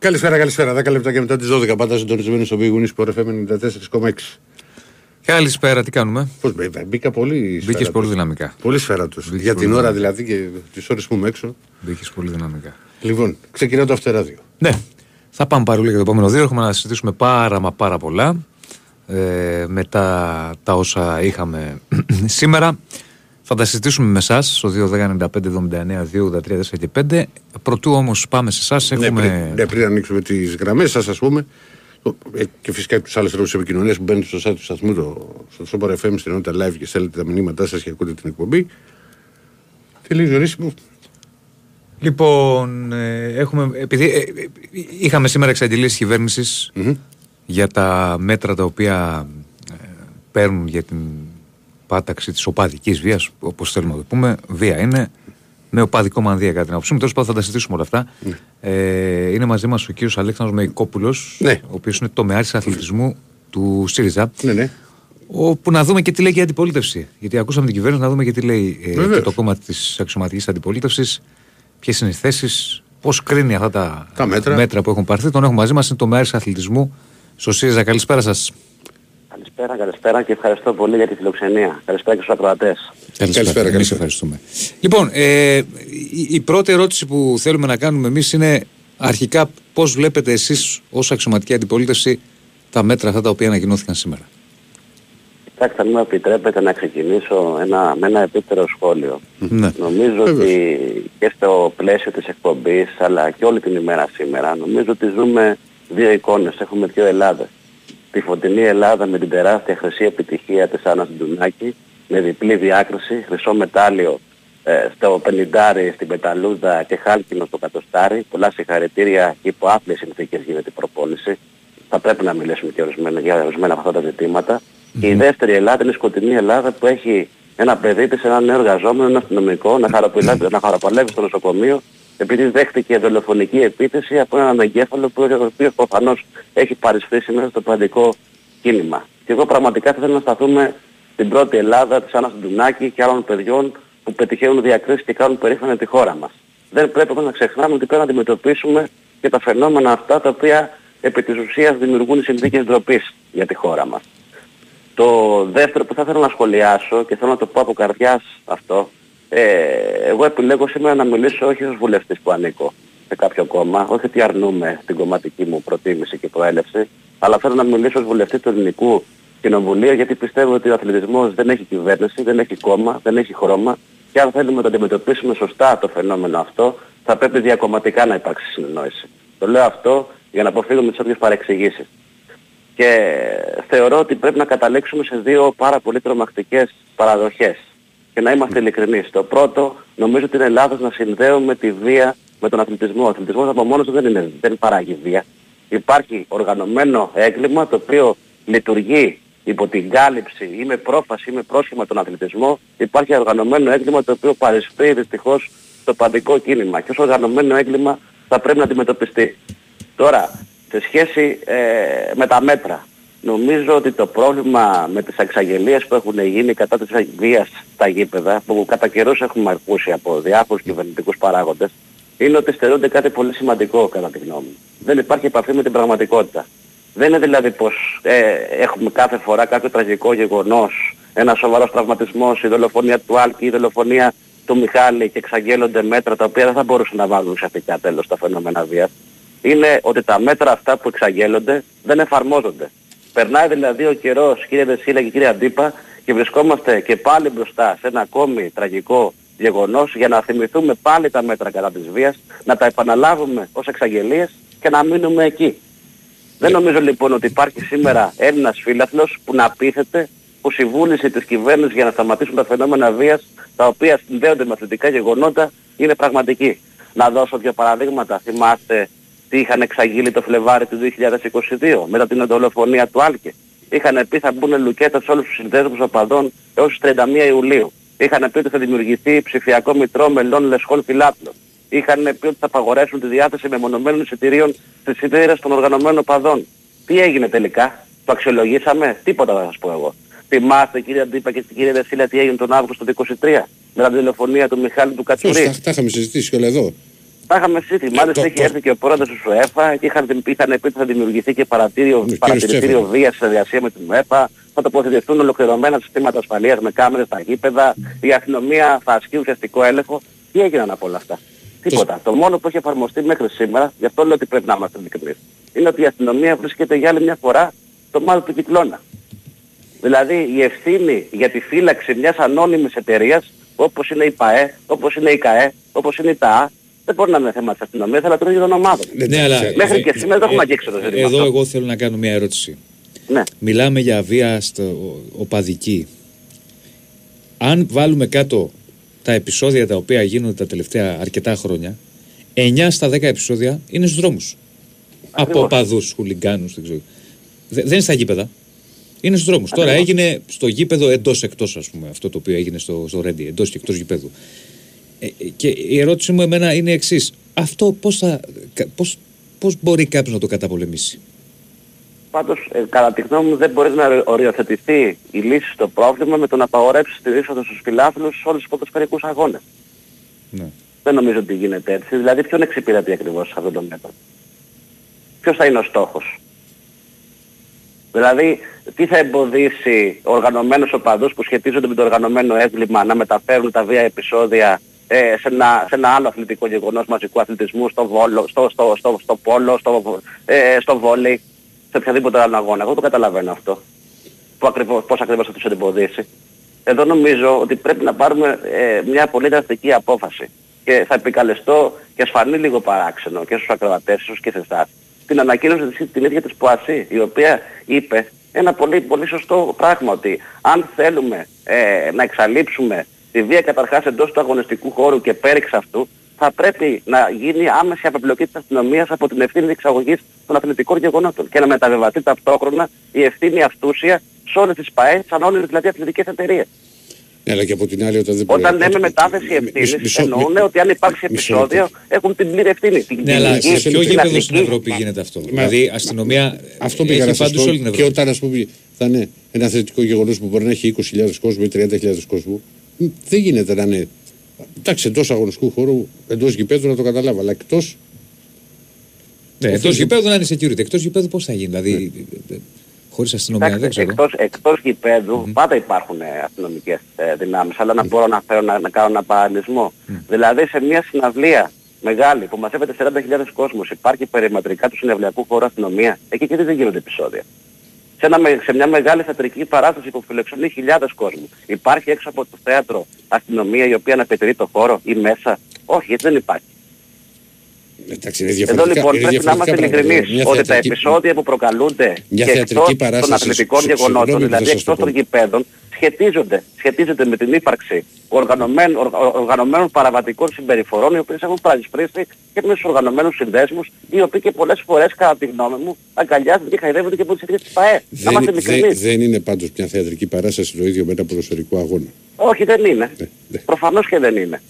Καλησπέρα. 10 λεπτά και μετά τις 12 πάντα συντονισμένοι στο Big Win FM 94,6. Καλησπέρα, τι κάνουμε. Πώς μπήκα πολύ. Μπήκες πολύ δυναμικά. Πολύ σφαίρα του. Για την ώρα δηλαδή και τις ώρες που είμαι έξω. Μπήκες πολύ δυναμικά. Λοιπόν, ξεκινάω το After Radio. Ναι. Θα πάμε παρόλο για το επόμενο δύο. Έχουμε να συζητήσουμε πάρα πολλά. Μετά τα όσα είχαμε σήμερα. Θα τα συζητήσουμε με εσάς στο 2.195.79.283.4 και 5. Πρωτού όμως πάμε σε εσάς, έχουμε... πριν ανοίξουμε τις γραμμές σας, ας πούμε, και φυσικά τους άλλους τρόπους επικοινωνίας που μπαίνετε στο site του σταθμού, στο Σόπαρα FM, στην ενότητα live και στέλνετε τα μηνύματά σας και ακούτε την εκπομπή. Τελείως ορίσιμο. Λοιπόν, έχουμε, επειδή είχαμε σήμερα εξαγγελίες της κυβέρνησης για τα μέτρα τα οποία παίρνουν για την πάταξη της οπαδικής βίας, όπως θέλουμε να το πούμε. Βία είναι, με οπαδικό μανδύα κατά την άποψή μου. Τέλος πάντων, θα τα συζητήσουμε όλα αυτά. Ναι. Είναι μαζί μας ο κύριος Αλέξανδρος Μεϊκόπουλος, ναι, ο οποίος είναι τομεάρχης αθλητισμού του ΣΥΡΙΖΑ. Ναι, ναι. Όπου να δούμε και τι λέει και η αντιπολίτευση. Γιατί ακούσαμε την κυβέρνηση, να δούμε και τι λέει και το κόμμα της αξιωματικής αντιπολίτευσης, ποιες είναι οι θέσεις, πώς κρίνει αυτά τα μέτρα που έχουν πάρθει. Τον έχουμε μαζί μας, είναι τομεάρχης αθλητισμού στο ΣΥΡΙΖΑ. Καλησπέρα σας. Καλησπέρα και ευχαριστώ πολύ για τη φιλοξενία. Καλησπέρα και στους ακροατές. Καλησπέρα, εμείς ευχαριστούμε. Λοιπόν, η πρώτη ερώτηση που θέλουμε να κάνουμε εμείς είναι αρχικά πώς βλέπετε εσείς ως αξιωματική αντιπολίτευση τα μέτρα αυτά τα οποία ανακοινώθηκαν σήμερα. Κοιτάξτε, αν μου επιτρέπετε να ξεκινήσω με ένα επίπτερο σχόλιο. Ναι. Νομίζω ότι και στο πλαίσιο της εκπομπής αλλά και όλη την ημέρα σήμερα, νομίζω ότι ζούμε δύο εικόνες, έχουμε δύο Ελλάδες. Τη φωτεινή Ελλάδα με την τεράστια χρυσή επιτυχία της Άννας Ντουνάκη, με διπλή διάκριση, χρυσό μετάλλιο στο 50, στην πεταλούδα και χάλκινο στο 100. Πολλά συγχαρητήρια και υπό άθλιες συνθήκες γίνεται η προπόνηση. Θα πρέπει να μιλήσουμε και για ορισμένα από αυτά τα ζητήματα. Και η δεύτερη Ελλάδα είναι η σκοτεινή Ελλάδα που έχει ένα παιδί της, έναν νέο εργαζόμενο, ένα αστυνομικό, να χαροπαλεύει στο νοσοκομείο, επειδή δέχτηκε δολοφονική επίθεση από έναν εγκέφαλο που ο οποίος προφανώς έχει παρισφρήσει μέσα στο παντικό κίνημα. Και εγώ πραγματικά θα θέλω να σταθούμε στην πρώτη Ελλάδα της Άννας Ντουνάκη και άλλων παιδιών που πετυχαίνουν διακρίσεις και κάνουν περήφανα τη χώρα μας. Δεν πρέπει όμως να ξεχνάμε ότι πρέπει να αντιμετωπίσουμε και τα φαινόμενα αυτά τα οποία επί της ουσίας δημιουργούν συνθήκες ντροπής για τη χώρα μας. Το δεύτερο που θα θέλω να σχολιάσω και θέλω να το πω από καρδιάς αυτό, εγώ επιλέγω σήμερα να μιλήσω όχι ως βουλευτής που ανήκω σε κάποιο κόμμα, όχι ότι αρνούμε την κομματική μου προτίμηση και προέλευση, αλλά θέλω να μιλήσω ως βουλευτής του Ελληνικού Κοινοβουλίου, γιατί πιστεύω ότι ο αθλητισμός δεν έχει κυβέρνηση, δεν έχει κόμμα, δεν έχει χρώμα, και αν θέλουμε να το αντιμετωπίσουμε σωστά το φαινόμενο αυτό, θα πρέπει διακομματικά να υπάρξει συνεννόηση. Το λέω αυτό για να αποφύγουμε τις όποιες παρεξηγήσεις. Και θεωρώ ότι πρέπει να καταλήξουμε σε δύο πάρα πολύ τρομακτικές παραδοχές. Και να είμαστε ειλικρινείς. Το πρώτο, νομίζω ότι είναι λάθος να συνδέουμε τη βία με τον αθλητισμό. Ο αθλητισμός από μόνος του δεν παράγει βία. Υπάρχει οργανωμένο έγκλημα το οποίο λειτουργεί υπό την κάλυψη ή με πρόφαση ή με πρόσχημα τον αθλητισμό. Υπάρχει οργανωμένο έγκλημα το οποίο παρισφρεί δυστυχώς το παντικό κίνημα. Και ως οργανωμένο έγκλημα θα πρέπει να αντιμετωπιστεί. Τώρα, σε σχέση με τα μέτρα. Νομίζω ότι το πρόβλημα με τις εξαγγελίες που έχουν γίνει κατά της βίας στα γήπεδα, που κατά καιρούς έχουμε ακούσει από διάφορους κυβερνητικούς παράγοντες, είναι ότι στερούνται κάτι πολύ σημαντικό κατά τη γνώμη μου. Δεν υπάρχει επαφή με την πραγματικότητα. Δεν είναι δηλαδή πως έχουμε κάθε φορά κάποιο τραγικό γεγονός, ένα σοβαρός τραυματισμός, η δολοφονία του Άλκη, η δολοφονία του Μιχάλη, και εξαγγέλλονται μέτρα τα οποία δεν θα μπορούσαν να βάλουν ουσιαστικά τέλος στα φαινόμενα βίας. Είναι ότι τα μέτρα αυτά που εξαγγέλλονται δεν εφαρμόζονται. Περνάει δηλαδή ο καιρός, κύριε Δεσύλλα και κύριε Αντύπα, και βρισκόμαστε και πάλι μπροστά σε ένα ακόμη τραγικό γεγονός, για να θυμηθούμε πάλι τα μέτρα κατά της βίας, να τα επαναλάβουμε ως εξαγγελίες και να μείνουμε εκεί. Δεν νομίζω λοιπόν ότι υπάρχει σήμερα Έλληνας φίλαθλος που να πείθεται πως η βούληση της κυβέρνησης για να σταματήσουν τα φαινόμενα βίας, τα οποία συνδέονται με αθλητικά γεγονότα, είναι πραγματική. Να δώσω δύο παραδείγματα. Θυμάστε τι είχαν εξαγγείλει το Φλεβάρι του 2022 μετά την δολοφονία του Άλκη? Είχαν πει θα μπουν λουκέτα σε όλους τους συνδέσμους οπαδών έως τις 31 Ιουλίου. Είχαν πει ότι θα δημιουργηθεί ψηφιακό μητρό μελών λεσχών φιλάθλων. Είχαν πει ότι θα απαγορεύσουν τη διάθεση μεμονωμένων εισιτηρίων στις ιδρύες των οργανωμένων οπαδών. Τι έγινε τελικά? Το αξιολογήσαμε? Τίποτα θα σας πω εγώ. Θυμάστε κύριε Αντίπα και κύριε Δεσύλλα τι έγινε τον Αύγουστο του 2023 μετά τη δολοφονία του Μιχάλη του Κατσουρή? Τα είχαμε συζητήσει όλα εδώ. Τα είχαμε σύστημα, μάλιστα είχε έρθει και ο πρόεδρος του ΣΟΕΦΑ και είχαν πει ότι θα δημιουργηθεί και παρατηρητήριο βίας σε συνεργασία με την ΟΕΦΑ, θα τοποθετηθούν ολοκληρωμένα συστήματα ασφαλείας με κάμερες στα γήπεδα, η αστυνομία θα ασκεί ουσιαστικό έλεγχο. Τι έγιναν από όλα αυτά? Τίποτα. Το μόνο που έχει εφαρμοστεί μέχρι σήμερα, γι' αυτό λέω ότι πρέπει να είμαστε ειλικρινείς, είναι ότι η αστυνομία βρίσκεται για άλλη μια φορά στο μάτι του κυκλώνα. Δηλαδή η ευθύνη για τη φύλαξη μιας ανώνυμης εταιρείας, όπως είναι η ΠΑΕ, όπως είναι η ΚΑΕ, όπως είναι η ΤΑΑ, δεν μπορεί να είναι θέμα της αστυνομίας, αλλά τρώει των ομάδων. Ναι, αλλά μέχρι και σήμερα το έχουμε αγγίξει το ζήτημα. Εδώ εγώ θέλω να κάνω μια ερώτηση. Ναι. Μιλάμε για βία οπαδική. Αν βάλουμε κάτω τα επεισόδια τα οποία γίνονται τα τελευταία αρκετά χρόνια, 9 στα 10 επεισόδια είναι στους δρόμους. Από οπαδούς, χουλιγκάνους, δεν ξέρω. Δεν είναι στα γήπεδα. Είναι στους δρόμους. Τώρα έγινε στο γήπεδο εντός-εκτός, ας πούμε, αυτό το οποίο έγινε στο Ρέντι, εντός και εκτός γήπεδου. Και η ερώτηση μου εμένα είναι η εξής. Αυτό πώς μπορεί κάποιος να το καταπολεμήσει? Πάντως, κατά τη γνώμη μου, δεν μπορείς να οριοθετηθεί η λύση στο πρόβλημα με το να απαγορεύσεις τη είσοδο στους φιλάθλους σε όλους τους ποδοσφαιρικούς αγώνες. Ναι. Δεν νομίζω ότι γίνεται έτσι. Δηλαδή, ποιον εξυπηρετεί ακριβώς σε αυτόν τον μέτρο? Ποιος θα είναι ο στόχος? Δηλαδή, τι θα εμποδίσει οργανωμένους οπαδούς που σχετίζονται με το οργανωμένο έγκλημα να μεταφέρουν τα βία επεισόδια σε ένα άλλο αθλητικό γεγονός μαζικού αθλητισμού, στο πόλο, στο βόλεϊ, σε οποιαδήποτε άλλο αγώνα? Εγώ το καταλαβαίνω αυτό. Πώς ακριβώς θα τους εμποδίσει? Εδώ νομίζω ότι πρέπει να πάρουμε μια πολύ δραστική απόφαση. Και θα επικαλεστώ, και ασφανή λίγο παράξενο και στους ακροατές ίσως και σε εσάς, την ανακοίνωση την ίδια της Πουασί, η οποία είπε ένα πολύ, πολύ σωστό πράγμα, ότι αν θέλουμε να εξαλείψουμε τη βία καταρχάς εντός του αγωνιστικού χώρου και πέρα εξ αυτού, θα πρέπει να γίνει άμεση απεμπλοκή της αστυνομίας από την ευθύνη διεξαγωγής των αθλητικών γεγονότων και να μεταβεβατεί ταυτόχρονα η ευθύνη αυτούσια σε όλες τις ΠΑΕ, σαν όλες δηλαδή αθλητικές εταιρείες. Ναι, αλλά και από την άλλη, όταν λέμε μετάθεση ευθύνης, εννοούν ότι αν υπάρξει επεισόδιο έχουν την πλήρη ευθύνη. Ναι, αλλά σε ποιο γήπεδο στην Ευρώπη γίνεται αυτό? Δηλαδή αστυνομία έχει πάντως όλη την Ευρώπη. Και όταν, ας πούμε, θα είναι ένα αθλητικό γεγονός που μπορεί να έχει 20.000 κόσμου ή 30.000 κόσμου, δεν γίνεται να είναι. Εντάξει, εντός αγωνιστικού χώρου, εντός γηπέδου να το καταλάβω, αλλά εκτός. Ναι, εκτός γηπέδου να είναι security. Εκτός γηπέδου πώς θα γίνει? Δηλαδή χωρίς αστυνομία, δεν ξέρω. Εκτός γηπέδου πάντα υπάρχουν αστυνομικές δυνάμεις, αλλά να μπορώ να κάνω ένα παραλληλισμό. Δηλαδή σε μια συναυλία μεγάλη που μαζεύεται 40.000 κόσμος, υπάρχει περιμετρικά του συναυλιακού χώρου αστυνομία, εκεί και δεν γίνονται επεισόδια. Σε μια μεγάλη θεατρική παράσταση που φιλοξενεί χιλιάδες κόσμου, υπάρχει έξω από το θέατρο αστυνομία η οποία να επιτηρεί το χώρο ή μέσα? Όχι, γιατί δεν υπάρχει. Εδώ λοιπόν πρέπει να είμαστε ειλικρινείς ότι τα επεισόδια που προκαλούνται και εκτός των αθλητικών γεγονότων, δηλαδή εκτός των γηπέδων, σχετίζονται με την ύπαρξη οργανωμένων παραβατικών συμπεριφορών, οι οποίες έχουν παρασπρίσει και με τους οργανωμένους συνδέσμους, οι οποίοι και πολλές φορές, κατά τη γνώμη μου, αγκαλιάζονται και χαϊδεύονται και από τις εταιρείες της ΠΑΕ. Να είμαστε ειλικρινείς. Δεν είναι πάντως μια θεατρική παράσταση το ίδιο με ένα ποδοσφαιρικό αγώνα. Όχι, δεν είναι. Προφανώς και δεν είναι.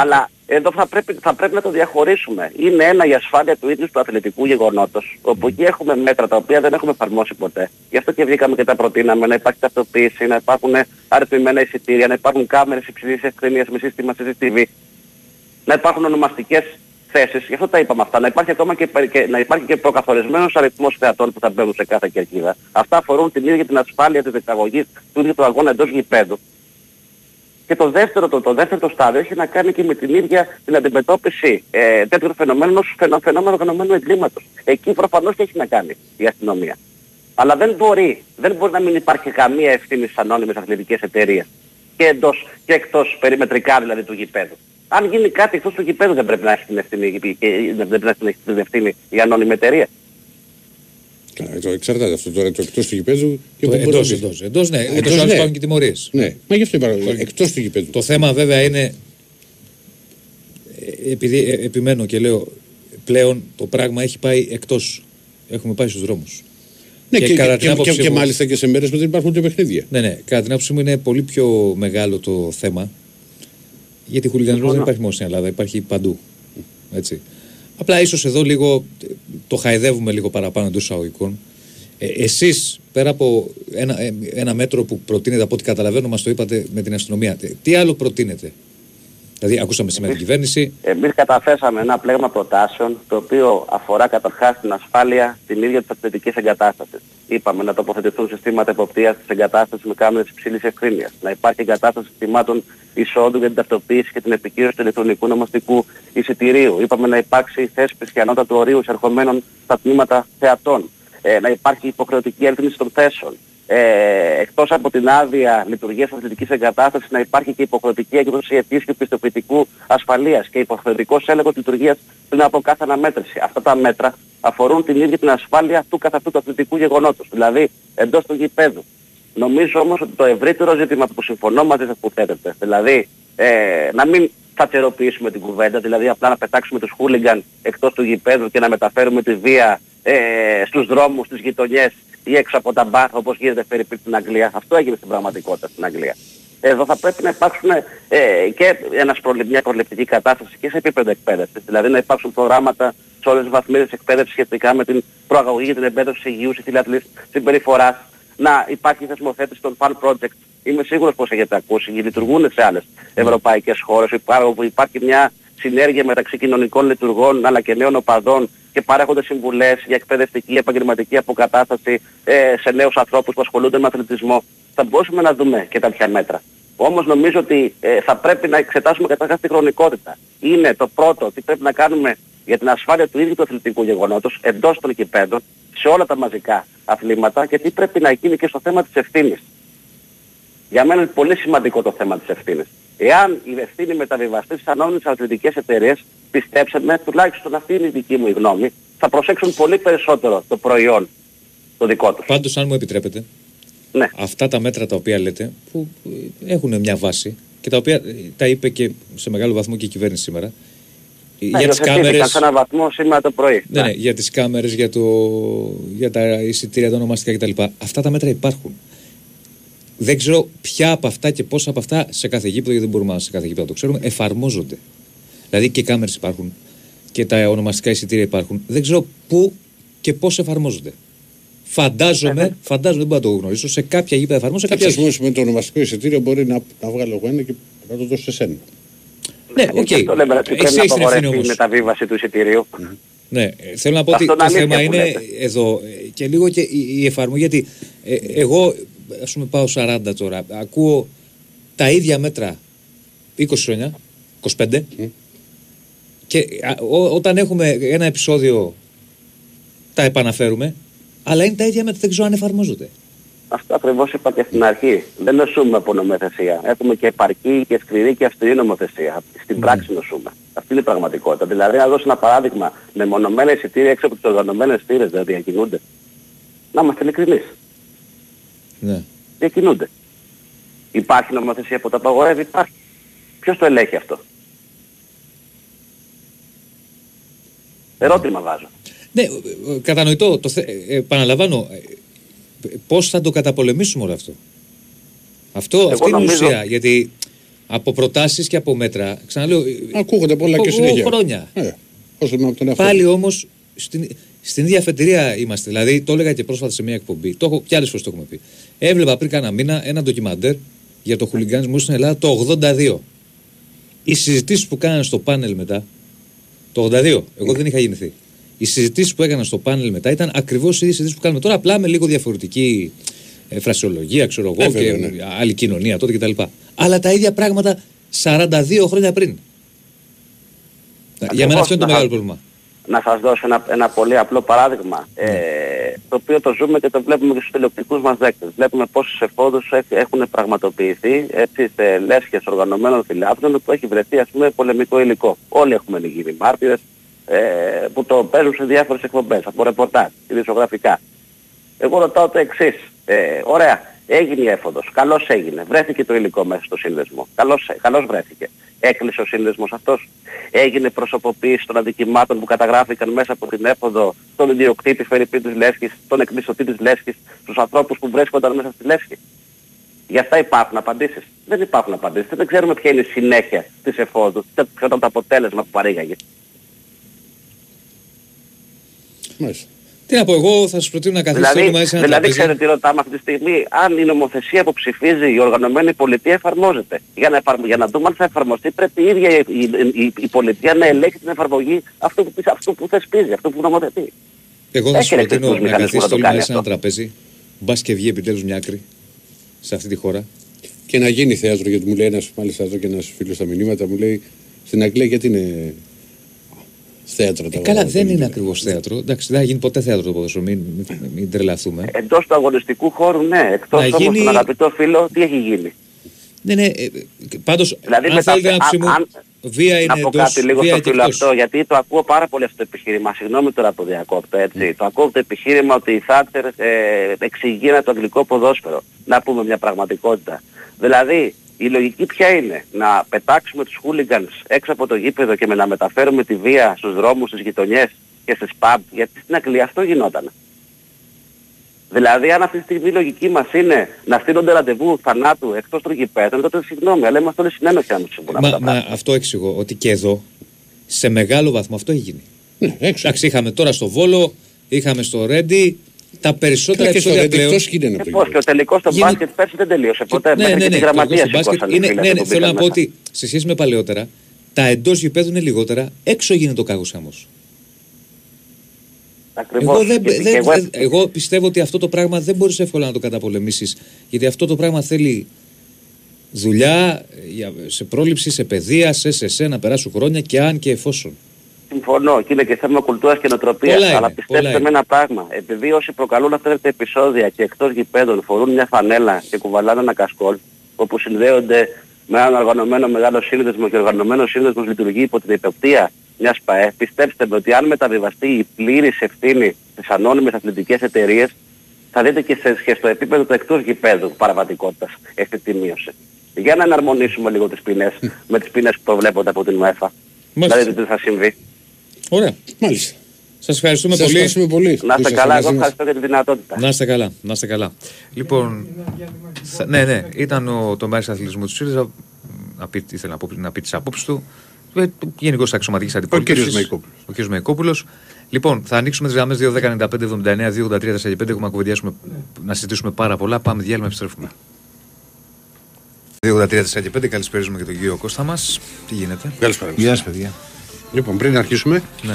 Αλλά εδώ θα πρέπει να το διαχωρίσουμε. Είναι ένα η ασφάλεια του ίδιου του αθλητικού γεγονότος, όπου εκεί έχουμε μέτρα τα οποία δεν έχουμε εφαρμόσει ποτέ. Γι' αυτό και βγήκαμε και τα προτείναμε, να υπάρχει ταυτοποίηση, να υπάρχουν αριθμημένα εισιτήρια, να υπάρχουν κάμερες υψηλής ευκρίνειας με σύστημα CCTV, να υπάρχουν ονομαστικές θέσεις. Γι' αυτό τα είπαμε αυτά. Να υπάρχει ακόμα και προκαθορισμένος αριθμός θεατών που θα μπαίνουν σε κάθε κερκίδα. Αυτά αφορούν την ίδια την ασφάλεια της διεξαγωγής του ίδιου του αγώνα εντός γηπέδου. Και το δεύτερο στάδιο έχει να κάνει και με την ίδια την αντιμετώπιση τέτοιων φαινομένων ως φαινόμενο οργανωμένου εγκλήματος. Εκεί προφανώς και έχει να κάνει η αστυνομία. Αλλά δεν μπορεί να μην υπάρχει καμία ευθύνη στις ανώνυμες αθλητικές εταιρείες. Και εντός και εκτός περιμετρικά δηλαδή του γηπέδου. Αν γίνει κάτι εκτός του γηπέδου, δεν πρέπει να έχει την ευθύνη η ανώνυμη εταιρεία. Εξαρτάται αυτό τώρα, το εκτός του γηπέδου και το εντός. Ναι, εντός άλλως υπάρχουν και τιμωρίες. Ναι, μα γι' αυτό υπάρχουν. Εκτός του γηπέδου. Το θέμα βέβαια είναι, επειδή επιμένω και λέω, πλέον το πράγμα έχει πάει εκτός. Έχουμε πάει στους δρόμους. Ναι, και μάλιστα και σε μέρες που δεν υπάρχουν και παιχνίδια. Ναι, ναι. Κατά την άποψή μου είναι πολύ πιο μεγάλο το θέμα. Γιατί χουλιγανισμό δεν υπάρχει μόνο στην Ελλάδα, υπάρχει παντού. Έτσι. Απλά ίσως εδώ λίγο το χαϊδεύουμε λίγο παραπάνω εντός εισαγωγικών. Εσείς πέρα από ένα μέτρο που προτείνετε, από ό,τι καταλαβαίνω, μας το είπατε με την αστυνομία, τι άλλο προτείνετε? Δηλαδή, ακούσαμε σήμερα την κυβέρνηση. Εμείς καταθέσαμε ένα πλέγμα προτάσεων, το οποίο αφορά καταρχάς την ασφάλεια την ίδια της αθλητικής εγκατάστασης. Είπαμε να τοποθετηθούν συστήματα εποπτείας της εγκατάστασης με κάμερες υψηλής ευκρίνειας, να υπάρχει εγκατάσταση συστημάτων εισόδου για την ταυτοποίηση και την επικύρωση του ηλεκτρονικού νομοστικού εισιτηρίου. Είπαμε να υπάρξει θέσπιση ανώτατου ορίου εισερχομένων στα τμήματα θεατών. Να υπάρχει υποχρεωτική έγκριση των θέσεων. Εκτός από την άδεια λειτουργίας αθλητικής εγκατάστασης να υπάρχει και υποχρεωτική έκδοση επίσκεψης πιστοποιητικού ασφαλείας και υποχρεωτικός έλεγχος λειτουργίας πριν από κάθε αναμέτρηση. Αυτά τα μέτρα αφορούν την ίδια την ασφάλεια του καθ' αυτού του αθλητικού γεγονότος, δηλαδή εντός του γηπέδου. Νομίζω όμως ότι το ευρύτερο ζήτημα που συμφωνώ μαζί σας που θέτεται, δηλαδή να μην θατσεροποιήσουμε την κουβέντα, δηλαδή απλά να πετάξουμε τους χούλιγκαν εκτός του γηπέδου και να μεταφέρουμε τη βία στους δρόμους, στις γειτονιές ή έξω από τα μπαρ, όπως γίνεται περίπου στην Αγγλία. Αυτό έγινε στην πραγματικότητα στην Αγγλία. Εδώ θα πρέπει να υπάρξουν και μια προληπτική κατάσταση και σε επίπεδο εκπαίδευσης. Δηλαδή να υπάρξουν προγράμματα σε όλες τις βαθμίδες εκπαίδευσης σχετικά με την προαγωγή και την εμπέδωση υγιούς ηθηλατλής συμπεριφοράς. Να υπάρχει θεσμοθέτηση των fan projects. Είμαι σίγουρος πως έχετε ακούσει. Λειτουργούν σε άλλες ευρωπαϊκές χώρες όπου υπάρχει μια συνέργεια μεταξύ κοινωνικών λειτουργών αλλά και νέων οπαδών και παρέχονται συμβουλές για εκπαιδευτική, επαγγελματική αποκατάσταση σε νέους ανθρώπους που ασχολούνται με αθλητισμό. Θα μπορούσαμε να δούμε και τέτοια μέτρα. Όμως νομίζω ότι θα πρέπει να εξετάσουμε καταρχάς τη χρονικότητα. Είναι το πρώτο τι πρέπει να κάνουμε για την ασφάλεια του ίδιου του αθλητικού γεγονότος εντός των γηπέδων, σε όλα τα μαζικά αθλήματα και τι πρέπει να γίνει και στο θέμα της ευθύνης. Για μένα είναι πολύ σημαντικό το θέμα της ευθύνης. Εάν η ευθύνη μεταβιβαστεί στις ανώνυμες αθλητικές εταιρείες, πιστέψτε με, τουλάχιστον αυτή είναι η δική μου η γνώμη, θα προσέξουν πολύ περισσότερο το προϊόν το δικό τους. Πάντως, αν μου επιτρέπετε, ναι. Αυτά τα μέτρα τα οποία λέτε, που έχουν μια βάση και τα οποία τα είπε και σε μεγάλο βαθμό και η κυβέρνηση σήμερα, για τις κάμερες, σε έναν βαθμό σήμερα το πρωί. Ναι, ναι. Για τις κάμερες, για τα εισιτήρια, τα ονομαστικά κτλ. Αυτά τα μέτρα υπάρχουν. Δεν ξέρω ποια από αυτά και πόσα από αυτά σε κάθε γήπεδο, γιατί δεν μπορούμε να σε κάθε γήπεδο να το ξέρουμε, εφαρμόζονται. Δηλαδή και οι κάμερες υπάρχουν και τα ονομαστικά εισιτήρια υπάρχουν. Δεν ξέρω πού και πώς εφαρμόζονται. Φαντάζομαι, δεν μπορώ να το γνωρίσω, σε κάποια γήπεδα εφαρμόζονται. Σε κάποια με το ονομαστικό εισιτήριο μπορεί να βγάλω εγώ ένα και να το δώσω σε σένα. Ναι, οκ. Αυτό λέμε ότι πρέπει να απαγορευτεί η μεταβίβαση του εισιτηρίου. Ναι, θέλω να πω ότι το θέμα είναι εδώ και λίγο και η εφαρμογή. Γιατί εγώ, ας πούμε, πάω 40 τώρα, ακούω τα ίδια μέτρα 20 χρόνια, 25, και όταν έχουμε ένα επεισόδιο τα επαναφέρουμε, αλλά είναι τα ίδια μέτρα, δεν ξέρω αν εφαρμόζονται. Αυτό ακριβώς είπα και στην αρχή. Δεν νοσούμε από νομοθεσία. Έχουμε και επαρκή και σκληρή και αυστηρή νομοθεσία. Στην πράξη νοσούμε. Αυτή είναι η πραγματικότητα. Δηλαδή, να δώσω ένα παράδειγμα, με μονομένα εισιτήρια έξω από τις οργανωμένες θύρες δεν διακινούνται. Να είμαστε ειλικρινείς. Ναι. Διακινούνται. Υπάρχει νομοθεσία που τα απαγορεύει, υπάρχει. Ποιος το ελέγχει αυτό? Ερώτημα βάζω. Ναι, κατανοητό. Επαναλαμβάνω. Πώς θα το καταπολεμήσουμε όλο αυτό? Αυτή είναι η ουσία. Γιατί από προτάσεις και από μέτρα, ξαναλέω, ακούγονται πολλά και συνέχεια. Χρόνια. Πάλι όμως στην ίδια αφετηρία είμαστε. Δηλαδή, το έλεγα και πρόσφατα σε μια εκπομπή. Το έχω και άλλες φορές το έχουμε πει. Έβλεπα πριν κάνα μήνα ένα ντοκιμαντέρ για το χουλιγκανισμό στην Ελλάδα το 82. Οι συζητήσεις που κάνανε στο πάνελ μετά. Το 82. Εγώ δεν είχα γεννηθεί. Οι συζητήσεις που έκανα στο πάνελ μετά ήταν ακριβώς οι ίδιες συζητήσεις που κάνουμε τώρα, απλά με λίγο διαφορετική φρασιολογία, ξέρω εγώ, και ναι. Άλλη κοινωνία τότε κτλ. Αλλά τα ίδια πράγματα 42 χρόνια πριν. Ακριβώς. Για μένα αυτό είναι το μεγάλο πρόβλημα. Να σας δώσω ένα πολύ απλό παράδειγμα, το οποίο το ζούμε και το βλέπουμε και στους τηλεοπτικούς μας δέκτες. Βλέπουμε πόσους εφόδους έχουν πραγματοποιηθεί σε λέσχες οργανωμένων φιλάθλων που έχει βρεθεί, ας πούμε, πολεμικό υλικό. Όλοι έχουμε γίνει μάρτυρες. Που το παίζουν σε διάφορες εκπομπές, από ρεπορτάζ, ειδησιογραφικά. Εγώ ρωτάω το εξής. Ωραία, έγινε η έφοδος, καλώς έγινε, βρέθηκε το υλικό μέσα στο σύνδεσμο, καλώς βρέθηκε. Έκλεισε ο σύνδεσμος αυτός, έγινε προσωποποίηση των αντικειμάτων που καταγράφηκαν μέσα από την έφοδο, τον ιδιοκτήτη φερειπή της λέσχης, τον εκμισθωτή της λέσχης, τους ανθρώπους που βρέσκονταν μέσα στη λέσχη. Για αυτά υπάρχουν απαντήσεις? Δεν υπάρχουν απαντήσεις. Δεν ξέρουμε ποια είναι η συνέχεια της εφόδου, δεν ξέρουμε το αποτέλεσμα που παρήγαγε. Τι να πω, εγώ θα σας προτείνω να καθίσετε όλοι μαζί σε ένα τραπέζι. Δηλαδή, ξέρετε τι ρωτάμε αυτή τη στιγμή, αν η νομοθεσία που ψηφίζει η οργανωμένη πολιτεία εφαρμόζεται. Για να δούμε αν θα εφαρμοστεί, πρέπει η ίδια η πολιτεία να ελέγχει την εφαρμογή αυτού που θεσπίζει, αυτού που νομοθετεί. Εγώ θα σας προτείνω να καθίσετε όλοι μαζί σε ένα τραπέζι, μπας και βγει επιτέλους μια άκρη σε αυτή τη χώρα. Και να γίνει θέατρο, γιατί μου λέει ένας, μάλιστα εδώ και ένας φίλος στα μηνύματα, μου λέει στην Αγγλία γιατί είναι. Θέατρο, καλά, δεν είναι ακριβώς θέατρο. Εντάξει, δεν θα γίνει ποτέ θέατρο το ποδόσφαιρο, μην τρελαθούμε. Εντός του αγωνιστικού χώρου, ναι. Εκτός όμως γίνει... τον αγαπητό φίλο, τι έχει γίνει. Ναι, ναι, πάντως, δηλαδή, αν θέλετε να ψημούν, βία είναι εντός, βία είναι εκτός. Να πω κάτι λίγο στο φίλο αυτό, γιατί το ακούω πάρα πολύ αυτό το επιχείρημα. Συγγνώμη τώρα που διακόπτω, έτσι. Το ακούω το επιχείρημα ότι η Thatter εξηγείνα το αγγλικό ποδόσφαιρο. Να πούμε μια πραγματικότητα. Δηλαδή, η λογική ποια είναι, να πετάξουμε τους χούλιγκανς έξω από το γήπεδο και να μεταφέρουμε τη βία στους δρόμους, στις γειτονιές και στις pub, γιατί στην Αγγλία αυτό γινόταν. Δηλαδή αν αυτή τη στιγμή η λογική μας είναι να στείλονται ραντεβού θανάτου εκτός των γηπέδων, τότε συγγνώμη, αλλά είμαστε όλοι συνένοχοι αν τους συμβούν αυτά. Μα αυτό εξηγώ, ότι και εδώ, σε μεγάλο βαθμό αυτό έχει γίνει. Εντάξει, είχαμε τώρα στο Βόλο, είχαμε στο Ρέντι. Τα περισσότερα επεισόδια πλέον... Και ο τελικός στο μπάσκετ πέρσι δεν τελείωσε ποτέ. Ναι, ναι, ναι. Θέλω να πω ότι σε σχέση με παλαιότερα, τα εντός γηπέδου είναι λιγότερα, έξω γίνεται ο κάγος χαμός. Εγώ πιστεύω ότι αυτό το πράγμα δεν μπορείς εύκολα να το καταπολεμήσεις, γιατί αυτό το πράγμα θέλει δουλειά σε πρόληψη, σε παιδεία, σε εσένα, περάσουν χρόνια και αν και εφόσον. Συμφωνώ και είναι και θέμα κουλτούρας και νοοτροπίας, αλλά πιστέψτε με ένα πράγμα. Επειδή όσοι προκαλούν αυτά τα επεισόδια και εκτός γηπέδων φορούν μια φανέλα και κουβαλάνε ένα κασκόλ, όπου συνδέονται με έναν οργανωμένο μεγάλο σύνδεσμο και ο οργανωμένος σύνδεσμος λειτουργεί υπό την εποπτεία μιας ΠΑΕ, πιστέψτε με ότι αν μεταβιβαστεί η πλήρης ευθύνη στις ανώνυμες αθλητικές εταιρείες, θα δείτε και στο επίπεδο του εκτός γηπέδου παραβατικότητας έχει μείωση. Για να εναρμονίσουμε λίγο τις ποινές με τις ποινές που προβλέπονται από την ΟΕΦΑ. Δηλαδή τι θα συμβεί. Ωραία, μάλιστα. Σας ευχαριστούμε πολύ. Να είστε καλά, εγώ ευχαριστώ για τη δυνατότητα. Να είστε καλά, να είστε καλά. Λοιπόν, ναι, ναι, ήταν ο τομέας αθλητισμού του ΣΥΡΙΖΑ, ήθελα να πει τις απόψεις του, γενικώς της αξιωματικής αντιπολίτευσης, ο κ. Μεϊκόπουλος. Λοιπόν, θα ανοίξουμε τις γραμμές 2.10.95.79.283.45, έχουμε να κουβεντιάσουμε, να συζητήσουμε πάρα πολλά, πάμε διάλειμμα, επιστρέφουμε. 2.10.95, καλησπέριζουμε και τον κύριο Κώστα μας. Τι γίνεται? Γεια σας, παιδιά. Λοιπόν, πριν αρχίσουμε, ναι,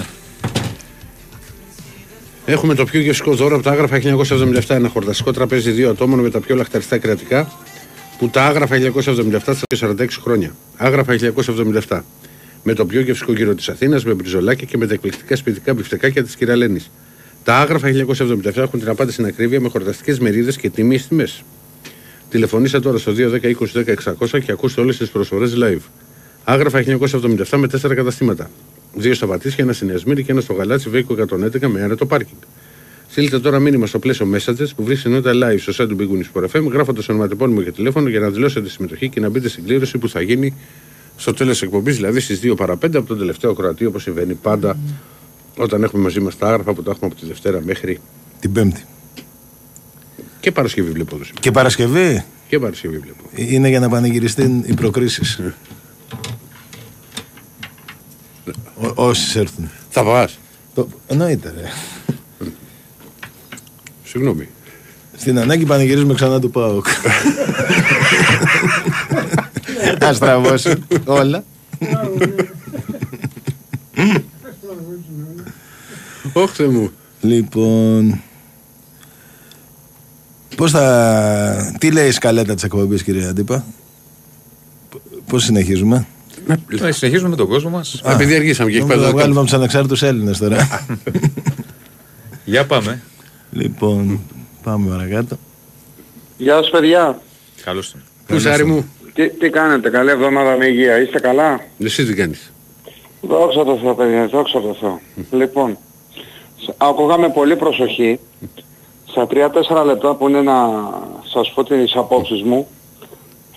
έχουμε το πιο γευστικό δώρο από τα άγραφα 1977. Ένα χορταστικό τραπέζι δύο ατόμων με τα πιο λαχταριστά κρεατικά που τα άγραφα 1977 στα 46 χρόνια. Άγραφα 1977. Με το πιο γευστικό γύρο της Αθήνας, με μπριζολάκια και με τα εκπληκτικά σπιτικά μπιφτεκάκια της Κυραλένης. Τα άγραφα 1977 έχουν την απάντηση στην ακρίβεια με χορταστικές μερίδες και τιμή στις τιμές. Τηλεφωνήστε τώρα στο 210-20-10-600 και ακούστε όλες τις προσφορές live. Άγραφα 1977 με 4 καταστήματα. 2 στα Πατήσια, 1 στην Ιασμήρη και 1 στο Γαλάτσι Βέικο 111 με άνετο πάρκινγκ. Στείλτε τώρα μήνυμα στο πλαίσιο Messages που βρίσκεται ενότητα live στο site του Big Wings FM, γράφοντας ονοματεπώνυμο και τηλέφωνο για να δηλώσετε συμμετοχή και να μπείτε στην κλήρωση που θα γίνει στο τέλος εκπομπής, δηλαδή στις 2 παρά 5 από τον τελευταίο Κροατή, όπως συμβαίνει πάντα όταν έχουμε μαζί μας τα άγραφα που τα έχουμε από τη Δευτέρα μέχρι την Πέμπτη. Και Παρασκευή βλέπω εδώ. Και Παρασκευή. Και Παρασκευή βλέπω. Είναι για να πανηγυριστούν οι προκρίσεις. Όσοι έρθουν. Θα πας. Εννοείται, ρε. Συγγνώμη. Στην ανάγκη πανηγυρίζουμε ξανά του ΠΑΟΚ. Ας τραβώσουν όλα. Όχθε μου. Λοιπόν. Πώς θα... Τι λέει η σκαλέτα της εκπομπής, κύριε Αντύπα? Πώς συνεχίζουμε? Να συνεχίζουμε με τον κόσμο μας. Επειδή αργήσαμε και έχει πάει. Θα βγάλουμε τους ανεξάρτητους Έλληνες τώρα. Για πάμε. Λοιπόν, πάμε παρακάτω. Γεια σας, παιδιά. Καλώς ήρθατε. Πουσάρι μου. Τι κάνετε? Καλή εβδομάδα με υγεία. Είστε καλά? Εσύ τι κάνεις? Δόξα τω Θεώ, παιδιά. Δόξα τω Θεώ. Λοιπόν, άκουγα με πολύ προσοχή. Στα 3-4 λεπτά που είναι να σας πω τις απόψεις μου,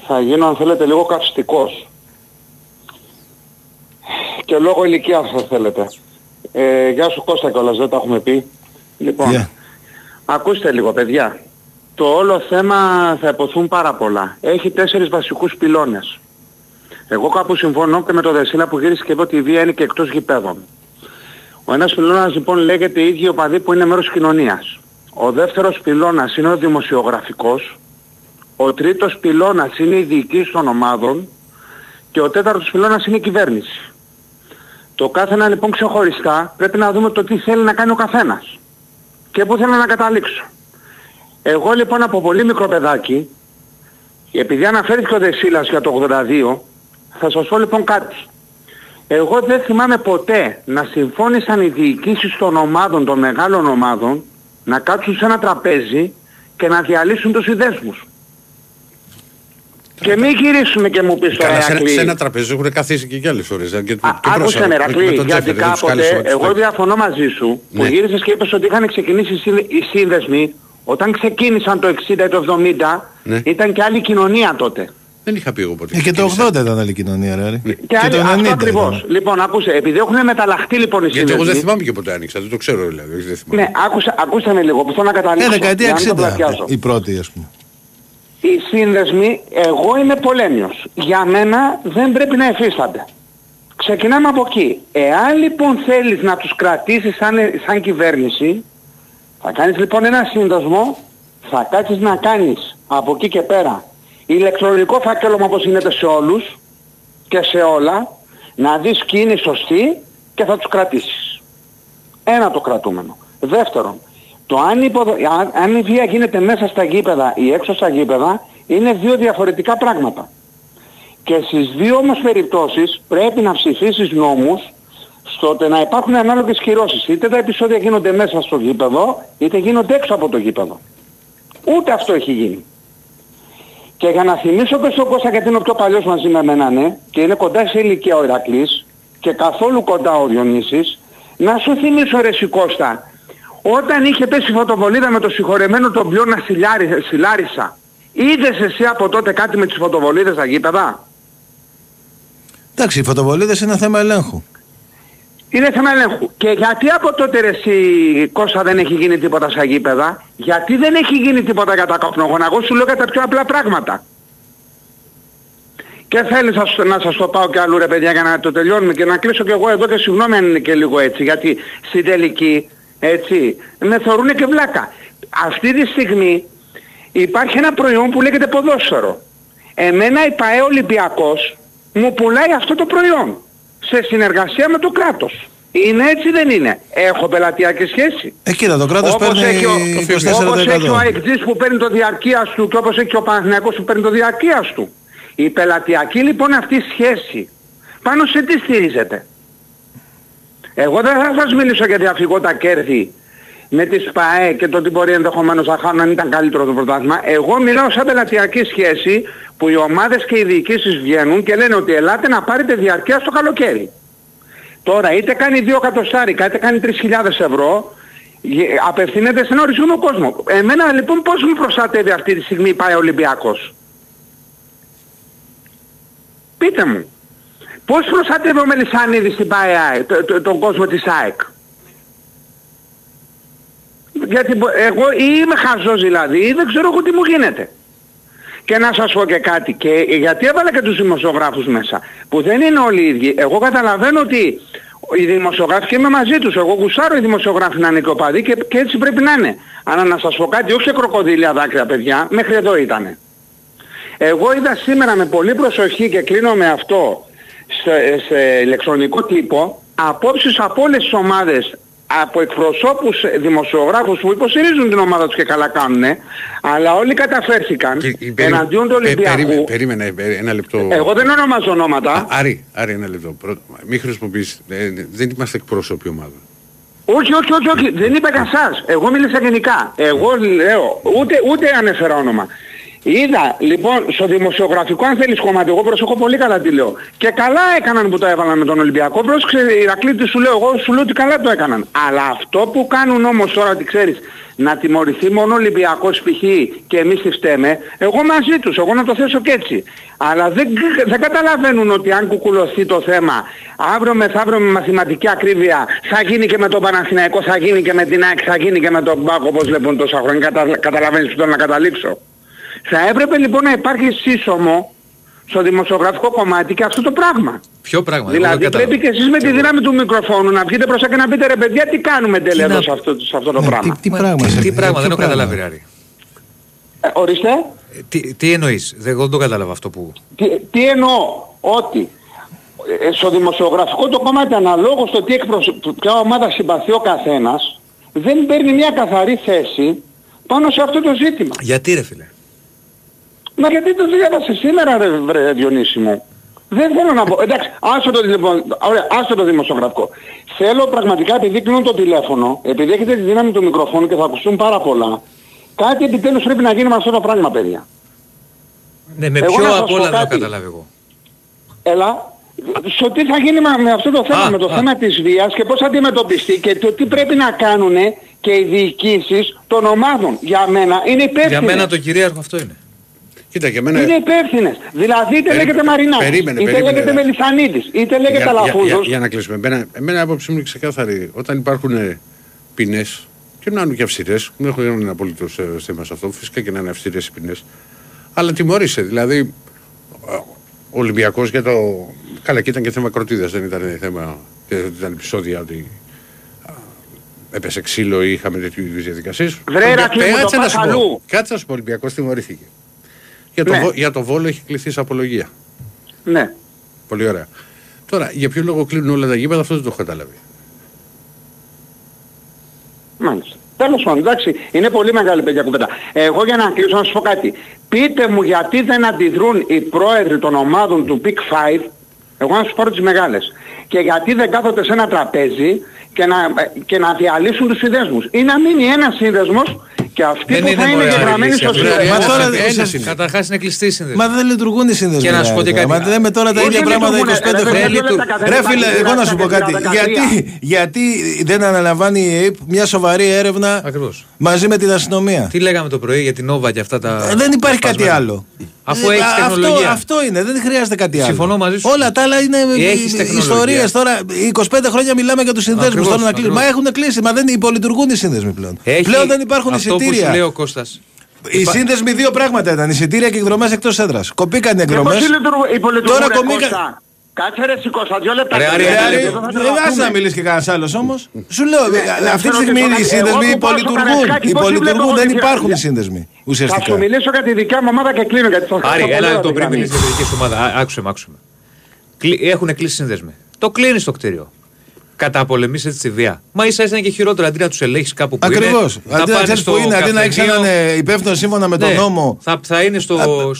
θα γίνω, αν θέλετε, λίγο καυστικός. Και λόγω ηλικίας θα θέλετε. Γεια σου Κώστα κιόλας, δεν τα έχουμε πει. Λοιπόν, ακούστε λίγο παιδιά. Το όλο θέμα θα υποθούν πάρα πολλά. Έχει 4 βασικούς πυλώνες. Εγώ κάπου συμφωνώ και με τον Δεσύλλα που γύρισε και είπε ότι η βία είναι και εκτός γηπέδων. Ο ένας πυλώνας λοιπόν λέγεται οι ίδιοι οπαδοί που είναι μέρος κοινωνίας. Ο δεύτερος πυλώνας είναι ο δημοσιογραφικός. Ο τρίτος πυλώνας είναι οι διοικήσεις των ομάδων. Και ο τέταρτος πυλώνας είναι η κυβέρνηση. Το κάθε ένα λοιπόν ξεχωριστά πρέπει να δούμε το τι θέλει να κάνει ο καθένας. Και πού θέλω να καταλήξω. Εγώ λοιπόν από πολύ μικρό παιδάκι, επειδή αναφέρθηκε ο Δεσύλλας για το 82, θα σας πω λοιπόν κάτι. Εγώ δεν θυμάμαι ποτέ να συμφώνησαν οι διοικήσεις των ομάδων, των μεγάλων ομάδων, να κάτσουν σε ένα τραπέζι και να διαλύσουν τους συνδέσμους. Και μην γυρίσουμε και μου πεις τώρα, Ηρακλή. Σε ένα τραπέζι έχουν καθίσει και κι άλλες ώρες. Άκουσε με, Ηρακλή, γιατί κάποτε εγώ διαφωνώ μαζί σου, που γύρισες και είπες ότι είχαν ξεκινήσει οι σύνδεσμοι. Όταν ξεκίνησαν το 60 ή το 70, ναι, ήταν και άλλη κοινωνία τότε. Δεν είχα πει εγώ ποτέ. Και το 80 ήταν άλλη κοινωνία, ρε. Ναι. Και το 90 ακριβώς. Λοιπόν, άκουσε, επειδή έχουν μεταλλαχτεί λοιπόν οι σύνδεσμοι. Γιατί εγώ δεν θυμάμαι και ποτέ άνοιξα, δεν το ξέρω δηλαδή. Δεν θυμάμαι. Ναι, άκουσα με λίγο, που θέλω να καταλήξω. Ναι, δεκαετία 60, η πρώτη ας πούμε. Οι σύνδεσμοι, εγώ είμαι πολέμιος. Για μένα δεν πρέπει να εφίστανται. Ξεκινάμε από εκεί. Εάν λοιπόν θέλεις να τους κρατήσεις σαν κυβέρνηση, θα κάνεις λοιπόν ένα σύνδεσμο, θα κάτσεις να κάνεις από εκεί και πέρα ηλεκτρονικό φάκελωμα όπως γίνεται σε όλους και σε όλα, να δεις ποιοι είναι σωστοί και θα τους κρατήσεις. Ένα το κρατούμενο. Δεύτερον, το αν η βία γίνεται μέσα στα γήπεδα ή έξω στα γήπεδα είναι δύο διαφορετικά πράγματα. Και στις δύο όμως περιπτώσεις πρέπει να ψηφίσεις νόμους ώστε να υπάρχουν ανάλογες κυρώσεις. Είτε τα επεισόδια γίνονται μέσα στο γήπεδο, είτε γίνονται έξω από το γήπεδο. Ούτε αυτό έχει γίνει. Και για να θυμίσω και στον Κώστα, γιατί είναι ο πιο παλιός μαζί με εμένα, ναι, και είναι κοντά σε ηλικία ο Ηρακλής και καθόλου κοντά ο Διονύσης, να σου θυμίσω, ρε συ Κώστα, όταν είχε πέσει φωτοβολίδα με το συγχωρεμένο τον Πλιώνα στη Λάρισα, είδες εσύ από τότε κάτι με τις φωτοβολίδες στα γήπεδα? Εντάξει, οι φωτοβολίδες είναι θέμα ελέγχου. Είναι θέμα ελέγχου. Και γιατί από τότε ρε εσύ Κώστα δεν έχει γίνει τίποτα στα γήπεδα? Γιατί δεν έχει γίνει τίποτα για τα καπνογόνα? Εγώ σου λέω για τα πιο απλά πράγματα. Και θέλεις να σας το πάω κι αλλού ρε παιδιά για να το τελειώνουμε και να κλείσω κι εγώ εδώ, και συγγνώμη αν είναι και λίγο έτσι, γιατί στην τελική έτσι με θεωρούνε και βλάκα. Αυτή τη στιγμή υπάρχει ένα προϊόν που λέγεται ποδόσφαιρο. Εμένα η ΠαΕ Ολυμπιακός μου πουλάει αυτό το προϊόν σε συνεργασία με το κράτος. Είναι έτσι, δεν είναι? Έχω πελατειακή σχέση. Κοίτα, το κράτος όπως παίρνει όπως έχει ο ΑΕΚΤΖΙΣ που παίρνει το διαρκείας του και όπως έχει ο Παναθηναϊκός που παίρνει το διαρκείας του. Η πελατειακή λοιπόν αυτή σχέση πάνω σε τι στηρίζεται? Εγώ δεν θα σας μιλήσω για διαφυγότα κέρδη με τις ΠαΕ και το τι μπορεί ενδεχομένως να χάνουν αν ήταν καλύτερο το πρωτάθλημα. Εγώ μιλάω σαν πελατειακή σχέση που οι ομάδες και οι διοικήσεις βγαίνουν και λένε ότι ελάτε να πάρετε διαρκεία στο καλοκαίρι. Τώρα είτε κάνει 2 εκατοστάρικα, είτε κάνει 3.000 ευρώ, απευθύνεται σε ένα ορισμένο κόσμο. Εμένα λοιπόν πώς μου προστατεύει αυτή τη στιγμή πάει ο Ολυμπιακός? Πείτε μου. Πώς προστατεύει ο Μελισσανίδης στην ΠΑΕ, τον κόσμο της ΑΕΚ? Γιατί εγώ ή είμαι χαζός δηλαδή ή δεν ξέρω εγώ τι μου γίνεται. Και να σας πω και κάτι, και γιατί έβαλα και τους δημοσιογράφους μέσα, που δεν είναι όλοι οι ίδιοι. Εγώ καταλαβαίνω ότι οι δημοσιογράφοι, και είμαι μαζί τους, εγώ γουσάρω οι δημοσιογράφοι να είναι και οπαδοί και έτσι πρέπει να είναι. Αλλά να σας πω κάτι, όχι σε κροκοδίλια δάκρυα παιδιά, μέχρι εδώ ήτανε. Εγώ είδα σήμερα με πολύ προσοχή και κλείνω με αυτό σε ηλεκτρονικό τύπο απόψεις από όλες τις ομάδες, από εκπροσώπους δημοσιογράφους που υποστηρίζουν την ομάδα τους και καλά κάνουνε, αλλά όλοι καταφέρθηκαν εναντίον του Ολυμπιακού. Περίμενε ένα λεπτό. Εγώ δεν ονομάζω ονόματα. Άρη ένα λεπτό. Μην χρησιμοποιείς, δεν είμαστε εκπρόσωποι ομάδα. Όχι. Δεν είπα για εσάς. Εγώ μίλησα γενικά. Εγώ λέω, ούτε ανέφερα όνομα. Είδα λοιπόν στο δημοσιογραφικό, αν θέλεις κομμάτι, εγώ προσέχω πολύ καλά τι λέω. Και καλά έκαναν που το έβαλαν με τον Ολυμπιακό. Πρόσεξε Ηρακλή τι σου λέω, εγώ σου λέω ότι καλά το έκαναν. Αλλά αυτό που κάνουν όμως τώρα, τι ξέρεις, να τιμωρηθεί μόνο ο Ολυμπιακός π.χ. και εμείς τη φταίμε, εγώ μαζί τους, εγώ να το θέσω και έτσι. Αλλά δεν καταλαβαίνουν ότι αν κουκουλωθεί το θέμα, αύριο μεθαύριο με μαθηματική ακρίβεια, θα γίνει και με τον Παναθηναϊκό, θα γίνει και με την ΑΕΚ, θα γίνει και με τον Μπάκο, όπως λοιπόν τόσα χρόνια. Καταλαβαίνεις που θέλω να καταλήξω. Θα έπρεπε λοιπόν να υπάρχει σύσσωμο στο δημοσιογραφικό κομμάτι και αυτό το πράγμα. Ποιο πράγμα? Δηλαδή πρέπει και εσείς με τη δύναμη του μικροφόνου να βγείτε προς και να πείτε ρε παιδιά τι κάνουμε τέλεια εδώ σε αυτό το πράγμα. Τι πράγμα, δεν το καταλάβει Ράρη. Ορίστε. Τι εννοείς, δεν το κατάλαβα αυτό που... Τι εννοώ, ότι στο δημοσιογραφικό το κομμάτι αναλόγως το τι ποια ομάδα συμπαθεί ο καθένας δεν παίρνει μια καθαρή θέση πάνω σε αυτό το ζήτημα. Γιατί ρε φίλε? Μα γιατί το διάβασε σήμερα ρε Διονύση μου. Δεν θέλω να πω. Εντάξει, άστο το δημοσιογραφικό. Θέλω πραγματικά επειδή κλείνω το τηλέφωνο, επειδή έχετε τη δύναμη του μικροφόνου και θα ακουστούν πάρα πολλά, κάτι επιτέλους πρέπει να γίνει με αυτό το πράγμα, παιδιά. Ναι, με ποιο απ' όλα δεν το καταλάβω εγώ. Έλα, στο τι θα γίνει με αυτό το θέμα, με το θέμα της βίας και πώς θα αντιμετωπιστεί και το τι πρέπει να κάνουν και οι διοικήσεις των ομάδων. Για μένα είναι υπεύθυνες. Για μένα το κυρίαρχο αυτό είναι. Κοίτα, και εμένα... Είναι υπεύθυνες. Δηλαδή είτε λέγεται Μαρινάκης, λέγεται Μελισσανίδης, είτε λέγεται Αλαφούζος. Για να κλείσουμε. Εμένα άποψη μου είναι ξεκάθαρη. Όταν υπάρχουν ποινές, και να είναι και αυστηρές, δεν έχω γίνει απολύτως θέμα σε αυτό, φυσικά και να είναι αυστηρές οι ποινές. Αλλά τιμωρήσε. Δηλαδή, ο Ολυμπιακός για το. Καλά, και ήταν και θέμα κροτίδας, δεν ήταν θέμα. Ήταν επεισόδια ότι έπεσε ξύλο ή είχαμε τέτοιου είδους διαδικασίες. Κάτσε να σου πω, ο Ολυμπιακός τιμωρήθηκε. Για το Βόλο έχει κληθεί σε απολογία. Ναι. Πολύ ωραία. Τώρα, για ποιο λόγο κλείνουν όλα τα γήπεδα, αυτό δεν το έχω καταλάβει. Μάλιστα. Τέλος πάντων, εντάξει, είναι πολύ μεγάλη παιδιά κουβέντα. Εγώ για να κλείσω να σας πω κάτι. Πείτε μου γιατί δεν αντιδρούν οι πρόεδροι των ομάδων του Big Five, εγώ να σας πάρω τις μεγάλες, και γιατί δεν κάθονται σε ένα τραπέζι και να διαλύσουν τους συνδέσμους. Ή να μείνει ένας σύνδεσμος και αυτοί δεν που είναι, θα είναι γεγραμμένοι στο σύνδεσμο. Καταρχάς είναι κλειστή σύνδεσμη. Μα δεν λειτουργούν οι σύνδεσμοι. Και να σου πω και κάτι. Μα λέμε τώρα τα ίδια πράγματα 25 χρόνια. Ρε φίλε, εγώ να σου πω κάτι. Γιατί δεν αναλαμβάνει η ΕΕΠ μια σοβαρή έρευνα μαζί με την αστυνομία? Τι λέγαμε το πρωί για την Νόβα και αυτά τα. Δεν υπάρχει κάτι άλλο. Αφού έχεις τεχνολογία. Αυτό είναι, δεν χρειάζεται κάτι άλλο. Συμφωνώ μαζί σου. Όλα τα άλλα είναι ιστορίες. Τώρα 25 χρόνια μιλάμε για τους συνδέσμους. Μα έχουν κλείσει, μα δεν υπολειτουργούν οι σύνδεσμοι πλέον. Πλέον δεν υπάρχουν εισιτήρια. Αυτό που σου λέει ο Κώστας. Οι σύνδεσμοι δύο πράγματα ήταν: εισιτήρια και εκδρομές εκτός έδρας. Κοπήκαν οι εκδρομές. Τώρα κοπήκαν. Κάτσε ρε σηκώσα, 2 λεπτά. Άσε να μιλήσει και κανένας άλλος όμως. Σου λέω, αυτή τη στιγμή οι σύνδεσμοι υπολειτουργούν, δεν υπάρχουν οι σύνδεσμοι. Ουσιαστικά. Θα σου μιλήσω για τη δικιά μου ομάδα και κλείνω. Άρη, έλα το πριν μιλήσεις για τη δική σου ομάδα. Άκουσε με. Έχουν κλείσει σύνδεσμοι. Το κλείνεις το κτίριο. Καταπολεμήσει τη βία. Μα ίσα ίσα είναι και χειρότερα αντί να τους ελέγχεις κάπου που ακριβώς. Είναι. Ακριβώς. Αντί να ξέρεις που είναι, αντί να έχεις έναν υπεύθυνο σύμφωνα με τον νόμο. Θα είναι στο.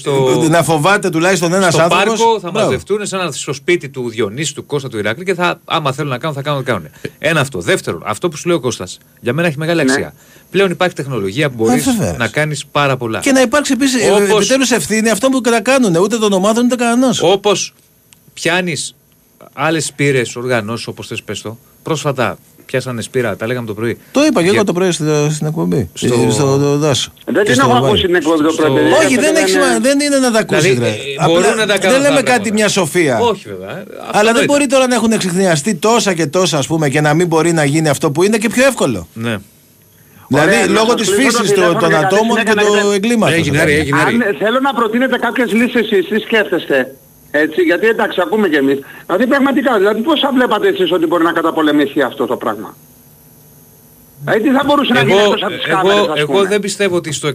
Να φοβάται τουλάχιστον ένας άνθρωπος. Στο πάρκο θα μαζευτούν στο σπίτι του Διονύση, του Κώστα, του Ηρακλή και θα, άμα θέλουν να κάνουν, θα κάνουν ό,τι κάνουν. Ένα αυτό. Δεύτερον, αυτό που σου λέει ο Κώστας, για μένα έχει μεγάλη αξία. Πλέον υπάρχει τεχνολογία που μπορείς να κάνεις πάρα πολλά. Και να υπάρξει επίσης επιτέλους ευθύνη αυτό που τα κάνουν, ούτε των ομάδων ούτε κανένας. Όπως πιάνεις. Άλλες πύρες, οργανώσεις, όπως θες πες το. Πρόσφατα πιάσανε σπήρα, τα λέγαμε το πρωί. Το είπα και εγώ το πρωί στην εκπομπή. Στο Δάσο. Δεν την έχω ακούσει την εκπομπή το πρωί. Όχι, δεν είναι να τα ακούσει. Δεν λέμε κάτι μια σοφία. Όχι, βέβαια. Αλλά δεν μπορεί τώρα να έχουν εξεχνιαστεί τόσα και τόσα, ας πούμε, και να μην μπορεί να γίνει αυτό που είναι και πιο εύκολο. Ναι. Δηλαδή λόγω της φύσης των ατόμων και του εγκλήματος. Θέλω να προτείνετε κάποιες λύσεις εσείς, σκέφτεστε. Έτσι, γιατί εντάξει ακούμε κι εμείς. Δηλαδή πραγματικά, πώς θα βλέπατε εσείς ότι μπορεί να καταπολεμηθεί αυτό το πράγμα? Δηλαδή τι θα μπορούσε να γίνει εκτός από τις κάμερες? Εγώ δεν πιστεύω ότι στο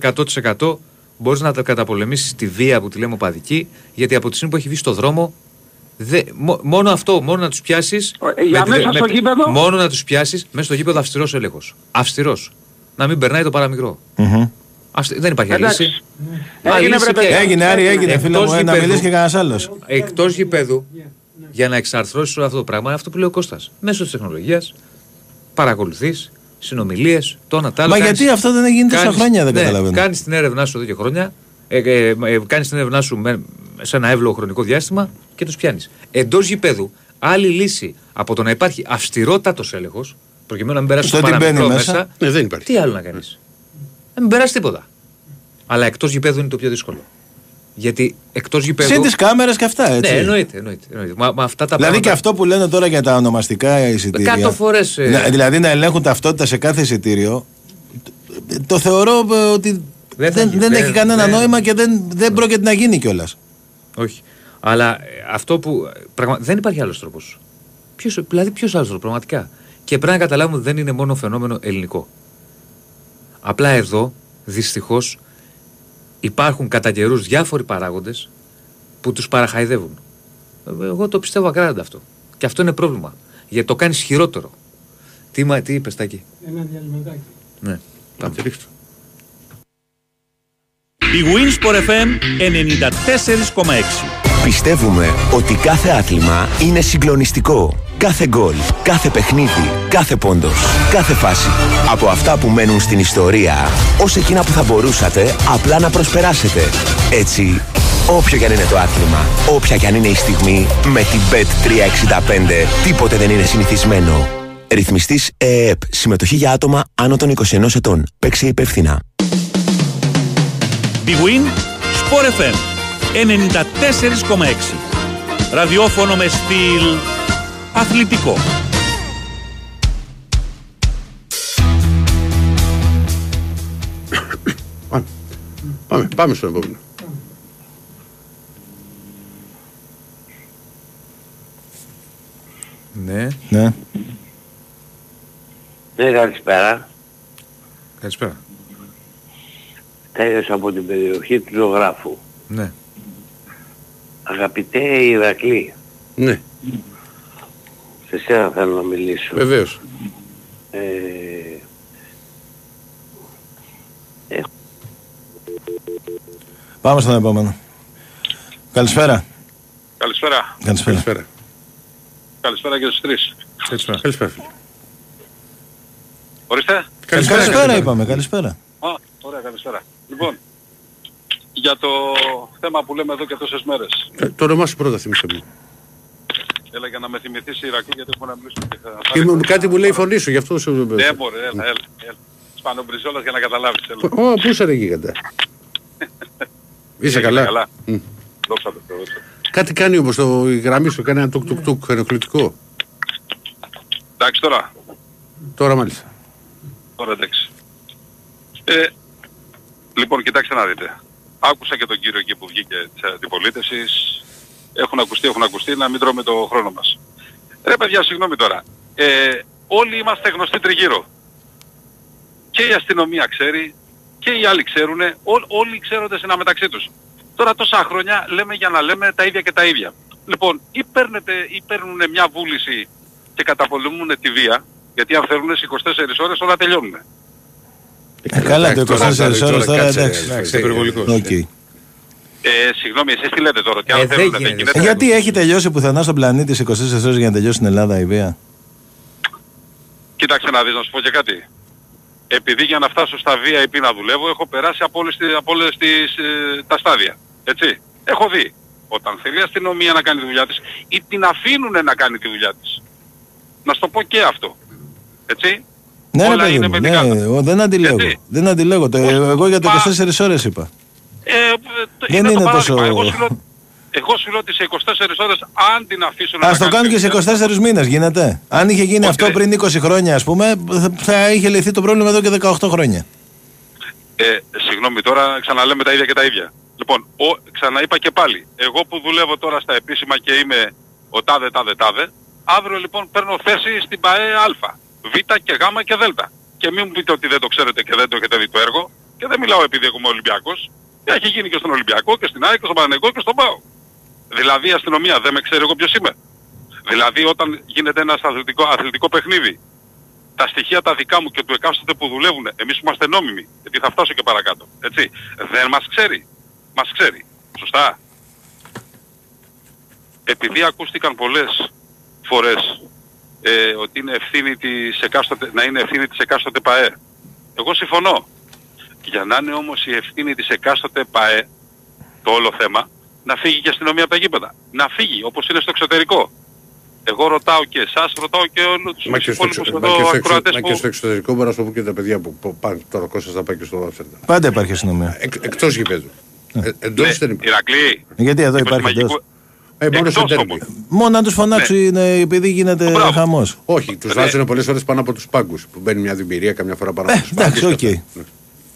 100% μπορείς να καταπολεμήσεις τη βία που τη λέμε οπαδική, γιατί από τη στιγμή που έχει βγει στο δρόμο, μόνο αυτό, μόνο να τους πιάσεις. Για μέσα στο γήπεδο. Μόνο να τους πιάσεις, μέσα στο γήπεδο αυστηρός έλεγχος. Αυστηρός. Να μην περνάει το παραμικρό. Δεν υπάρχει άλλη λύση. Έγινε Άρη, έγινε φίλε μου, να μιλήσει και κανένας άλλος. Εκτός γηπέδου, για να εξαρθρώσεις όλο αυτό το πράγμα, αυτό που λέει ο Κώστας. Μέσω της τεχνολογίας, παρακολουθείς, συνομιλίες, τόνα τ' άλλα. Μα γιατί αυτό δεν γίνεται στα χρόνια, δεν καταλαβαίνω. Κάνεις την έρευνά σου εδώ και χρόνια, κάνεις την έρευνά σου σε ένα εύλογο χρονικό διάστημα και τους πιάνεις. Εντός γηπέδου, άλλη λύση από το να υπάρχει αυστηρότατος έλεγχος, προκειμένου να μην περάσει το παραμικρό μέσα, τι άλλο να κάνεις? Δεν περάσει τίποτα. Αλλά εκτός γηπέδου είναι το πιο δύσκολο. Γιατί εκτός γηπέδου. Συν τις κάμερες και αυτά, έτσι. Ναι, εννοείται. Μα αυτά τα δηλαδή πράγματα... και αυτό που λένε τώρα για τα ονομαστικά εισιτήρια. 100 φορές. Δηλαδή να ελέγχουν ταυτότητα σε κάθε εισιτήριο. Το θεωρώ ότι δεν έχει κανένα νόημα και δεν πρόκειται να γίνει κιόλας. Όχι. Αλλά αυτό που. Δεν υπάρχει άλλο τρόπο. Δηλαδή, ποιο άλλο τρόπο, πραγματικά. Και πρέπει να καταλάβουμε ότι δεν είναι μόνο φαινόμενο ελληνικό. Απλά εδώ, δυστυχώς, υπάρχουν κατά καιρούς διάφοροι παράγοντες που τους παραχαϊδεύουν. Εγώ το πιστεύω ακράδαντα αυτό. Και αυτό είναι πρόβλημα. Γιατί το κάνεις χειρότερο. Τι είπες, Τάκη? Ένα διαλυματάκι. Ναι, πάμε. Ρίχτω. Η Winsport FM 94,6. Πιστεύουμε ότι κάθε άθλημα είναι συγκλονιστικό. Κάθε γκολ, κάθε παιχνίδι, κάθε πόντος, κάθε φάση. Από αυτά που μένουν στην ιστορία, ως εκείνα που θα μπορούσατε απλά να προσπεράσετε. Έτσι, όποιο κι αν είναι το άθλημα, όποια κι αν είναι η στιγμή, με την Bet365 τίποτε δεν είναι συνηθισμένο. Ρυθμιστής ΕΕΠ. Συμμετοχή για άτομα άνω των 21 ετών. Παίξε υπεύθυνα. Big Win Sport FM 94,6. Ραδιόφωνο με στυλ αθλητικό. Πάμε στον επόμενο. Ναι. Ναι, καλησπέρα. Καλησπέρα. Τέλειωσα από την περιοχή του ζωγράφου. Ναι. Αγαπητέ Ηρακλή. Ναι. Σε σένα θέλω να μιλήσω. Βεβαίως. Πάμε στον επόμενο. Καλησπέρα. Καλησπέρα. Καλησπέρα και στους τρεις. Καλησπέρα. Ορίστε. Καλησπέρα είπαμε. Καλησπέρα. Α, ωραία, καλησπέρα. Λοιπόν, για το θέμα που λέμε εδώ και τόσες μέρες. Το όνομά σου πρώτα θυμίσαι μου. Έλα για να με θυμηθείς Ηρακλή, γιατί έχω να μιλήσω και θα... Είμαι, κάτι μου λέει η φωνή σου, γι' αυτό σου... Ναι, μπορεί, έλα. Σπανομπριζόλας για να καταλάβεις. Ω, πού είσαι ρε γίγαντα. Είσαι καλά. Δόξα το Θεό. Κάτι κάνει όμως η γραμμή σου, κάνει ένα τουκ-τουκ-τουκ ενοχλητικό. Εντάξει τώρα. Τώρα μάλιστα. Τώρα εντάξει. Λοιπόν, κοιτάξτε να δείτε. Άκουσα και τον κύριο εκεί που βγήκε της αντιπολίτευσης. Έχουν ακουστεί, να μην τρώμε το χρόνο μας. Ρε παιδιά, συγγνώμη τώρα. Όλοι είμαστε γνωστοί τριγύρω. Και η αστυνομία ξέρει, και οι άλλοι ξέρουν, όλοι ξέρονται συνα μεταξύ τους. Τώρα τόσα χρόνια λέμε για να λέμε τα ίδια και τα ίδια. Λοιπόν, ή παίρνουν μια βούληση και καταπολεμούν τη βία, γιατί αν θέλουν στις 24 ώρες όλα τελειώνουν. Καλά το 24 ώρες τώρα, εντάξει. Συγγνώμη, εσείς τι λέτε τώρα? Γιατί έχει τελειώσει πουθενά στον πλανήτη στις 24 ώρες για να τελειώσει στην Ελλάδα η βία? Κοίταξε να δεις, να σου πω και κάτι. Επειδή για να φτάσω στα VIP να δουλεύω, έχω περάσει από όλες τα στάδια. Έτσι. Έχω δει όταν θέλει η αστυνομία να κάνει τη δουλειά της ή την αφήνουν να κάνει τη δουλειά της. Να σου το πω και αυτό. Έτσι. Ναι, ρε παιδί μου, δεν αντιλέγω. Εγώ για το 24 ώρες είπα. Δεν είναι τόσο... Εγώ σου λέω ότι σε 24 ώρες αν την αφήσουν... Ας το κάνουν και σε 24 μήνες, γίνεται. Αν είχε γίνει αυτό πριν 20 χρόνια, ας πούμε, θα είχε λυθεί το πρόβλημα εδώ και 18 χρόνια. Συγγνώμη, τώρα ξαναλέμε τα ίδια και τα ίδια. Λοιπόν, ξαναείπα και πάλι. Εγώ που δουλεύω τώρα στα επίσημα και είμαι ο τάδε, αύριο λοιπόν παίρνω θέση στην ΠΑΕ Α. Β και Γ και Δ. Και μην μου πείτε ότι δεν το ξέρετε και δεν το έχετε δει το έργο, και δεν μιλάω επειδή είμαι Ολυμπιακός. Έχει γίνει και στον Ολυμπιακό και στην ΑΕΚ και στον Παναθηναϊκό και στον ΠΑΟ. Δηλαδή η αστυνομία δεν με ξέρει εγώ ποιος είμαι. Δηλαδή όταν γίνεται ένα αθλητικό παιχνίδι, τα στοιχεία τα δικά μου και του εκάστοτε που δουλεύουν, εμείς είμαστε νόμιμοι, γιατί θα φτάσω και παρακάτω. Έτσι. Δεν μας ξέρει. Μας ξέρει. Σωστά. Επειδή ακούστηκαν πολλές φορές ότι είναι ευθύνη της εκάστοτε ΠΑΕ. Εγώ συμφωνώ. Για να είναι όμως η ευθύνη της εκάστοτε ΠΑΕ το όλο θέμα, να φύγει και η αστυνομία από τα γήπεδα. Να φύγει όπως είναι στο εξωτερικό. Εγώ ρωτάω και εσάς, ρωτάω και όλους τους υπόλοιπους εδώ ακροατές που... Μα και στο εξωτερικό μπορώ να σου πω και τα παιδιά που πάνε τώρα, Κώστας θα πάει και στο After. Πάντα υπάρχει αστυνομία. Εκτός γήπεδου. Εντός δεν υπάρχει. Ηρακλή. Γιατί εδώ υπάρχει εντός. Μόνο να τους φωνάξουν, ναι. Επειδή γίνεται χαμός. Όχι, τους βάζουν πολλές φορές πάνω από τους πάγκους. Που μπαίνει μια δημιουργία καμιά φορά πάνω από τους πάγκους. Εντάξει, οκ.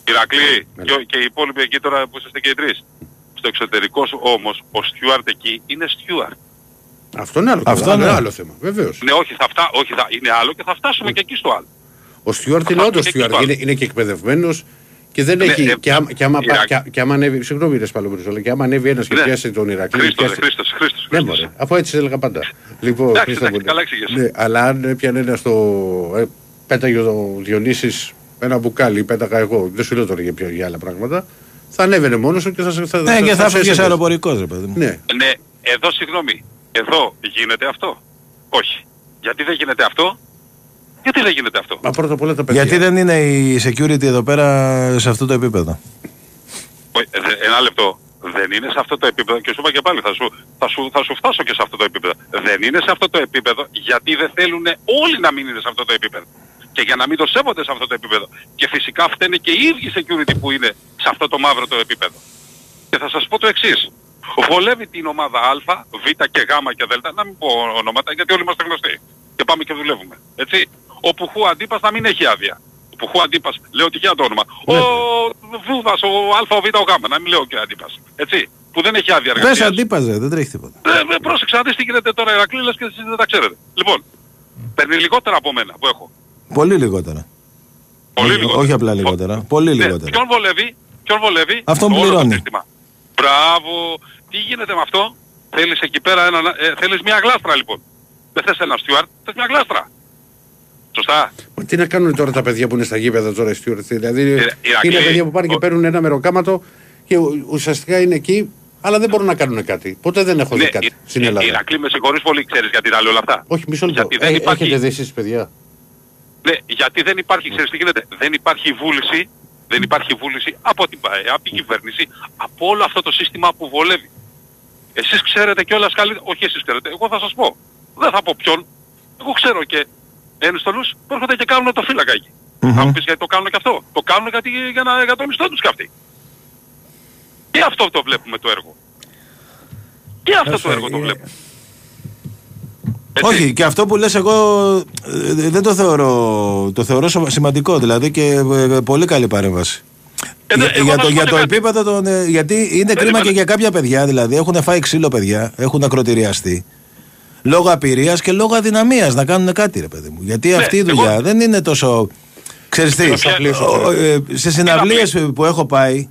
Ηρακλή και οι υπόλοιποι εκεί τώρα που είστε και οι τρεις. Στο εξωτερικό όμως ο Στιούαρτ εκεί είναι Στιούαρτ. Αυτό είναι άλλο, αυτό είναι άλλο θέμα. Βεβαίως. Ναι, όχι, είναι άλλο και θα φτάσουμε και εκεί στο άλλο. Ο Στιούαρτ είναι όντως Στιούαρτ. Είναι και εκπαιδευμένος και δεν έχει. Και άμα ανέβει. Συγγνώμη, ρε Σπαλοπούλου, αλλά και άμα ανέβει ένας και πιάσει τον Ηρακλή. Χρήστος. Ναι, μπορεί. Αφού έτσι έλεγα πάντα. Λοιπόν, αλλά αν πιανε ένα στο. Πέταγε ο Διονύσης ένα μπουκάλι, πέταγα εγώ. Δεν σου λέω τώρα για άλλα πράγματα. Θα ανέβαινε μόνος και θα. Ναι, και θα φύγει σε αεροπορικό, ρε παιδί μου. Ναι, εδώ συγγνώμη. Εδώ γίνεται αυτό. Όχι. Γιατί δεν γίνεται αυτό. Γιατί δεν γίνεται αυτό. Μα πρώτα απ' όλα τα παιδιά. Γιατί δεν είναι η security εδώ πέρα σε αυτό το επίπεδο. Ένα λεπτό. Δεν είναι σε αυτό το επίπεδο. Και σου είπα και πάλι, θα σου φτάσω και σε αυτό το επίπεδο. Δεν είναι σε αυτό το επίπεδο γιατί δεν θέλουν όλοι να μην είναι σε αυτό το επίπεδο. Και για να μην το σέβονται σε αυτό το επίπεδο. Και φυσικά φταίνε και οι ίδιοι security που είναι σε αυτό το μαύρο το επίπεδο. Και θα σας πω το εξής. Βολεύει την ομάδα Α, Β και Γ και Δ, να μην πω ονόματα γιατί όλοι είμαστε γνωστοί. Και πάμε και δουλεύουμε. Έτσι. Ο Πουχού Αντύπας να μην έχει άδεια. Ο Πουχού Αντύπας, λέω τυχαία το όνομα. Ναι. Ο Δούδας, ο Α, ο Β, ο Γ, να μην λέω και Αντύπας. Έτσι. Που δεν έχει άδεια εργασίας. Πες Αντύπας, δεν τρέχει τίποτα. Πρόσεξε, αν δεις τι γίνεται τώρα Ηρακλή, λες και εσείς δεν τα ξέρετε. Λοιπόν, παίρνει λιγότερα από μένα που έχω. Πολύ λιγότερα. Πολύ λιγότερα. Όχι απλά λιγότερα. Πολύ λιγότερα. Ναι. Ποιον βολεύει, αυτόν πληρώνει. Μπράβο. Τι γίνεται με αυτό. Θέλεις εκεί πέρα θέλεις μια γλάστρα λοιπόν. Δεν θες ένα στιουαρτ, θες μια γλάστρα. Σωστά. Μα τι να κάνουν τώρα τα παιδιά που είναι στα γήπεδα τώρα οι στιουαρτ. Δηλαδή είναι παιδιά που πάνε και παίρνουν ένα μεροκάματο και ουσιαστικά είναι εκεί, αλλά δεν μπορούν να κάνουν κάτι. Ποτέ δεν έχω δει κάτι στην Ελλάδα. Ηρακλή, με συγχωρείς πολύ, ξέρεις γιατί τα λέω όλα αυτά. Όχι, μισό λεπτό. Έχετε δει εσείς παιδιά. Ναι, γιατί δεν υπάρχει, ξέρεις τι γίνεται. Δεν υπάρχει βούληση από την ΠΑΕ, από την κυβέρνηση, από όλο αυτό το σύστημα που βολεύει. Εσείς ξέρετε κιόλας καλύτερα. Όχι, εσείς ξέρετε. Εγώ θα σας πω. Δεν θα πω ποιον. Εγώ ξέρω και ένστολους που έρχονται και κάνουν το φύλακα εκεί. Θα μου πεις γιατί το κάνουν και αυτό. Το κάνουν γιατί για το μισθό τους κι αυτοί. Και αυτό το βλέπουμε το έργο. Και αυτό το έργο το βλέπουμε. Έτσι. Όχι, και αυτό που λες εγώ δεν το θεωρώ, το θεωρώ σημαντικό δηλαδή και πολύ καλή παρέμβαση. Για το επίπεδο των, γιατί είναι κρίμα και για κάποια παιδιά δηλαδή, έχουν φάει ξύλο παιδιά, έχουν ακροτηριαστεί λόγω απειρίας και λόγω αδυναμίας να κάνουν κάτι ρε παιδί μου. Γιατί αυτή η δουλειά δεν είναι τόσο, ξέρεις τι, σε συναυλίες που έχω πάει,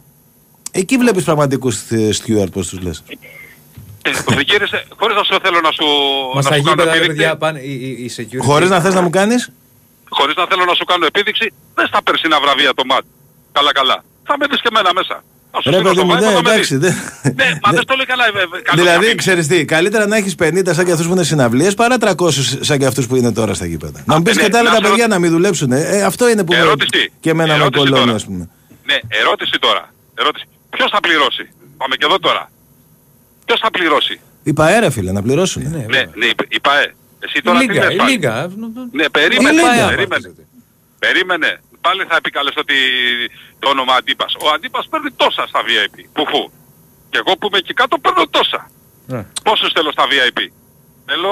εκεί βλέπεις πραγματικούς στιούαρτ πως τους λες. Χωρίς να σου θέλω να σου κάνω επίδειξη. Χωρίς να θες να μου κάνεις. Χωρίς να θέλω να σου κάνω επίδειξη. Δεν στα περσινά βραβεία το ΜΑΤ. Καλά καλά. Θα με δεις και εμένα μέσα. Ρε παιδί μου, εντάξει. Ναι, μα δεν το λέει καλά. Δηλαδή ξέρεις τι, καλύτερα να έχεις 50 σαν και αυτούς που είναι συναυλίες παρά 300 σαν και αυτούς που είναι τώρα στα γήπεδα. Να μου πεις και τα άλλα τα παιδιά να μην δουλέψουν. Αυτό είναι που και εμένα με κολώνει ας πούμε. Ναι, ερώτηση τώρα. Ποιος θα πληρώσει. Πάμε και εδώ τώρα. Ποιος θα πληρώσει. Η ΠΑΕ ρε φίλε, να πληρώσουν. Ναι, η ΠΑΕ. Εσύ τώρα Λίγα, τι λες. Ναι, περίμενε. Πάλι θα επικαλεστώ το όνομα Αντίπας. Ο Αντίπας παίρνει τόσα στα VIP. Πουχού. Και εγώ που είμαι εκεί κάτω παίρνω τόσα. Ναι. Πόσους θέλω στα VIP. Θέλω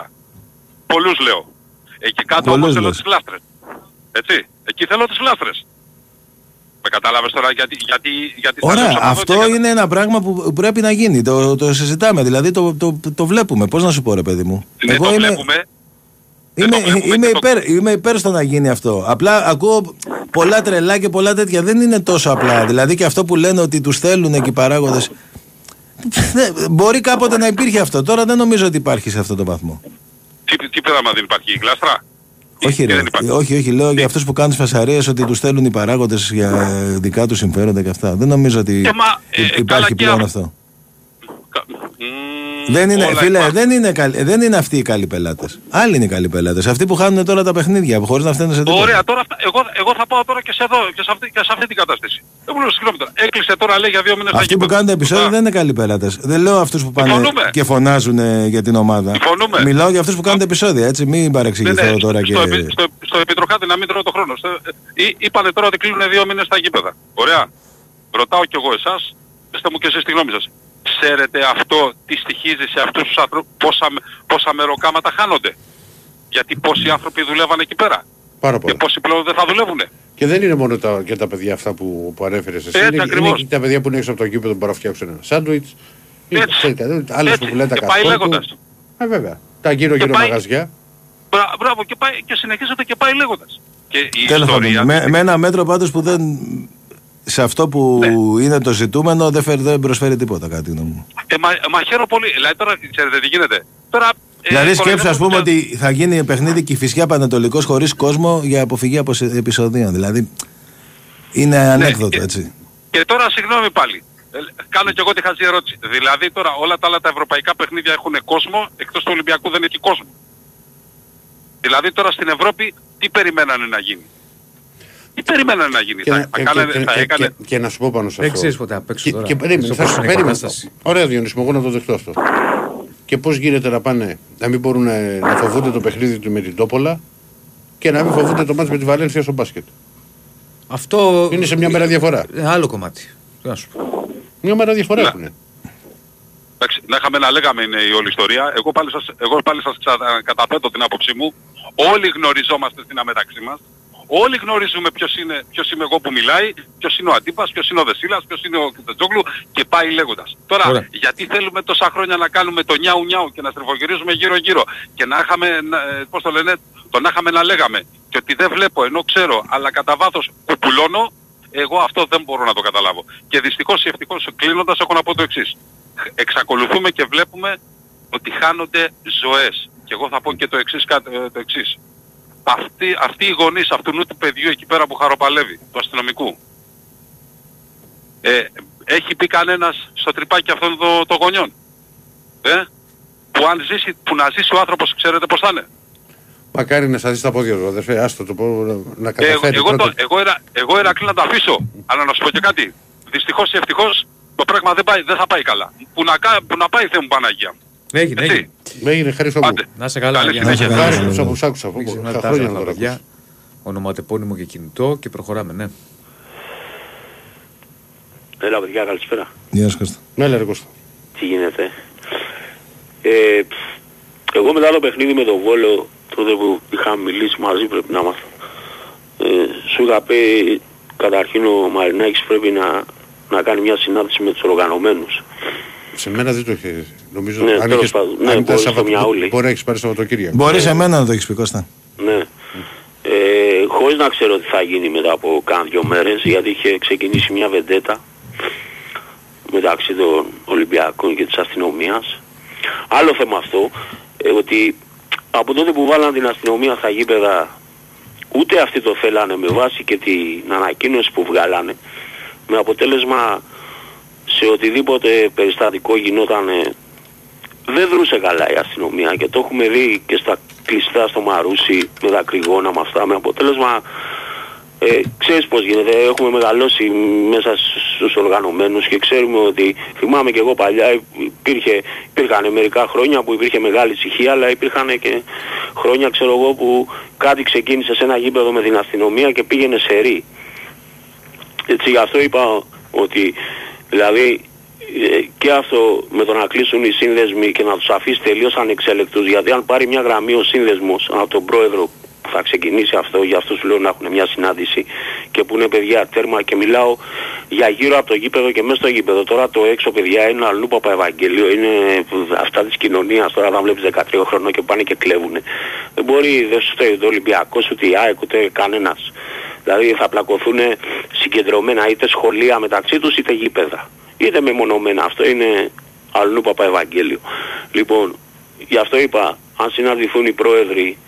20-30. Πολλούς λέω. Εκεί κάτω όμως θέλω τις λάστρες. Έτσι. Εκεί θέλω τις λάστρες. Με κατάλαβες τώρα γιατί ωραία, αυτό είναι ένα πράγμα που πρέπει να γίνει. Το συζητάμε, δηλαδή το βλέπουμε. Πώς να σου πω ρε παιδί μου. Εγώ είμαι υπέρ στο να γίνει αυτό. Απλά ακούω πολλά τρελά και πολλά τέτοια. Δεν είναι τόσο απλά. Δηλαδή και αυτό που λένε ότι τους θέλουν και οι παράγοντες. Μπορεί κάποτε να υπήρχε αυτό. Τώρα δεν νομίζω ότι υπάρχει σε αυτό το βαθμό. Τι πράγμα δεν υπάρχει, η γλάστρα. Όχι, λέω για αυτούς που κάνουν τις φασαρίες ότι τους θέλουν οι παράγοντες για δικά τους συμφέροντα και αυτά. Δεν νομίζω ότι υπάρχει πλέον αυτό. Φίλε, δεν είναι αυτοί οι καλοί πελάτες. Άλλοι είναι οι καλοί πελάτες. Αυτοί που χάνουν τώρα τα παιχνίδια, χωρίς να φταίνουν σε τίποτα. Ωραία, τώρα εγώ θα πάω τώρα και σε εδώ και σε αυτή την κατάσταση. Δεν μπορώ, συγγνώμη τώρα. Έκλεισε τώρα, λέει, για 2 μήνες. Αυτοί που κάνουν τα επεισόδια δεν είναι καλοί πελάτες. Δεν λέω αυτούς που πάνε και φωνάζουν για την ομάδα. Μιλάω για αυτούς που κάνουν τα επεισόδια, έτσι. Μην παρεξηγηθώ τώρα και. Στο επιτροχάτι να μην τρώω το χρόνο. Είπανε τώρα ότι κλείνουν 2 μήνες στα γήπεδα. Ωραία. Ρωτάω κι εγώ εσάς, πετε μου κι εσείς τη γνώμη σας. Ξέρετε αυτό τι στοιχίζει σε αυτούς τους άνθρωπους, πόσα μεροκάματα χάνονται. Γιατί πόσοι άνθρωποι δουλεύαν εκεί πέρα. Πάρα πολύ. Και πόσοι πλέον δεν θα δουλεύουν. Και δεν είναι μόνο τα παιδιά αυτά που ανέφερες εσύ. Είναι και τα παιδιά που είναι έξω από το γήπεδο που μπορούν να φτιάξουν ένα σάντουιτς. Άλλες που πουλάνε τα κασκόλ. Βέβαια. Τα γύρω-γύρω μαγαζιά. Μπράβο, και συνεχίζεται και πάει λέγοντας. Με ένα μέτρο πάντως που δεν. Σε αυτό που είναι το ζητούμενο δεν προσφέρει τίποτα κάτι γνώμη μου. Μα χαίρομαι πολύ. Δηλαδή τώρα ξέρετε τι γίνεται. Τώρα, δηλαδή σκέψου ας πούμε ότι θα γίνει παιχνίδι και η Φυσιά Πανατολικός χωρίς κόσμο για αποφυγή από επεισοδίων. Δηλαδή είναι ανέκδοτο έτσι. Και τώρα συγγνώμη πάλι. Κάνω κι εγώ τη χαζή ερώτηση. Δηλαδή τώρα όλα τα άλλα τα ευρωπαϊκά παιχνίδια έχουν κόσμο, εκτός του Ολυμπιακού δεν έχει κόσμο. Δηλαδή τώρα στην Ευρώπη τι περιμένανε να γίνει. Τι περιμένανε να γίνει. Και να σου πω πάνω σε αυτό. Εξής ποτέ απ' έξω τώρα. Θα σου περίμενε. Ωραία Διονύση μου, εγώ να το δεχτώ αυτό. Και πώς γίνεται να πάνε να μην μπορούν να φοβούνται το παιχνίδι του με την Τόπολα και να μην φοβούνται το μάτς με τη Βαλένθια στο μπάσκετ. Αυτό είναι σε μια μέρα διαφορά. Άλλο κομμάτι. Να σου πω. Μια μέρα διαφορά έχουνε. Εντάξει, να είχαμε να λέγαμε είναι η όλη ιστορία. Εγώ πάλι σας καταπέτω την άποψή μου. Όλοι γνωριζόμαστε στην αμεταξύ μας. Όλοι γνωρίζουμε ποιος είμαι εγώ που μιλάει, ποιος είναι ο Αντίπας, ποιος είναι ο Δεσύλλας, ποιος είναι ο Κετσετζόγλου και πάει λέγοντας. Τώρα, γιατί θέλουμε τόσα χρόνια να κάνουμε το νιάου νιάου και να στρεφογυρίζουμε γύρω-γύρω και να είχαμε, πώς το λένε, το να είχαμε να λέγαμε και ότι δεν βλέπω ενώ ξέρω, αλλά κατά βάθος κουπουλώνω, εγώ αυτό δεν μπορώ να το καταλάβω. Και δυστυχώς ή ευτυχώς κλείνοντας έχω να πω το εξής. Εξακολουθούμε και βλέπουμε ότι χάνονται ζωές. Και εγώ θα πω και το εξής. Αυτοί οι γονείς αυτού του παιδιού εκεί πέρα που χαροπαλεύει, του αστυνομικού, έχει μπει κανένας στο τρυπάκι αυτών των γονιών. Που αν ζήσει, που να ζήσει ο άνθρωπος, ξέρετε πώς θα είναι. Μακάρι να σταθεί στα πόδια του, αδερφέ, άστο το πω να καταφέρει. Εγώ Ηρακλή να τα αφήσω, αλλά να σου πω και κάτι. Δυστυχώς ή ευτυχώς το πράγμα δεν θα πάει καλά. Που να πάει Θεέ μου Παναγία. Έγινε, ευχαριστώ μου. Να σε καλά, ευχαριστώ που σ' άκουσα. Ονοματεπώνυμο και κινητό και προχωράμε, ναι. Έλα παιδιά, καλησπέρα. Γεια σας Κώστα. Έλα ρε Κώστα. Τι γίνεται. Εγώ μετά το παιχνίδι με τον Βόλο, τότε που είχαμε μιλήσει μαζί πρέπει να μάθω. Σου είχα πει καταρχήν ο Μαρινάκης πρέπει να κάνει μια συνάντηση με τους οργανωμένους. Σε μένα δεν το έχεις. Νομίζω ναι, αν μπορείς να έχεις πάρει Σαββατοκύριακο. Μπορείς εμένα να το έχεις πει Κώστα. Ναι. Χωρίς να ξέρω τι θα γίνει μετά από κάνα δυο μέρες, γιατί είχε ξεκινήσει μια βεντέτα μεταξύ των Ολυμπιακών και της αστυνομίας. Άλλο θέμα αυτό, ότι από τότε που βάλαν την αστυνομία στα γήπεδα, ούτε αυτοί το θέλανε με βάση και την ανακοίνωση που βγάλανε, με αποτέλεσμα σε οτιδήποτε περιστατικό γινόταν δεν δρούσε καλά η αστυνομία και το έχουμε δει και στα κλειστά στο Μαρούσι με τα κρυγόνα με αυτά με αποτέλεσμα ξέρεις πως γίνεται, έχουμε μεγαλώσει μέσα στους οργανωμένους και ξέρουμε ότι θυμάμαι και εγώ παλιά υπήρχαν μερικά χρόνια που υπήρχε μεγάλη ησυχία αλλά υπήρχαν και χρόνια ξέρω εγώ που κάτι ξεκίνησε σε ένα γήπεδο με την αστυνομία και πήγαινε σε ρί. Έτσι γι' αυτό είπα ότι δηλαδή και αυτό με το να κλείσουν οι σύνδεσμοι και να τους αφήσει τελείως ανεξέλεκτους, γιατί αν πάρει μια γραμμή ο σύνδεσμος από τον πρόεδρο που θα ξεκινήσει αυτό, για αυτούς λέω να έχουν μια συνάντηση και που είναι παιδιά τέρμα και μιλάω για γύρω από το γήπεδο και μέσα στο γήπεδο. Τώρα το έξω παιδιά είναι αλλού από Ευαγγελίο, είναι αυτά της κοινωνίας, τώρα θα βλέπεις 13 χρονών και πάνε και κλέβουνε. Δεν μπορεί, δεν σου το Ολυμπιακός ούτε η ΑΕΚ ούτε κανένας. Δηλαδή θα πλακωθούν συγκεντρωμένα είτε σχολεία μεταξύ τους είτε γήπεδα. Είτε μεμονωμένα. Αυτό είναι αλλού Παπαευαγγέλιο. Λοιπόν, γι' αυτό είπα, αν συναντηθούν οι πρόεδροι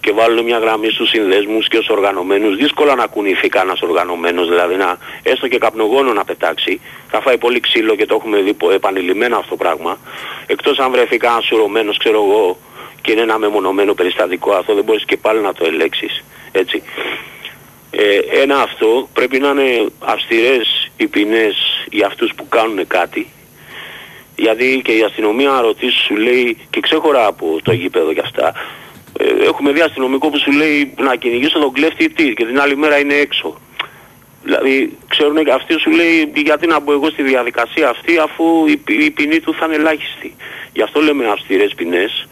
και βάλουν μια γραμμή στους συνδέσμους και στους οργανωμένους, δύσκολα να κουνηθεί κανένας οργανωμένος, δηλαδή να έστω και καπνογόνο να πετάξει. Θα φάει πολύ ξύλο και το έχουμε δει επανειλημμένα αυτό το πράγμα. Εκτός αν βρεθεί κανένας σουρωμένος, ξέρω εγώ, και είναι ένα μεμονωμένο περιστατικό, αυτό δεν μπορείς και πάλι να το ελέξεις. Έτσι. Ένα αυτό πρέπει να είναι αυστηρές οι ποινές για αυτούς που κάνουν κάτι, γιατί και η αστυνομία ρωτήσει σου λέει και ξέχωρα από το γήπεδο και αυτά έχουμε δει αστυνομικό που σου λέει να κυνηγήσω τον κλέφτη τι και την άλλη μέρα είναι έξω. Δηλαδή ξέρουν και αυτοί σου λέει γιατί να μπω εγώ στη διαδικασία αυτή αφού η ποινή του θα είναι ελάχιστη. Γι' αυτό λέμε αυστηρές ποινές.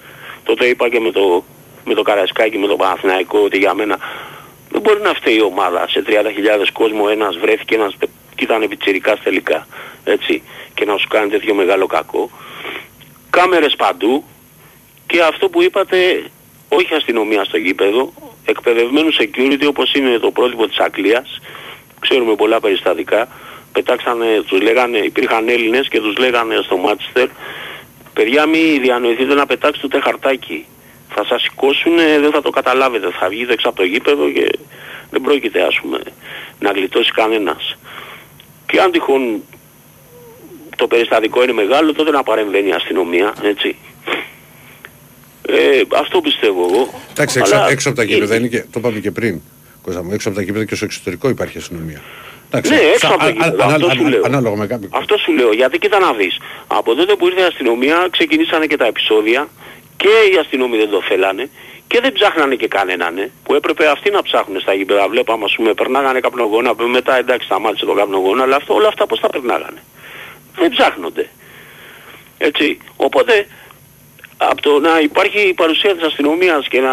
Τότε είπα και με το Καραϊσκάκη, με το Παναθηναϊκό ότι για μένα Δεν μπορεί να φταίει η ομάδα. Σε 30.000 κόσμο ένας βρέθηκε, ένας ήταν επιτσιρικάς τελικά. Έτσι. Και να σου κάνει τέτοιο μεγάλο κακό. Κάμερες παντού. Και αυτό που είπατε, όχι αστυνομία στο γήπεδο, εκπαιδευμένου security όπως είναι το πρότυπο της Αγγλίας. Ξέρουμε πολλά περιστατικά. Πετάξανε, τους λέγανε, υπήρχαν Έλληνες και τους λέγανε στο Μάντσεστερ, παιδιά μη διανοηθείτε να πετάξετε το χαρτάκι. Θα σας σηκώσουν, δεν θα το καταλάβετε, θα βγείτε έξω από το γήπεδο και δεν πρόκειται ας πούμε να γλιτώσει κανένας. Και αν τυχόν το περιστατικό είναι μεγάλο, τότε να παρεμβαίνει η αστυνομία, έτσι. Αυτό πιστεύω εγώ. Εντάξει, έξω από τα γήπεδα είναι και, το είπαμε και πριν, Κώστα μου, έξω από τα γήπεδα και στο εξωτερικό υπάρχει αστυνομία. Εντάξει, ναι, έξω από τα γήπεδα, αυτό σου λέω, γιατί κοίτα να δεις. Από τότε που ήρθε η αστυνομία ξεκινήσανε και τα επεισόδια. Και οι αστυνόμοι δεν το θέλανε και δεν ψάχνανε και κανέναν, ναι, που έπρεπε αυτοί να ψάχνουν στα γήπεδα. Βλέπαμε, ας πούμε, περνάγανε καπνογόνα, μετά εντάξει σταμάτησε τον καπνογόνα, αλλά αυτό, όλα αυτά πώς τα περνάγανε. Δεν ψάχνονται. Έτσι. Οπότε, από το να υπάρχει η παρουσία της αστυνομίας και να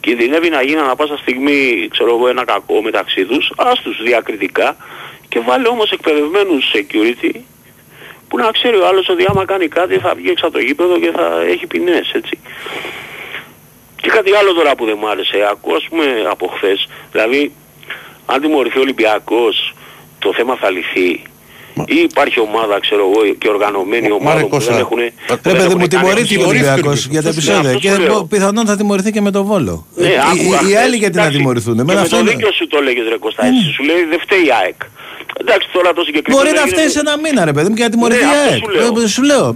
κινδυνεύει να γίνει ανά πάσα στιγμή, ξέρω εγώ, ένα κακό μεταξύ τους, άστους διακριτικά και βάλε όμως εκπαιδευμένους security, που να ξέρει ο άλλος ότι άμα κάνει κάτι θα βγει έξω από το γήπεδο και θα έχει ποινές, έτσι. Και κάτι άλλο τώρα που δεν μου άρεσε, ακούω ας πούμε από χθες, δηλαδή αν τιμωρηθεί ο Ολυμπιακός το θέμα θα λυθεί. Ή υπάρχει ομάδα, ξέρω εγώ, και οργανωμένη ομάδα που δεν έχουν... Πρέπει να τιμωρηθεί ο Ολυμπιακός για τα επεισόδια και πιθανόν θα τιμωρηθεί και με τον Βόλο. Οι άλλοι γιατί να τιμωρηθούν. Και με το δίκιο σου το λέγες ρε Κώστα, εσύ σου λέει δεν φταίει η ΑΕΚ. Εντάξει, τώρα το συγκεκριμένο. Μπορεί να φταίει ένα μήνα, ρε παιδί μου, και να τιμωρηθεί. Σου λέω.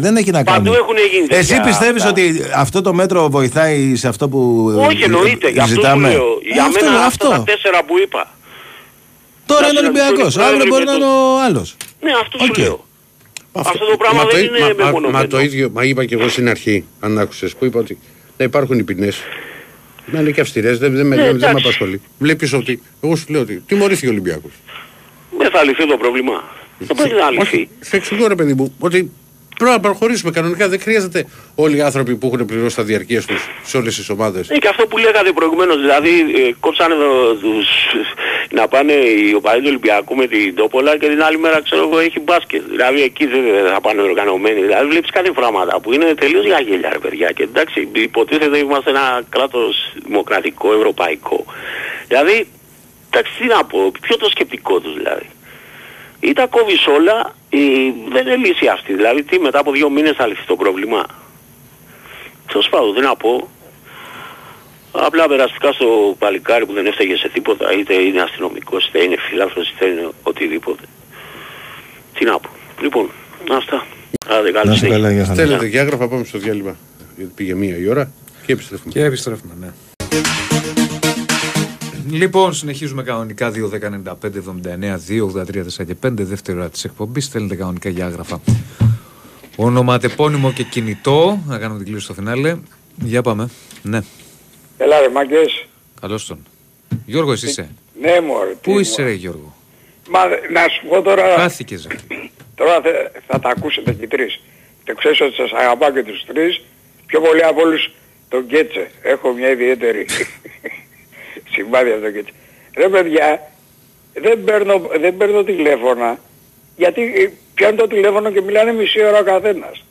Δεν έχει να κάνει. Παντού έχουν γίνει. Εσύ πιστεύεις ότι αυτό το μέτρο βοηθάει σε αυτό που. Όχι, εννοείται. Για αυτό που λέω. Για μένα αυτά τα τέσσερα που είπα. Τώρα είναι Ολυμπιακός. Αύριο μπορεί να είναι ο άλλος. Ναι, αυτό σου λέω. Αυτό το πράγμα δεν είναι μεμονωμένο. Μα το ίδιο, μα είπα και εγώ στην αρχή, αν άκουσες, που είπα ότι να υπάρχουν οι ποινές. Να είναι και αυστηρές, δεν με απασχολεί. Βλέπεις ότι. Εγώ σου λέω ότι τιμωρήθηκε ο Ολυμπιακός. Δεν θα λυθεί το πρόβλημα. Δεν μπορεί να λυθεί. Σε εξηγώ ρε παιδί μου ότι πρέπει να προχωρήσουμε κανονικά. Δεν χρειάζεται όλοι οι άνθρωποι που έχουν πληρώσει τα διαρκείας τους σε όλες τις ομάδες. Ναι, και αυτό που λέγατε προηγουμένως, δηλαδή κόψανε τους να πάνε οι οπαδοί του Ολυμπιακού με την Τόπολα και την άλλη μέρα ξέρω εγώ έχει μπάσκετ. Δηλαδή εκεί δεν θα πάνε οργανωμένοι. Δηλαδή βλέπεις κάτι πράγματα που είναι τελείως για γέλια ρε παιδιά. Και εντάξει, υποτίθεται είμαστε ένα κράτος δημοκρατικό, ευρωπαϊκό. Δηλαδή, εντάξει τι να πω, ποιο το σκεπτικό τους δηλαδή. Ή τα κόβεις όλα, δεν είναι λύση αυτή. Δηλαδή τι μετά από 2 μήνες θα λυθεί το πρόβλημα. Τέλος πάντων, δεν να πω. Απλά περαστικά στο παλικάρι που δεν έφταγε σε τίποτα, είτε είναι αστυνομικός, είτε είναι φιλάφρος, είτε είναι οτιδήποτε. Τι να πω. Λοιπόν, αυτά. Άντε, καλή συνέχεια. Στέλνετε και άγραφα, πάμε στο διάλειμμα. Γιατί πήγε 1 η ώρα και επιστρέφουμε. Και επιστρέφουμε, ναι. Λοιπόν, συνεχίζουμε κανονικά 2.19.5.79.2.83.4.5. Δεύτερη ώρα της εκπομπής. Στέλνετε κανονικά για άγραφα. Ονοματεπώνυμο και κινητό. Να κάνουμε την κλήρωση στο φινάλε. Για πάμε. Ναι. Έλα ρε μάγκες. Καλώς τον. Γιώργο εσύ είσαι. Ναι μωρέ. Πού είσαι ρε Γιώργο. Μα να σου πω τώρα. Χάθηκες ρε. Τώρα θα τα ακούσετε και οι τρεις. Και ξέρεις ότι σας αγαπάω και τους τρεις. Πιο πολύ από όλους τον Κέτσε. Έχω μια ιδιαίτερη συμπάθεια στον Κέτσε. Ρε παιδιά, δεν παίρνω τηλέφωνα. Γιατί πιάνουν το τηλέφωνο και μιλάνε μισή ώρα ο καθένας.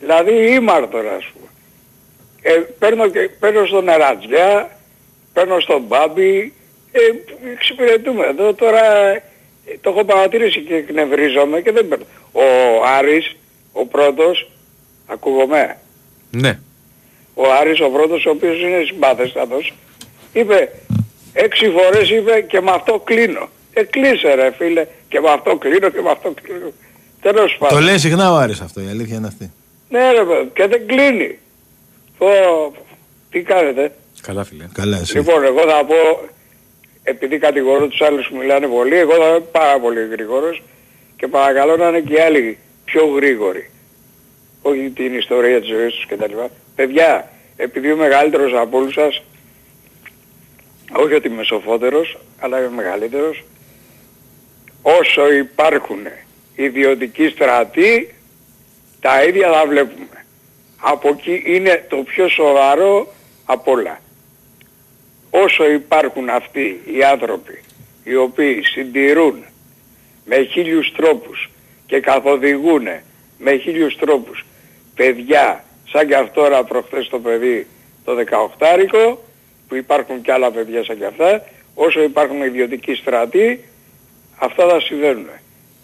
Δηλαδή ήμαρ τώρα ας πούμε. Παίρνω στον Αρατζιά, παίρνω στον Μπάμπη, εξυπηρετούμε. Εδώ τώρα το έχω παρατηρήσει και εκνευρίζομαι και δεν παίρνω. Ο Άρης, ο πρώτος, ακούγομαι. Ναι. Ο Άρης ο πρώτος, ο οποίος είναι συμπάθεστατος, είπε 6 φορές είπε και με αυτό κλείνω. Κλείσε ρε φίλε, και με αυτό κλείνω και με αυτό κλείνω. Τέλος πάντων. Το λέει συχνά ο Άρης αυτό, η αλήθεια είναι αυτή. Ναι ρε παιδί, και δεν κλείνει. Τι κάνετε. Καλά φίλε. Καλά εσύ. Λοιπόν, εγώ θα πω, επειδή κατηγορώ τους άλλους που μιλάνε πολύ, εγώ θα είμαι πάρα πολύ γρήγορος και παρακαλώ να είναι και οι άλλοι πιο γρήγοροι. Όχι την ιστορία της ζωής τους κτλ. Παιδιά, επειδή ο μεγαλύτερος από όλους σας, όχι ότι είμαι σοφότερος, αλλά είμαι μεγαλύτερος, όσο υπάρχουν ιδιωτικοί στρατοί, τα ίδια θα βλέπουμε. Από εκεί είναι το πιο σοβαρό απ' όλα. όσο υπάρχουν αυτοί οι άνθρωποι οι οποίοι συντηρούν με 1.000 τρόπους και καθοδηγούν με 1.000 τρόπους παιδιά σαν και αυτόρα προχθές το παιδί το 18άρικο, που υπάρχουν και άλλα παιδιά σαν και αυτά, όσο υπάρχουν ιδιωτικοί στρατοί, αυτά θα συμβαίνουν.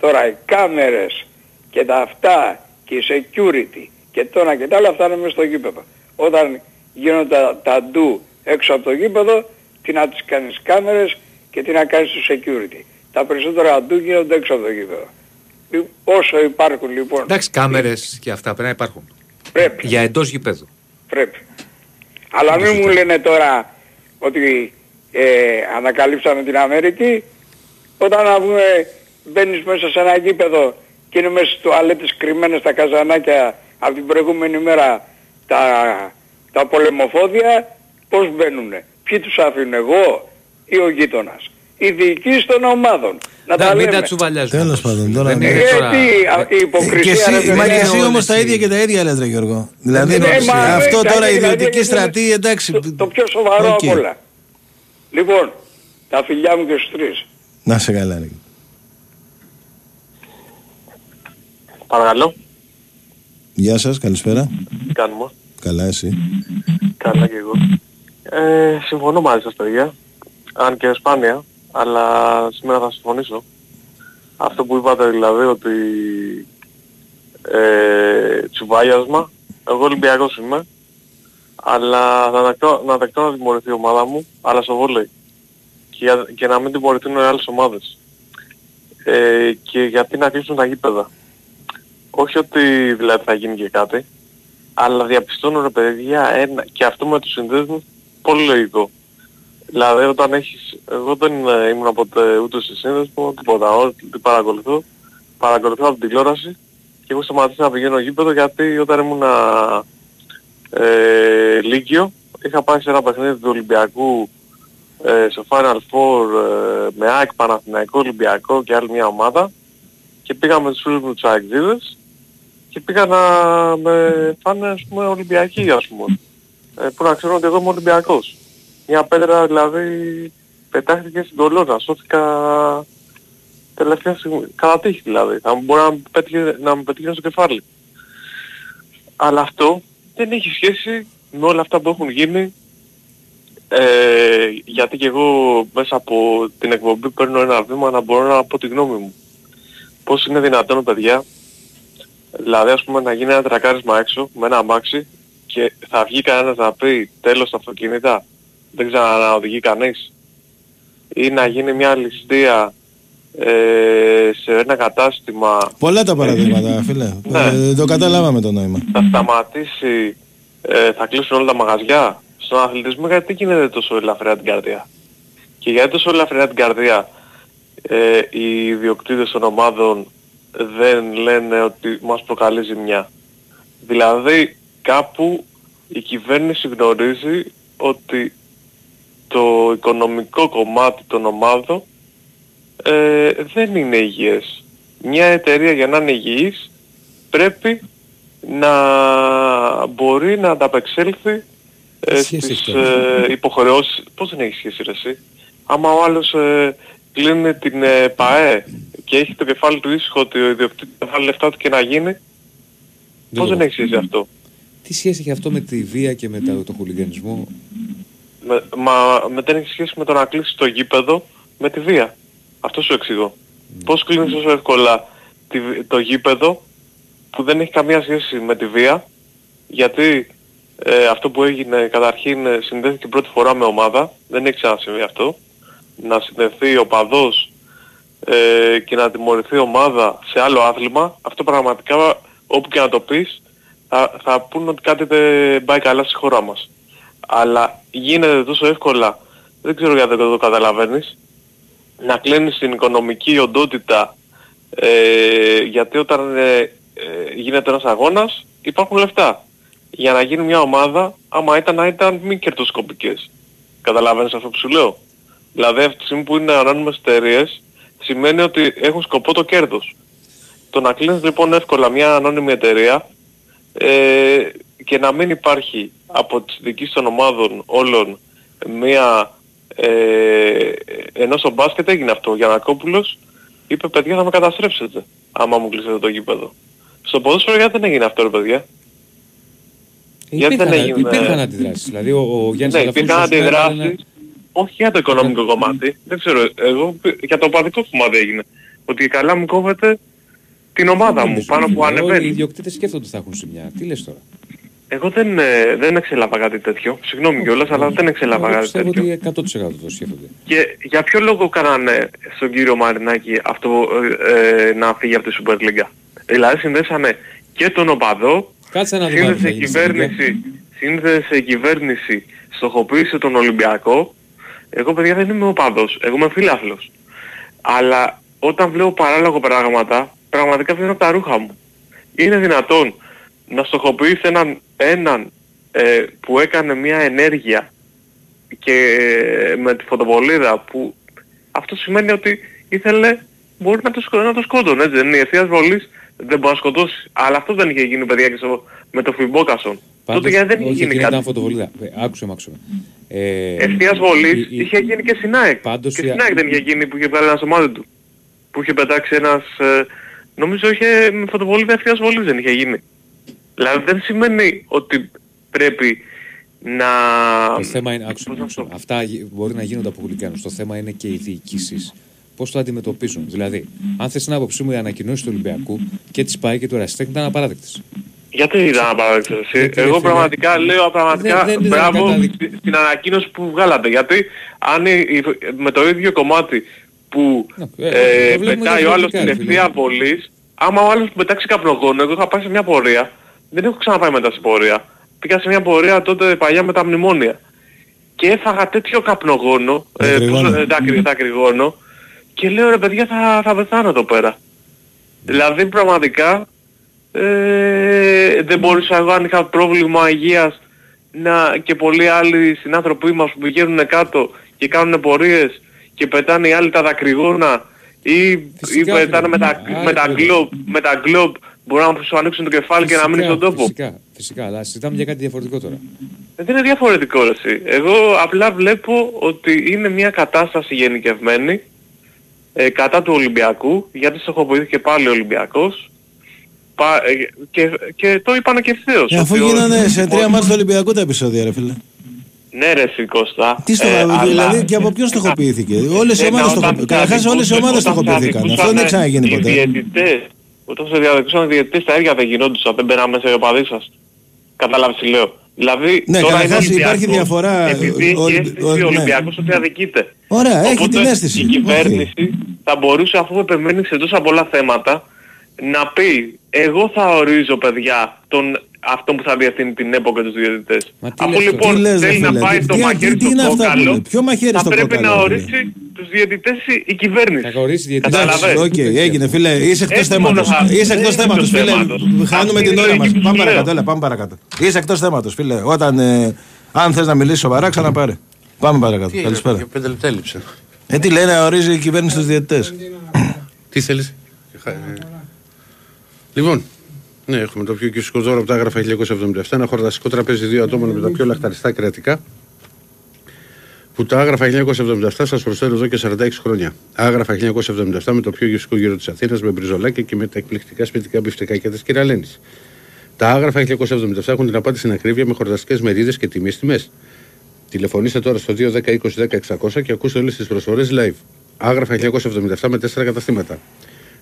Τώρα οι κάμερες και τα αυτά και η security και τόνα και τα άλλα αυτά είναι μέσα στο γήπεδο. Όταν γίνονται τα ντου έξω από το γήπεδο, τι να τις κάνεις κάμερες και τι να κάνεις στο security. Τα περισσότερα ντου γίνονται έξω από το γήπεδο. Όσο υπάρχουν λοιπόν... Εντάξει, κάμερες και αυτά πρέπει να υπάρχουν. Πρέπει. Για εντός γήπεδου. Πρέπει. Αλλά μην μου λένε τώρα ότι ανακαλύψαμε την Αμερική, όταν μπαίνεις μέσα σε ένα γήπεδο και είναι μέσα στις τουαλέτες κρυμμένες τα καζανάκια από την προηγούμενη μέρα τα πολεμοφόδια, πώς μπαίνουνε, ποιοι τους αφήνουν, εγώ ή ο γείτονας, οι διοικείς των ομάδων. Μην τα τσουβαλιάζουν. Τέλος πάντων, τώρα είναι η υποκρισία. Και εσύ όμως τα ίδια και τα ίδια λες, ρε Γιώργο. Δηλαδή αυτό τώρα η ιδιωτική στρατή, εντάξει. Το πιο σοβαρό απ' όλα. Λοιπόν, τα φιλιά μου και στους τρεις. Να σε καλά, ρε. Παρακαλώ. Γεια σας, καλησπέρα. Τι κάνουμε? Καλά, εσύ? Καλά και εγώ. Συμφωνώ μαζί σας, παιδιά. Αν και σπάνια, αλλά σήμερα θα συμφωνήσω. Αυτό που είπατε δηλαδή ότι τσουβάλιασμα, εγώ Ολυμπιακός είμαι, αλλά να τακτώ να τιμωρηθεί η ομάδα μου, αλλά στο βόλεϊ. Και να μην τιμωρηθούν οι άλλες ομάδες. Και γιατί να κλείσουν τα γήπεδα. Όχι ότι δηλαδή θα γίνει και κάτι, αλλά διαπιστώνω ρε παιδιά και αυτό με τους συνδέσμους πολύ λογικό. Δηλαδή όταν έχεις, εγώ δεν ήμουν ποτέ ούτε στη σύνδεσμο, τίποτα, ό,τι παρακολουθώ από την τηλεόραση και έχω σταματήσει να πηγαίνω γήπεδο γιατί όταν ήμουν Λύκειο είχα πάει σε ένα παιχνίδι του Ολυμπιακού στο Final Four με ΑΕΚ, Παναθηναϊκό, Ολυμπιακό και άλλη μια ομάδα και πήγα με τους φίλους μου τους αεξίδες και πήγα να με φάνε ας πούμε Ολυμπιακοί ας πούμε που να ξέρουν ότι εγώ είμαι Ολυμπιακός. Μια πέτρα δηλαδή πετάχτηκε στην κολόνα, σώθηκα τελευταία στιγμή, κατά τύχη δηλαδή, θα μπορεί να με πετύχει στο κεφάλι. Αλλά αυτό δεν έχει σχέση με όλα αυτά που έχουν γίνει, γιατί και εγώ μέσα από την εκπομπή παίρνω ένα βήμα να μπορώ να πω τη γνώμη μου. Πώς είναι δυνατόν παιδιά, δηλαδή ας πούμε να γίνει ένα τρακάρισμα έξω με ένα αμάξι και θα βγει κανένας να πει τέλος τα αυτοκίνητα, δεν ξαναοδηγεί κανείς, ή να γίνει μια ληστεία σε ένα κατάστημα. Πολλά τα παραδείγματα φίλε, ναι. Το καταλάβαμε το νόημα. Θα σταματήσει, θα κλείσουν όλα τα μαγαζιά. Στον αθλητισμό γιατί γίνεται τόσο ελαφριά την καρδιά? Και γιατί τόσο ελαφριά την καρδιά οι ιδιοκτήτες των ομάδων δεν λένε ότι μας προκαλεί ζημιά? Δηλαδή κάπου η κυβέρνηση γνωρίζει ότι το οικονομικό κομμάτι των ομάδων δεν είναι υγιές. Μια εταιρεία για να είναι υγιής πρέπει να μπορεί να ανταπεξέλθει στις υποχρεώσεις. Πώς δεν έχει σχέση ρε εσύ? Άμα ο άλλος κλείνει την ΠΑΕ και έχει το κεφάλι του ήσυχο ότι ο ιδιοκτήτης θα βάλει λεφτά του και να γίνει, πώς δεν έχει σχέση αυτό? Τι σχέση έχει αυτό με τη βία και με τον χουλιγανισμό? Δεν έχει σχέση με το να κλείσει το γήπεδο με τη βία. Αυτό σου εξηγώ. Πώς κλείνεις τόσο εύκολα το γήπεδο που δεν έχει καμία σχέση με τη βία, γιατί αυτό που έγινε καταρχήν συνδέθηκε πρώτη φορά με ομάδα, δεν έχει ξανασυμβεί αυτό. Να συνδεθεί ο παδός και να τιμωρηθεί ομάδα σε άλλο άθλημα, αυτό πραγματικά όπου και να το πεις θα πούνε ότι κάτι δεν πάει καλά στη χώρα μας. Αλλά γίνεται τόσο εύκολα, δεν ξέρω γιατί δεν το καταλαβαίνεις, να κλείνεις την οικονομική οντότητα, γιατί όταν γίνεται ένας αγώνας υπάρχουν λεφτά. Για να γίνει μια ομάδα, άμα ήταν να ήταν μη κερδοσκοπικές. Καταλαβαίνεις αυτό που σου λέω? Δηλαδή αυτή τη στιγμή που είναι ανώνυμες εταιρείες σημαίνει ότι έχουν σκοπό το κέρδος. Το να κλείνεις λοιπόν εύκολα μια ανώνυμη εταιρεία και να μην υπάρχει από τις διοικήσεις των ομάδων όλων μια Ενώ στο μπάσκετ έγινε αυτό. Ο Γιαννακόπουλος είπε παιδιά θα με καταστρέψετε άμα μου κλείσετε το γήπεδο. Στο ποδόσφαιρο γιατί δεν έγινε αυτό ρε παιδιά? Υπήρχαν αντιδράσεις. Δηλαδή ο Γιάννης Αλαφούζος... Όχι για το οικονομικό κομμάτι. Δεν ξέρω. Εγώ για το οπαδικό κομμάτι έγινε. Ότι καλά μου κόβεται την ομάδα μου πάνω που ανεβαίνει. Οι ιδιοκτήτες σκέφτονται ότι θα έχουν σημεία. Τι λες τώρα? Εγώ δεν εξέλαβα κάτι τέτοιο. Συγγνώμη κιόλας, αλλά δεν εξέλαβα κάτι τέτοιο. Πιστεύω ότι 100% το σκέφτονται. Και για ποιο λόγο κάνανε στον κύριο Μαρινάκη αυτό να φύγει από τη Super League? Δηλαδή συνδέσανε και τον οπαδό. Κάτσε να δούμε. Σύνδεσε κυβέρνηση, στοχοποίησε τον Ολυμπιακό. Εγώ παιδιά δεν είμαι οπαδός, εγώ είμαι φιλάθλος. Αλλά όταν βλέπω παράλογα πράγματα, πραγματικά φύγουν από τα ρούχα μου. Είναι δυνατόν να στοχοποιείς έναν που έκανε μια ενέργεια και με τη φωτοβολίδα που αυτό σημαίνει ότι ήθελε, μπορεί να το σκότωνε, έτσι δεν είναι? Η ευθείας βολής δεν μπορεί να σκοτώσει. Αλλά αυτό δεν είχε γίνει παιδιά και με το Φιμπόκασον. Τότε γιατί δεν είχε γίνει κάτι? Ήταν φωτοβολίδα. Άκουσε. Ευθείας βολής είχε γίνει και στην ΑΕΚ. Και στην ΑΕΚ δεν είχε γίνει που είχε βγάλει ένα σωμάδι του. Που είχε πετάξει ένας... νομίζω είχε με φωτοβολίδα ευθείας βολής δεν είχε γίνει. Δηλαδή δεν σημαίνει ότι πρέπει να... Το θέμα είναι... Άκουσα. Αυτά μπορεί να γίνονται από χουλικάνους. Το θέμα είναι και οι διοικήσεις. Πώς το αντιμετωπίζουν. Δηλαδή, αν θες την άποψή μου, οι ανακοινώσεις του Ολυμπιακού και της ΠΑΕ και του Ερασιτέχνη ήταν απαράδεκτες. Γιατί ήταν απαράδεκτες εσύ? Εγώ πραγματικά λέω μπράβο στην ανακοίνωση που βγάλατε. Γιατί αν με το ίδιο κομμάτι που πετάει ο άλλος την ευθεία βολής, άμα ο άλλος που πετάξει καπνογόνο, εγώ θα πάει σε μια πορεία. Δεν έχω ξαναπάει μετά σε πορεία. Πήγα σε μια πορεία τότε παλιά με τα μνημόνια. Και έφαγα τέτοιο καπνογόνο, δάκρυγόνο. Και λέω ρε παιδιά θα πεθάνω εδώ πέρα. Δηλαδή πραγματικά δεν μπορούσα εγώ αν είχα πρόβλημα υγείας και πολλοί άλλοι συνάνθρωποι μας που πηγαίνουν κάτω και κάνουν πορείες και πετάνε οι άλλοι τα δακρυγόνα ή πετάνε με τα γκλόπ, μπορεί να σου ανοίξουν το κεφάλι φυσικά, και να μείνει στον τόπο. Φυσικά, αλλά συζητάμε για κάτι διαφορετικό τώρα. Δεν είναι διαφορετικό εσύ. Εγώ απλά βλέπω ότι είναι μια κατάσταση γενικευμένη κατά του Ολυμπιακού, γιατί στοχοποιήθηκε πάλι ο Ολυμπιακός και το είπανε και ευθέως. Αφού γίνανε σε 3 μάτς του Ολυμπιακού τα επεισόδια ρε φίλε. Ναι ρε εσύ Κώστα. Τι δηλαδή και από ποιον στοχοποιήθηκε? Όλες οι ομάδες στοχοποιήθηκαν. Καταρχάς όλες οι ομάδες στοχοποιήθηκαν. Αυτό δεν ξαναγίνει ποτέ. Οι διαιτητές, όταν σε διαδικούσαν οι διαιτητές τα έργα δεν γινόντουσαν, δεν μπαίναμε σε οπαδί σας. Καταλάβεις τι λέω? Δηλαδή, ναι, καταρχάς υπάρχει διαφορά... Επειδή ο Ολυμπιακός ότι αδικείται. Ωραία, έχει την αίσθηση. Η κυβέρνηση θα μπορούσε, αφού επεμβαίνει σε τόσα πολλά θέματα, να πει εγώ θα ορίζω παιδιά αυτόν που θα διευθύνει την έποκα τους διαιτητές. Αφού λοιπόν θέλει να πάει το μαχαίρι στο κόκαλο, θα πρέπει να ορίσει τους διαιτητές η κυβέρνηση. Καταλαβαίνεις? Οκ, έγινε φίλε, είσαι εκτός θέματος. Είσαι εκτός θέματος φίλε, χάνουμε την ώρα μας. Πάμε παρακάτω. Είσαι εκτός θέματος φίλε, όταν αν θες να μιλήσεις σοβαρά ξαναπάρε. Πάμε παρακάτω, καλησπέρα. 5 λεπτά έλειψε. Τι λέει να ορίζει η κυβέρνηση τους διαιτητές? Τι θέλεις? Λοιπόν, ναι, έχουμε το πιο κυστικό δώρο από τα άγραφα 1977, ένα χορταστικό τραπέζι 2 ατόμων με τα πιο λαχταριστά κρατικά, που τα άγραφα 1977 σας προσφέρω εδώ και 46 χρόνια. Άγραφα 1977 με το πιο κυστικό γύρο της Αθήνας, με μπριζολάκια και με τα εκπληκτικά σπιτικά μπιφτεκάκια της Κυραλένης. Τα άγραφα 1977 έχουν την απάτη στην ακρίβεια με χορταστικές μερίδες και τιμές. Τηλεφωνήστε τώρα στο 210-20-10-600 και ακούστε όλες τις προσφορές live. Άγραφα 1977 με 4 καταστήματα.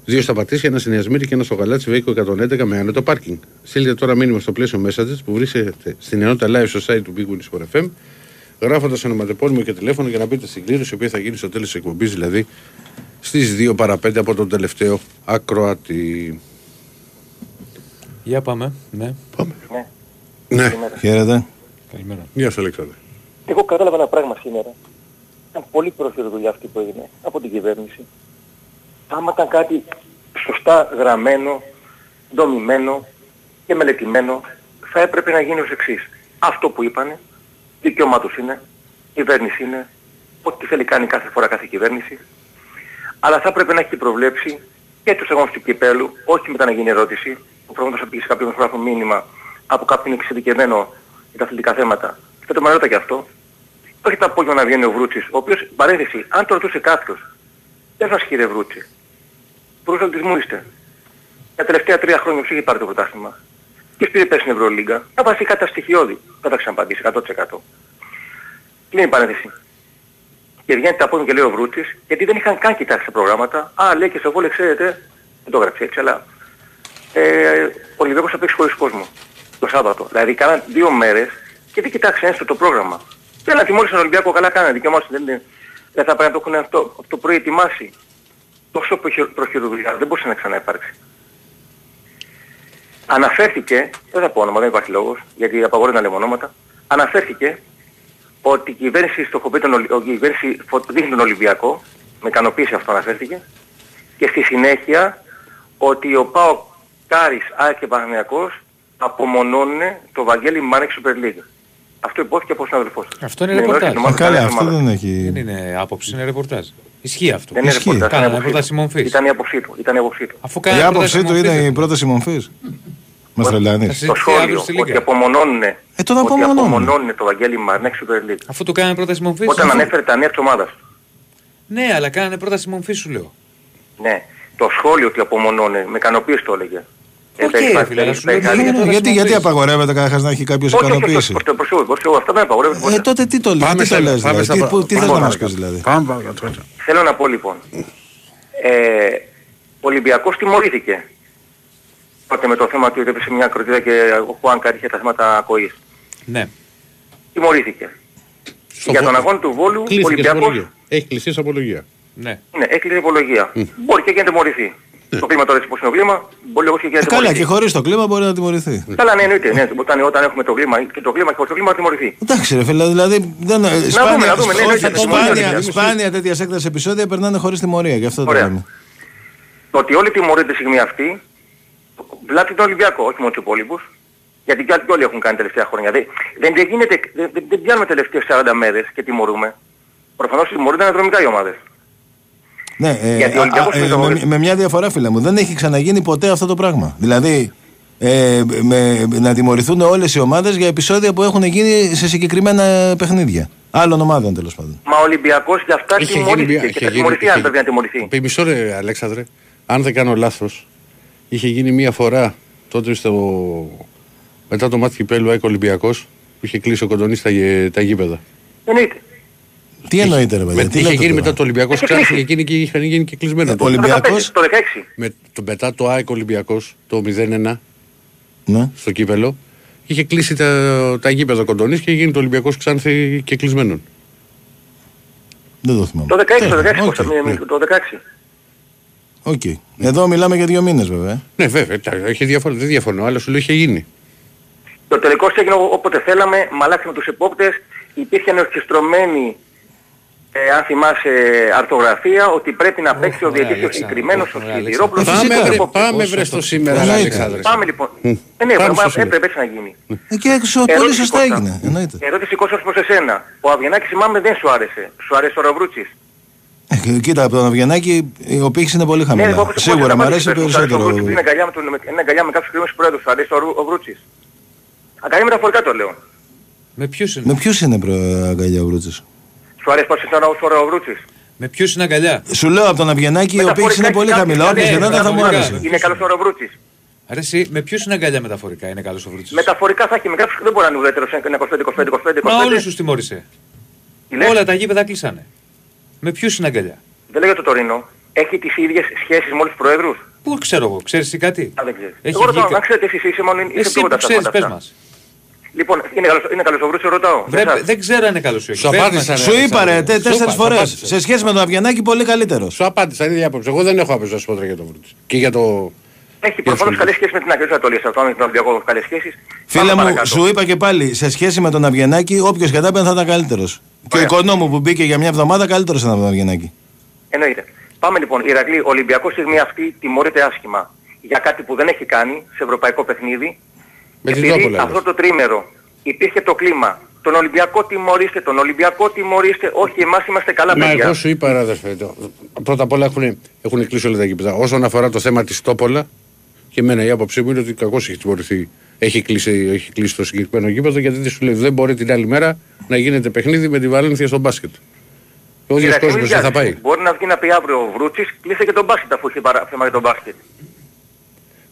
2 στα Πατήσια, ένα Συνιασμίρι και ένα Σοκαλάτσι Βέικο 111 με άνετο πάρκινγκ. Στείλτε τώρα μήνυμα στο πλαίσιο Messages που βρίσκεται στην ενότητα live στο site του Big Wings for FM, γράφοντας ονοματεπώνυμο και τηλέφωνο για να πείτε στην κλήρωση, η οποία θα γίνει στο τέλος της εκπομπής, δηλαδή στις 4:55 από τον τελευταίο ακροατή. Για πάμε. Ναι. Πάμε. Ναι. Χαίρετε. Καλημέρα. Γεια σας Αλέξανδρε. Εγώ κατάλαβα ένα πράγμα σήμερα. Ήταν πολύ πρόχειρο δουλειά αυτή που έγινε από την κυβέρνηση. Άμα ήταν κάτι σωστά γραμμένο, δομημένο και μελετημένο, θα έπρεπε να γίνει ως εξής. Αυτό που είπανε, δικαίωμά τους είναι, κυβέρνηση είναι, ό,τι θέλει κάνει κάθε φορά κάθε κυβέρνηση, αλλά θα έπρεπε να έχει προβλέψει και τους αγώνες του κυπέλου, όχι μετά να γίνει ερώτηση, ο πρόεδρος θα πήγε σε κάποιον γράφει μήνυμα από κάποιον εξειδικευμένο για τα αθλητικά θέματα, και το μαλλιώτα και αυτό, Όχι το απόγευμα να βγαίνει ο Βρούτσης, ο οποίος, παρένθεση, αν το ρωτούσε κάποιος, δεν σας χειρε Βρούτση. Προσαλτισμού είστε. Τα τελευταία 3 χρόνια που είχε πάρει το πρωτάθλημα. Και πήρε πέρσι στην Ευρωλίγκα. Να βάζει κάτι αστοιχειώδη. Δεν θα ξαναπαντήσει 100%. Κλείνει η παρένθεση. Και βγαίνει τα απόγευμα και λέει ο Βρούτσης, γιατί δεν είχαν καν κοιτάξει τα προγράμματα. Α, λέει και στο βόλιο, ξέρετε, δεν το έγραψε έτσι, αλλά ο Ολυμπιακός θα παίξει χωρίς κόσμο. Το Σάββατο. Δηλαδή κάναν 2 μέρες και δεν κοιτάξαν έστω το πρόγραμμα. Και αλλά τιμώρησαν τον Ολυμπιακό, καλά κάνανε, δικαιωμάτων δεν θα πρέπει να το έχουν αυτό. Το προετοιμάσει τόσο προχειροδουλειά, δεν μπορούσε να ξαναυπάρξει. Αναφέρθηκε, δεν θα πω όνομα, δεν υπάρχει λόγος, γιατί απαγορεύουν να λέμε ονόματα, αναφέρθηκε ότι η κυβέρνηση στοχοποιεί τον Ολυμπιακό, με ικανοποίηση αυτό αναφέρθηκε, και στη συνέχεια ότι ο ΠΑΟΚ, Κάρης, ΑΕΚ και Παναθηναϊκός απομονώνουν το Βαγγέλη Μάνεκ Super League. Αυτό υπόθηκε από τον αδελφό σας. Αυτό είναι ρεπορτάζ. Καλά, αυτό δεν έχει... Δεν είναι άποψη, είναι ρεπορτάζ. Ισχύει αυτό. Δεν είναι ρεπορτάζ. Κάνανε πρόταση μορφής. Ήταν η άποψή του. Η άποψή του ήταν η πρόταση μορφής. Μας τρελάνεις. Το σχόλιο ότι απομονώνουν το Βαγγέλη Μάνεκ Super League. Αφού του κάνανε πρόταση μορφής. Όταν ανέφερε τα νέα της ομάδας. Ναι, αλλά κάνανε πρόταση μορφής σου λέω. Ναι. Το σχόλιο ότι απομονώνε, με ικανοποίηση το έλεγε. Γιατί απαγορεύεται καταρχάς να έχει κάποιος ικανοποίηση. Αυτά δεν απαγορεύεται. Τότε τι το λες, τι θες να μας πεις δηλαδή. Θέλω να πω λοιπόν, ο Ολυμπιακός τιμωρήθηκε. Πάτε με το θέμα του ότι έπεσε μια ακροτίδα και ο Χουάνκαρ είχε τα θέματα ακοής. Ναι. Τιμωρήθηκε. Για τον αγώνα του Βόλου ο Ολυμπιακός... Έχει κλεισίσει απολογία. Ναι, έκλεισε απολογία. Μπορεί και να τιμωρηθεί. Το κλίμα τώρα έτσι πως είναι το κλίμα, μπορεί να τιμωρηθεί. Καλά, και χωρίς το κλίμα μπορεί να τιμωρηθεί. Καλά, ναι, εννοείται. Ναι, όταν έχουμε το κλίμα και το κλίμα και χωρίς το κλίμα, τιμωρηθεί. Εντάξει, ρε φίλε, δηλαδή. Σπάνια τέτοιας έκτασης επεισόδια περνάνε χωρίς τιμωρία. Γι' αυτό το λέμε. Το ότι όλοι τιμωρούνται τη στιγμή αυτή, βλάπτει τον Ολυμπιακό, όχι μόνο τους υπόλοιπους. Γιατί και όλοι έχουν κάνει τελευταία χρόνια. Δεν πιάνουμε τελευταίες 40 μέρες και τιμωρούμε. Προφανώς τιμωρούνται αναδρομικά οι ομάδες. Ναι, με μια διαφορά φίλε μου, δεν έχει ξαναγίνει ποτέ αυτό το πράγμα. Δηλαδή να τιμωρηθούν όλες οι ομάδες για επεισόδια που έχουν γίνει σε συγκεκριμένα παιχνίδια άλλων ομάδων τέλος πάντων. Μα ο Ολυμπιακός για αυτά τιμωρήθηκε και θα τιμωρηθεί αν πρέπει να τιμωρηθεί. Μισό ρε Αλέξανδρε, αν δεν κάνω λάθος, είχε γίνει μια φορά τότε μετά το μάτι κυπέλλου ΑΕΚ Ολυμπιακός που είχε κλείσει ο Κοντονής τα γήπεδα. Εννοείται. Τι εννοείται ρε παιδιά. Είχε γίνει μετά το Ολυμπιακός Κράτος και εκείνη και είχαν γίνει και κλεισμένα. Το Ολυμπιακός. Το 16. Μετά το ΑΕΚ Ολυμπιακός, το 0-1, στο κύπελο, είχε κλείσει τα γήπεδα Κοντονής και είχε γίνει το Ολυμπιακός Ξάνθη και κλεισμένων. Δεν το θυμάμαι. Το 16. Το 16. Οκ. Εδώ μιλάμε για 2 μήνες βέβαια. Ναι βέβαια. Δεν διαφωνώ, αλλά σου λέω είχε γίνει. Το τελικό έγινε όποτε θέλαμε, μαλάξαμε τους υπόπτες, υπήρχαν ορχιστρωμένοι. Αν θυμάσαι αρθογραφία, ότι πρέπει να παίξει ο διαιτητής ο συγκεκριμένος ο Σιδηρόπουλος. Πάμε βρε στο σήμερα, Αλέξανδρε. Πάμε λοιπόν. Έπρεπε έτσι να γίνει. Και έξω πολύ σωστά έγινε. Ερώτηση Κώστα προς εσένα. Ο Αυγενάκης θυμάμαι δεν σου άρεσε. Σου άρεσε ο Ραβρούτσης. Κοίτα από τον Αυγενάκη, ο πύχης είναι πολύ χαμηλά. Σίγουρα μου αρέσει περισσότερο. Είναι αγκαλιά με κάποιους κρυμμένους πρόεδρους. Σου αρέσει ο Βρούτσης. Αγκαλιά μεταφορικά το λέω. Με ποιους είναι αγκαλιά ο Βρούτσης. Σου αρέσει πως ήταν ο Βρούτσης. Με ποιους είναι αγκαλιά. Σου λέω από τον Αυγενάκη ο οποίος είναι πολύ χαμηλά. Όποιος γινόταν θα μου άρεσε. Είναι καλός ο Βρούτσης. Αρέσει, με ποιους είναι αγκαλιά μεταφορικά είναι καλός ο Βρούτσης. Μεταφορικά θα έχει με κάποιους δεν μπορεί να είναι ουδέτερος. Είναι 25-25-25. Μα όλους τους τιμώρησε. Όλα τα γήπεδα κλείσανε. Με ποιους είναι αγκαλιά. Δεν λέγεται το Τωρίνο. Έχει τις ίδιες σχέσεις με όλους τους προέδρους. Πού ξέρω εγώ, ξέρεις εσύ κάτι. Εγώ ρωτάω, να ξέρετε εσείς είσαι μόνο είναι. Λοιπόν, είναι καλός ο Βρούτσης, ρωτάω. Δεν ξέρω αν είναι καλός ο Βρούτσης. Σου είπα ρε 4 φορές. Σε σχέση με τον Αυγενάκη πολύ καλύτερο. Σου απάντησα, είναι η άποψη. Εγώ δεν έχω άποψη να σου πω τώρα για τον Βρούτση. Και για το... Έχει προφανώς καλές σχέσεις με την Αυγενάκη. Δεν θα το λες αυτό, αν είναι τον Αυγενάκη καλές σχέσεις. Φίλε μου, σου είπα και πάλι, σε σχέση με τον Αυγενάκη, όποιος κατάπαινε θα ήταν καλύτερος. Και ο Οικονόμου που μπήκε για μια εβδομάδα καλύτερος ήταν από τον Αυγενάκη. Εννοείται. Πάμε λοιπόν, Ηρακλή, ο Ολυμπιακός στιγμή αυτή τιμωρείται άσχημα για κάτι που δεν έχει κάνει σε ευρωπαϊκό παιχνίδι. Επειδή αυτό το τρίμερο υπήρχε το κλίμα, τον Ολυμπιακό τιμωρήστε, όχι εμάς είμαστε καλά παιδιά. Μα εγώ σου είπα ρε αδερφέ, πρώτα απ' όλα έχουν κλείσει όλα τα γήπεδα. Όσον αφορά το θέμα της Τόπολα, και εμένα η άποψή μου είναι ότι κακώς έχει τιμωρηθεί έχει κλείσει το συγκεκριμένο γήπεδο, γιατί τη σου λέει δεν μπορεί την άλλη μέρα να γίνεται παιχνίδι με τη Βαλένθια στο μπάσκετ. Και ο ίδιος κόσμος δεν θα πάει. Μπορεί να βγει να πει αύριο ο Βρούτσης, κλείσε και τον μπάσκετ αφού είχε θέμα για τον μπάσκετ.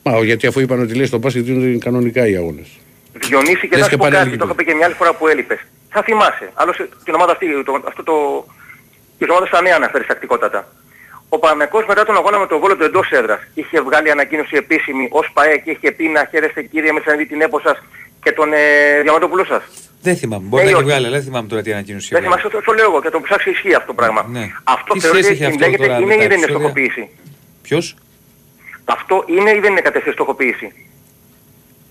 Μα γιατί αφού είπαν ότι λέει στο μπάσκετ είναι κανονικά οι αγώνες. Διονύση, και να σου πω κάτι, το είχα πει και μια άλλη φορά που έλειπες. Θα θυμάσαι. Άλλωστε την ομάδα αυτή, τις ομάδες τα νέα αναφέρεις τακτικότατα. Ο Παναθηναϊκός μετά τον αγώνα με τον Βόλο του εντός έδρας είχε βγάλει ανακοίνωση επίσημη ως ΠΑΕ και είχε πει να χαίρεστε κύριε Μελισσανίδη την έπο σας και τον Διαμαντοπούλου σας. Δεν θυμάμαι, μπορεί να έχει βγάλει, αλλά δεν θυμάμαι τώρα τι ανακοίνωση. Δεν θυμάσαι, το λέω εγώ και το ψάξει ισχύει αυτό το πράγμα. Ναι. Αυτό θεωρείται είναι ή δεν είναι στοχοποίηση. Ποιος? Αυτό είναι ή δεν είναι κατευθείαν στοχοποίηση.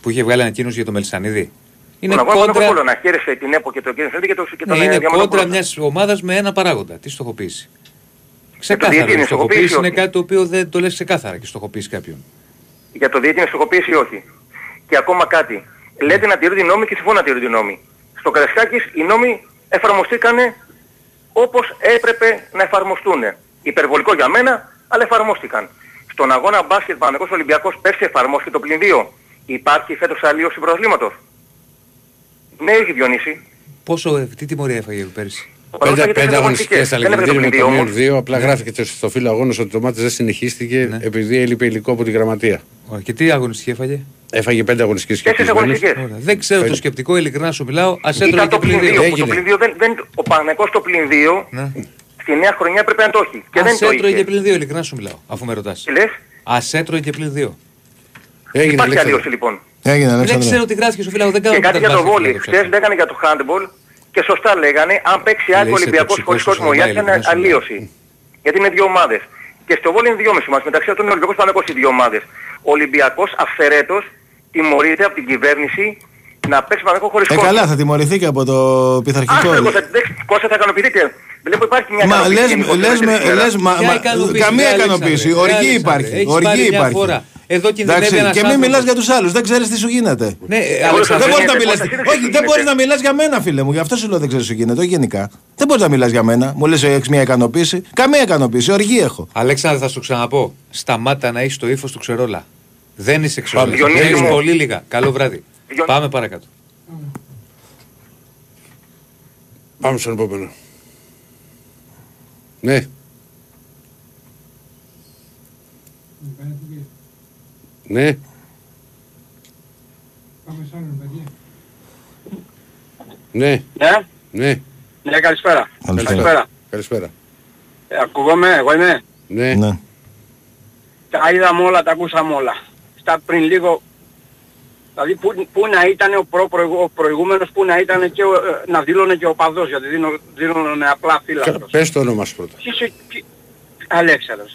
Που είχε βγάλει ανακοίνωση για τον Μελισσανίδη. Είναι κόντρα... να χαίρεσε την έπο και τον κύριο Μελισσανίδη και τον Διαμαντοπούλου. Είναι κόντρα μιας ομάδας με ένα παράγοντα. Τι στοχοποίηση. Ξεκάθαρα. Η στοχοποίηση είναι κάτι το οποίο δεν το λες ξεκάθαρα και στοχοποίηση κάποιον. Για το διαιτητή είναι στοχοποίηση ή όχι. Και ακόμα κάτι. Λέτε να τηρούνται οι νόμοι και συμφωνώ να τηρούνται οι νόμοι. Στο Καρεσκάκης οι νόμοι εφαρμοστήκανε όπως έπρεπε να εφαρμοστούν. Υπερβολικό για μένα, αλλά εφαρμόστηκαν. Στον αγώνα μπάσκετ Παναθηναϊκός Ολυμπιακός πέρσι εφαρμόστηκε το πλην 2. Υπάρχει φέτος αλλίωση προαθλήματος. Ναι, έχει Διονύση. Πόσο, τι τιμωρία έφαγε πέρσι? 5 αγωνιστικές αλεγγυντήρια με το μείον 2, απλά γράφηκε στο φύλλο αγώνας ότι το μάτι δεν συνεχίστηκε επειδή έλειπε υλικό από την γραμματεία. Και τι αγωνιστική έφαγε? Έφαγε 5 αγωνιστικές και δεν ξέρω το σκεπτικό, ειλικρινά σου μιλάω, ας έτρωγε το πλην 2. Ο Παναθηναϊκός το πλην 2 στη νέα χρονιά πρέπει να το έχει. Ας έτρωγε και πλην 2, ειλικρινά σου μιλάω, αφού με ρωτάς. Ας έτρωγε και πλην 2. Υπάρχει αλλίωση λοιπόν. Δεν ξέρω τι γράφει στο φύλλο, δεν κάνω. Και κάτι για το βόλι. Χθες λέγανε για το handball. Και σωστά λέγανε, αν παίξει άκρη ο Ολυμπιακός χωρίς κόσμο, η άκρη είναι αλλίωση. Γιατί είναι δύο ομάδες. Και στο βόλι είναι δυόμιση μας. Μεταξύ αυτών είναι Ολυμπιακός Παναθηναϊκός οι δύο ομάδες. Ο Ολυμπιακός αυθαιρέτως τιμωρείται από την κυβέρνηση να παίξει Παναθηναϊκό χωρίς κόσμο. Καλά, θα τιμωρηθεί και από το πειθαρχικό. Άστρο, Κώστα, θα ικανοποιηθείτε. Βλέπω υπάρχει μια ικανοποίηση. Καμία ικανοποίηση. Οργή υπάρχει. Εδώ κινδυνεύει ένας. Και μην μιλάς για τους άλλους, δεν ξέρεις τι σου γίνεται. Ναι, δεν μπορείς να μιλάς. Όχι, δεν μπορείς να μιλάς για μένα, φίλε μου. Γι' αυτό σου λέω δεν ξέρεις τι σου γίνεται. Όχι γενικά. Δεν μπορείς να μιλάς για μένα. Μου λες έχεις μια ικανοποίηση. Καμία ικανοποίηση. Οργή έχω. Αλέξανδρε, θα σου ξαναπώ. Σταμάτα να έχεις το ύφος του ξερόλα. Δεν είσαι ξερόλα. Έχεις πολύ λίγα. Καλό βράδυ. Πάμε παρακάτω. Πάμε στον επόμενο. Ναι. Ναι. Πάμε σ' άλλον, παιδιά. Ναι. Ναι. Ναι, καλησπέρα. Καλησπέρα. Ακούγομαι, εγώ είμαι. Ναι. Τα είδαμε όλα, τα ακούσαμε όλα. Στα πριν λίγο, δηλαδή πού να ήταν ο προηγούμενος, πού να ήταν και να δήλωνε και ο παδός, γιατί δήλωνε απλά φύλακτος. Πες το όνομα σου πρώτα. Αλέξανδρος.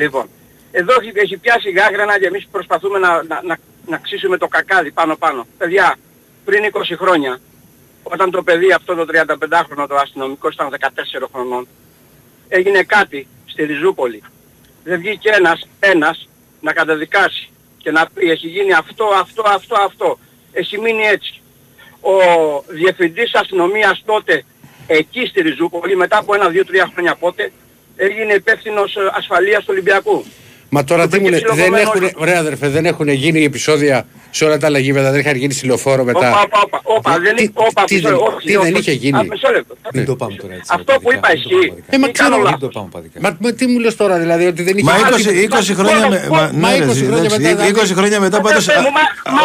Λοιπόν. Εδώ έχει πιάσει γάγρανα και εμείς προσπαθούμε να ξύσουμε το κακάδι πάνω. Παιδιά, πριν 20 χρόνια, όταν το παιδί αυτό το 35χρονο το αστυνομικό ήταν 14 χρονών, έγινε κάτι στη Ριζούπολη. Δεν βγήκε ένας να καταδικάσει και να πει έχει γίνει αυτό. Έχει μείνει έτσι. Ο διευθυντής αστυνομίας τότε εκεί στη Ριζούπολη, μετά από 1-2-3 χρόνια πότε, έγινε υπεύθυνος ασφαλείας του Ολυμπιακού. Μα τώρα τι μου λες, δεν έχουν γίνει επεισόδια σε όλα τα άλλα γήπεδα, δεν είχαν γίνει συλλοφόρο μετά. Τι δεν είχε γίνει. Αυτό που είπα ισχύει. Μα τι μου λες τώρα δηλαδή, ότι δεν είχε γίνει. Μα 20 χρόνια μετά πάντως...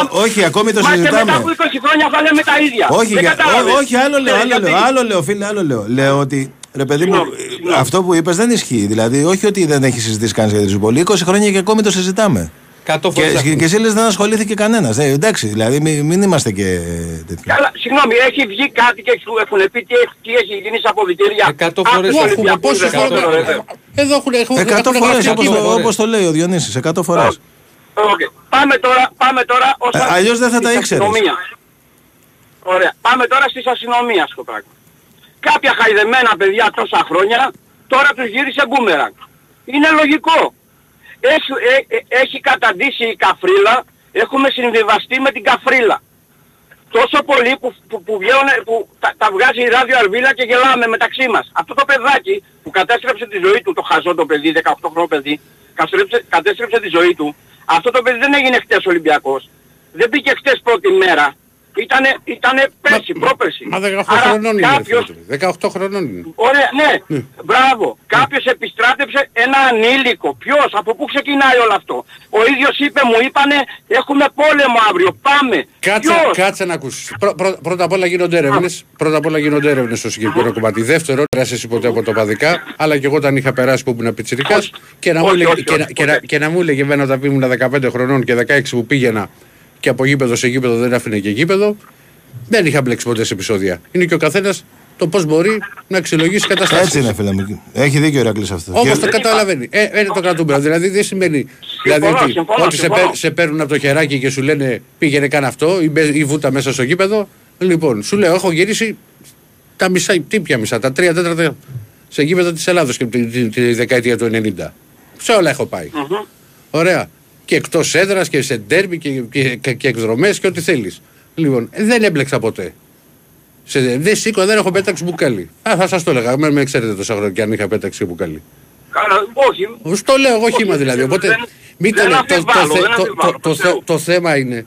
Όχι, ακόμη το συζητάμε. Μα μετά από 20 χρόνια θα λέμε τα ίδια. Όχι, άλλο λέω φίλε. Λέω ότι... Ρε παιδί μου, αυτό που είπες δεν ισχύει. Δηλαδή, όχι ότι δεν έχει συζητήσει κανείς για τη Ριζούπολη. 20 χρόνια και ακόμη το συζητάμε. Και εσύ λες δεν ασχολήθηκε κανένας. Εντάξει, δηλαδή μην είμαστε και τέτοιοι. Καλά, συγγνώμη, έχει βγει κάτι και σου έχουν πει τι έχει γίνει στα αποδυτήρια. 100 φορές. Όπως το λέει ο Διονύσης, 100 φορές. Πάμε τώρα ως αστυνομία. Αλλιώς δεν θα τα ήξερες. Ωραία. Πάμε τώρα στις αστυνομίες στο πράγμα. Κάποια χαϊδεμένα παιδιά τόσα χρόνια, τώρα τους γύρισε μπούμεραγκ. Είναι λογικό. Έχει καταντήσει η καφρίλα, έχουμε συμβιβαστεί με την καφρίλα. Τόσο πολύ που τα βγάζει η ράδιο Αρβίλα και γελάμε μεταξύ μας. Αυτό το παιδάκι που κατέστρεψε τη ζωή του, το χαζό το παιδί, 18χρονο παιδί, κατέστρεψε τη ζωή του, αυτό το παιδί δεν έγινε χτες Ολυμπιακός. δεν πήγε χτες πρώτη μέρα. Ήτανε πέρσι, πρόπερσι. Μα 18 χρονών είναι. Κάποιος... 18 χρονών είναι. Ωραία, ναι. Μπράβο. Κάποιος επιστράτευσε ένα ανήλικο. Ποιος, από πού ξεκινάει όλο αυτό. Ο ίδιος είπε, μου είπανε, έχουμε πόλεμο αύριο. Πάμε. Κάτσε να ακούσεις. Πρώτα απ' όλα γίνονται έρευνες. Πρώτα απ' όλα γίνονται έρευνες στο συγκεκριμένο κομμάτι. Δεύτερον, πέρασες ποτέ από το παδικά, αλλά και εγώ όταν είχα περάσει που ήμουν πιτσιρικάς και να μου έλεγε εμένα όταν ήμουν 15 χρονών και 16 που πήγαινα. Και από γήπεδο σε γήπεδο δεν άφηνε και γήπεδο. Δεν είχα μπλέξει ποτέ σε επεισόδια. Είναι και ο καθένας το πώς μπορεί να αξιολογήσει καταστάσεις. Έτσι είναι, φίλε μου. Έχει δίκιο ο Ηρακλής αυτό. Όμως και... το καταλαβαίνει. Είναι το κρατούμπρα. Δηλαδή δεν σημαίνει ότι σε παίρνουν από το χεράκι και σου λένε πήγαινε καν αυτό ή βούτα μέσα στο γήπεδο. Λοιπόν, σου λέω, έχω γυρίσει τα μισά, τα 3-4 σε γήπεδα της Ελλάδος και τη δεκαετία του 90. Σε όλα έχω πάει. Ωραία. Και εκτός έδρας και σε ντέρμπι και εκδρομές και ό,τι θέλεις. Λοιπόν, δεν έμπλεξα ποτέ. Δεν σήκω, δεν έχω πέταξει μπουκάλι. Α, θα σας το έλεγα. Με ξέρετε τόσα χρόνια και αν είχα πέταξει μπουκάλι. Όχι. Στο λέω εγώ χήμα δηλαδή. Οπότε, το θέμα είναι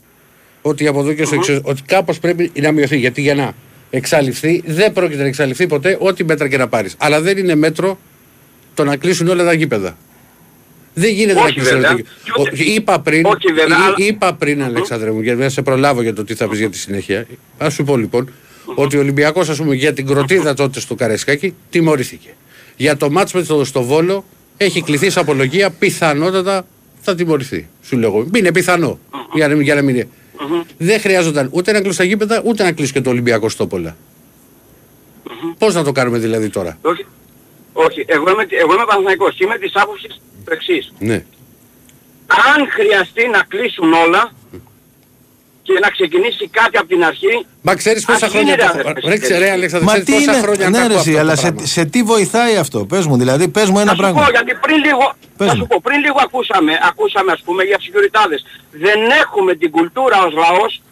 ότι από εδώ και στο εξής, ότι κάπως πρέπει να μειωθεί. Γιατί για να εξαλειφθεί, δεν πρόκειται να εξαλειφθεί ποτέ ό,τι μέτρα και να πάρεις. Αλλά δεν είναι μέτρο το να κλείσουν όλα τα γήπεδα. Δεν γίνεται να κλείσει. Είπα πριν, Αλέξανδρε μου, για να σε προλάβω για το τι θα πεις για τη συνέχεια. Ας σου πω λοιπόν ότι ο Ολυμπιακός, ας πούμε, για την κροτίδα τότε στο Καραϊσκάκι τιμωρήθηκε. Για το μάτς με το Βόλο έχει κληθεί σε απολογία, πιθανότατα θα τιμωρηθεί. Σου λέω. Είναι πιθανό. Για να μην είναι. Δεν χρειάζονταν ούτε να κλείσει τα γήπεδα, ούτε να κλείσει και το Ολυμπιακό Στόπολα. Πώς να το κάνουμε δηλαδή τώρα. Όχι, εγώ είμαι Παναθηναϊκός. Είμαι της άποψης του εξής. Ναι. Αν χρειαστεί να κλείσουν όλα και να ξεκινήσει κάτι από την αρχή... Μα ξέρεις πόσα χρόνια... Ρε Αλέξανδρε, ξέρεις πόσα χρόνια... Ναι, ρε, αλλά σε τι βοηθάει αυτό. Πες μου, δηλαδή, πες μου ένα πράγμα. Θα σου πω, πριν λίγο ακούσαμε, ας πούμε, για σεκιουριτάδες. Δεν έχουμε την κουλτούρα ως λαός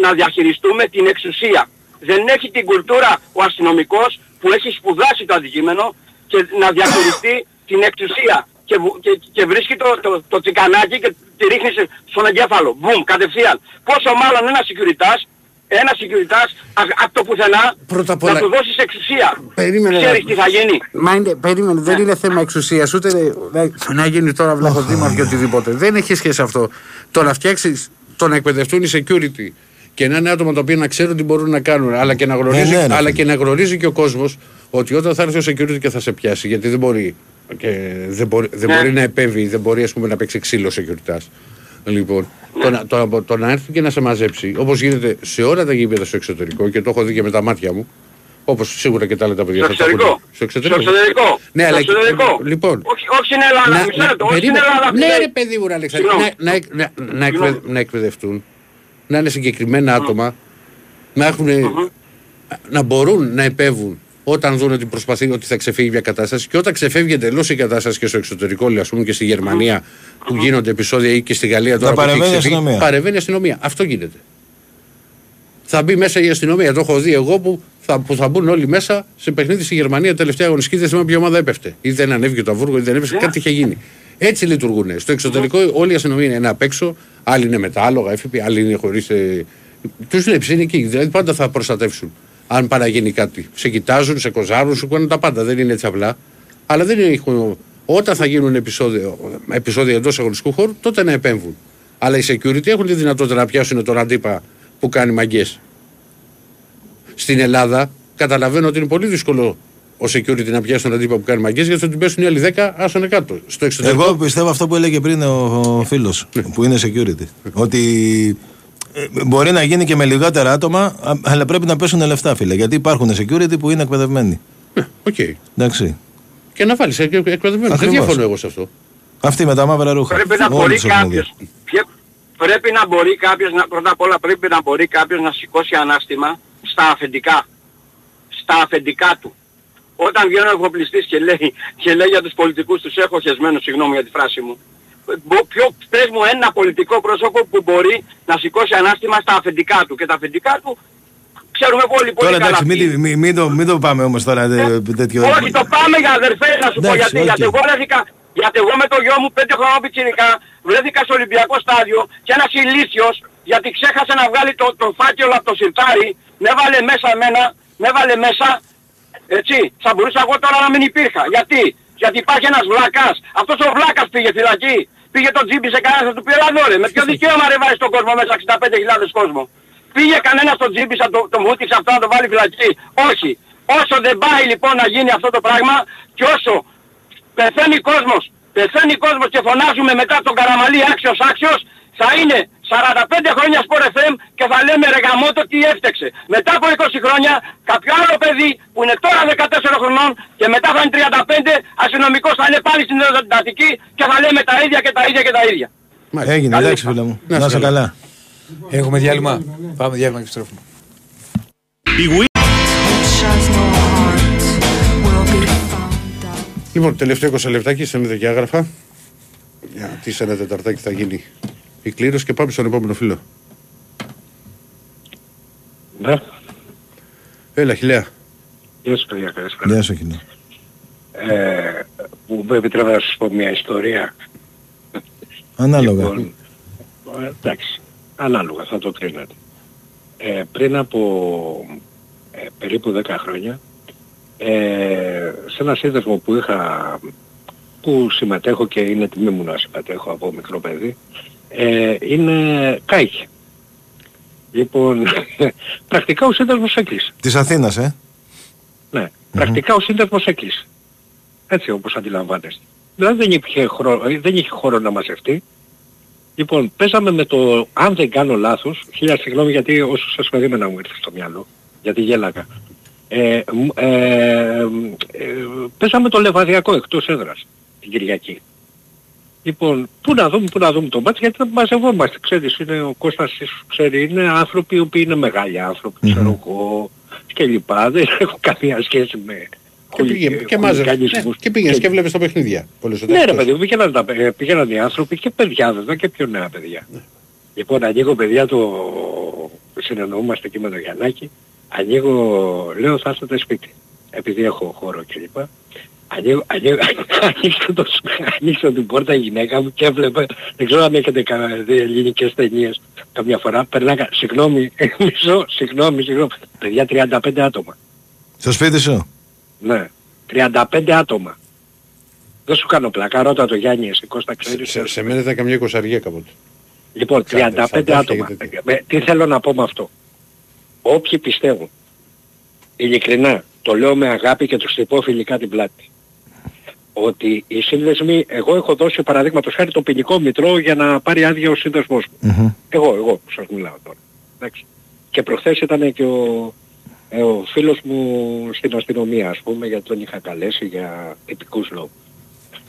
να διαχειριστούμε την εξουσία. Δεν έχει την κουλτούρα ο αστυνομικός που έχει σπουδάσει το αντικείμενο και να διαχειριστεί την εξουσία και βρίσκει το τσικανάκι και τη ρίχνει στον εγκέφαλο. Μπουμ, κατευθείαν. Πόσο μάλλον ένα securitas από το πουθενά να του δώσεις εξουσία. Περίμενε, ξέρεις τι θα γίνει. Περίμενε, δεν είναι θέμα εξουσίας, ούτε να γίνει τώρα βλαχοδήμαρχος και οτιδήποτε. Δεν έχει σχέση αυτό. Το να φτιάξεις, το να εκπαιδευτούν οι security και να είναι άτομα τα οποία να ξέρουν τι μπορούν να κάνουν, αλλά και να γνωρίζει, και ο κόσμος ότι όταν θα έρθει ο security και θα σε πιάσει, γιατί δεν μπορεί να επέμβει, δεν μπορεί, ας πούμε, να παίξει ξύλο security. Λοιπόν, το να έρθει και να σε μαζέψει, όπως γίνεται σε όλα τα γήπεδα στο εξωτερικό, και το έχω δει και με τα μάτια μου, όπως σίγουρα και τα άλλα τα παιδιά. Στο εξωτερικό. Ναι, αλλά λοιπόν. Όχι στην Ελλάδα, ξέρετε. Ναι, ρε παιδί μου, Αλέξανδρε, να εκπαιδευτούν. Να είναι συγκεκριμένα άτομα, να μπορούν να επέμβουν όταν δουν ότι προσπαθεί, ότι θα ξεφύγει μια κατάσταση, και όταν ξεφεύγει εντελώς η κατάσταση και στο εξωτερικό, ας πούμε, και στη Γερμανία που γίνονται επεισόδια, ή και στη Γαλλία τώρα που παρεμβαίνει η αστυνομία. Αυτό γίνεται. Θα μπει μέσα η αστυνομία. Το έχω δει εγώ που θα μπουν όλοι μέσα σε παιχνίδι στη Γερμανία. Τελευταία αγωνιστική, δεν θυμάμαι ποια ομάδα έπεφτε. Ή δεν ανέβηκε το Αμβούργο, ή δεν έπεφτε. Κάτι είχε γίνει. Έτσι λειτουργούν. Στο εξωτερικό όλη η αστυνομία είναι απ' έξω. Άλλοι είναι με τα άλογα, έφυποι, άλλοι είναι χωρίς... Τους βλέπει, είναι εκεί. Δηλαδή πάντα θα προστατεύσουν. Αν παραγίνει κάτι. Σε κοιτάζουν, σε κοζάρουν, σου κάνουν τα πάντα. Δεν είναι έτσι απλά. Αλλά δεν είναι... Όταν θα γίνουν επεισόδια εντός αγωνιστικού χώρου, τότε να επέμβουν. Αλλά οι security έχουν τη δυνατότητα να πιάσουν τον αντίπα που κάνει μαγκές. Στην Ελλάδα καταλαβαίνω ότι είναι πολύ δύσκολο ο security να πιάσει τον αντίπα που κάνει μαγκές, γιατί θα την πέσουν οι άλλοι 10, άσωνε κάτω. Στο εξωτερικό... Εγώ πιστεύω αυτό που έλεγε πριν ο φίλος που είναι security. Ότι μπορεί να γίνει και με λιγότερα άτομα, αλλά πρέπει να πέσουν λεφτά, φίλε. Γιατί υπάρχουν security που είναι εκπαιδευμένοι. Okay. Εντάξει. Και να βάλεις εκπαιδευμένοι. Δεν διαφωνώ εγώ σε αυτό. Αυτή με τα μαύρα ρούχα. Πρέπει να μπορεί κάποιος να σηκώσει ανάστημα στα αφεντικά του. Όταν βγαίνει ο εφοπλιστής και λέει για τους πολιτικούς τους, έχω χεσμένο, συγγνώμη για τη φράση μου, πες μου ένα πολιτικό πρόσωπο που μπορεί να σηκώσει ανάστημα στα αφεντικά του. Και τα αφεντικά του ξέρουμε πολύ τώρα, καλά. Τώρα εντάξει, μην το πάμε όμως τώρα τέτοιο. Όχι, το πάμε, για αδερφέ, να σου πω γιατί. Γιατί εγώ γιατί εγώ με το γιο μου 5 χρονών πιτσιρικά βρέθηκα στο Ολυμπιακό στάδιο και ένας ηλίθιος, γιατί ξέχασε να βγάλει το φάκελο από το σιρτάρι, με έβαλε μέσα εμένα, με έβαλε μέσα, έτσι, θα μπορούσα εγώ τώρα να μην υπήρχα. Γιατί υπάρχει ένας βλάκας, αυτός ο βλάκας πήγε φυλακή, πήγε το τζίμπι σε κανένας, θα του πει ρε, με ποιο δικαίωμα ρε βάζεις τον κόσμο μέσα 65.000 κόσμο. Πήγε κανένας τον τζίμπι, θα τον βουτήξε αυτό να τον βάλει φυλακή. Όχι. Όσο δεν πάει λοιπόν να γίνει αυτό το πράγμα και όσο πεθαίνει κόσμος και φωνάζουμε μετά τον Καραμαλή άξιος, θα είναι 45 χρόνια Sport FM και θα λέμε ρε γαμώτο τι έφτεξε. Μετά από 20 χρόνια κάποιο άλλο παιδί που είναι τώρα 14 χρονών και μετά θα είναι 35 αστυνομικός θα είναι πάλι στην εντατική και θα λέμε τα ίδια. Έγινε, εντάξει φίλε μου. Να είσαι καλά. Έχουμε διάλειμμα. Πάμε διάλειμμα και επιστρέφουμε. Λοιπόν, τελευταίο 20 λεπτάκι, στέλνετε και άγραφα. Γιατί σε ένα τεταρτάκι θα γίνει η κλήρωση και πάμε στον επόμενο φίλο. Ναι. Έλα, Χιλέα. Γεια σου, παιδιά. Γεια σου, Χιλέα. Μου επιτρέπετε να σας πω μια ιστορία. Ανάλογα. Λοιπόν, εντάξει, ανάλογα, θα το κρίνετε. Πριν από περίπου 10 χρόνια, σε ένα σύνδεσμο που είχα, που συμμετέχω και είναι τιμή μου να συμμετέχω από μικρό παιδί, είναι κάικη. Λοιπόν, πρακτικά ο σύνδεσμος Εκκλής. Της Αθήνας, Ναι, πρακτικά ο σύνδεσμος Εκκλής. Έτσι όπως αντιλαμβάνεστε. Δηλαδή δεν είχε χώρο να μαζευτεί. Λοιπόν, παίζαμε με το, αν δεν κάνω λάθος, χίλια συγγνώμη γιατί όσο σας περίμενα μου ήρθε στο μυαλό, γιατί γέλαγα. Πέσαμε το Λεβαδιακό εκτός έδρας την Κυριακή. Λοιπόν, πού να δούμε το μάτς, γιατί δεν μαζευόμαστε. Ξέρεις, είναι ο Κώστας, ξέρει, είναι άνθρωποι οι οποίοι είναι μεγάλοι άνθρωποι, ξέρω εγώ και λοιπά. Δεν έχω καμία σχέση με χολικανισμούς. Και πήγαινες και βλέπεις τα παιχνίδια. Ναι ρε παιδί, πήγαιναν οι άνθρωποι και παιδιά βέβαια και πιο νέα παιδιά. Λοιπόν, ανοίγω παιδιά, το συνεννοούμαστε και με τον Γιαννάκη. Ανοίγω, λέω θα έρθετε σπίτι, επειδή έχω χώρο κλπ. Ανοίξω την πόρτα η γυναίκα μου και έβλεπε, δεν ξέρω αν έχετε δει ελληνικές ταινίες καμιά φορά, περνάκα, συγγνώμη, παιδιά 35 άτομα. Στο σπίτι σου? Ναι, 35 άτομα. Δεν σου κάνω πλακά, ρώτα το Γιάννη, εσύ Κώστα ξέρεις. Σε μένα ήταν καμιά εικοσαριά κάποτε. Λοιπόν, 35 άτομα. Τι θέλω να πω με αυτό. Όποιοι πιστεύουν, ειλικρινά, το λέω με αγάπη και τους τυπώ φιλικά την πλάτη, ότι οι σύνδεσμοι, εγώ έχω δώσει παραδείγματος χάρη το ποινικό μητρό για να πάρει άδεια ο σύνδεσμός μου. Εγώ σας μιλάω τώρα. Εντάξει. Και προχθές ήταν και ο φίλος μου στην αστυνομία, ας πούμε, γιατί τον είχα καλέσει για επικούς λόγους.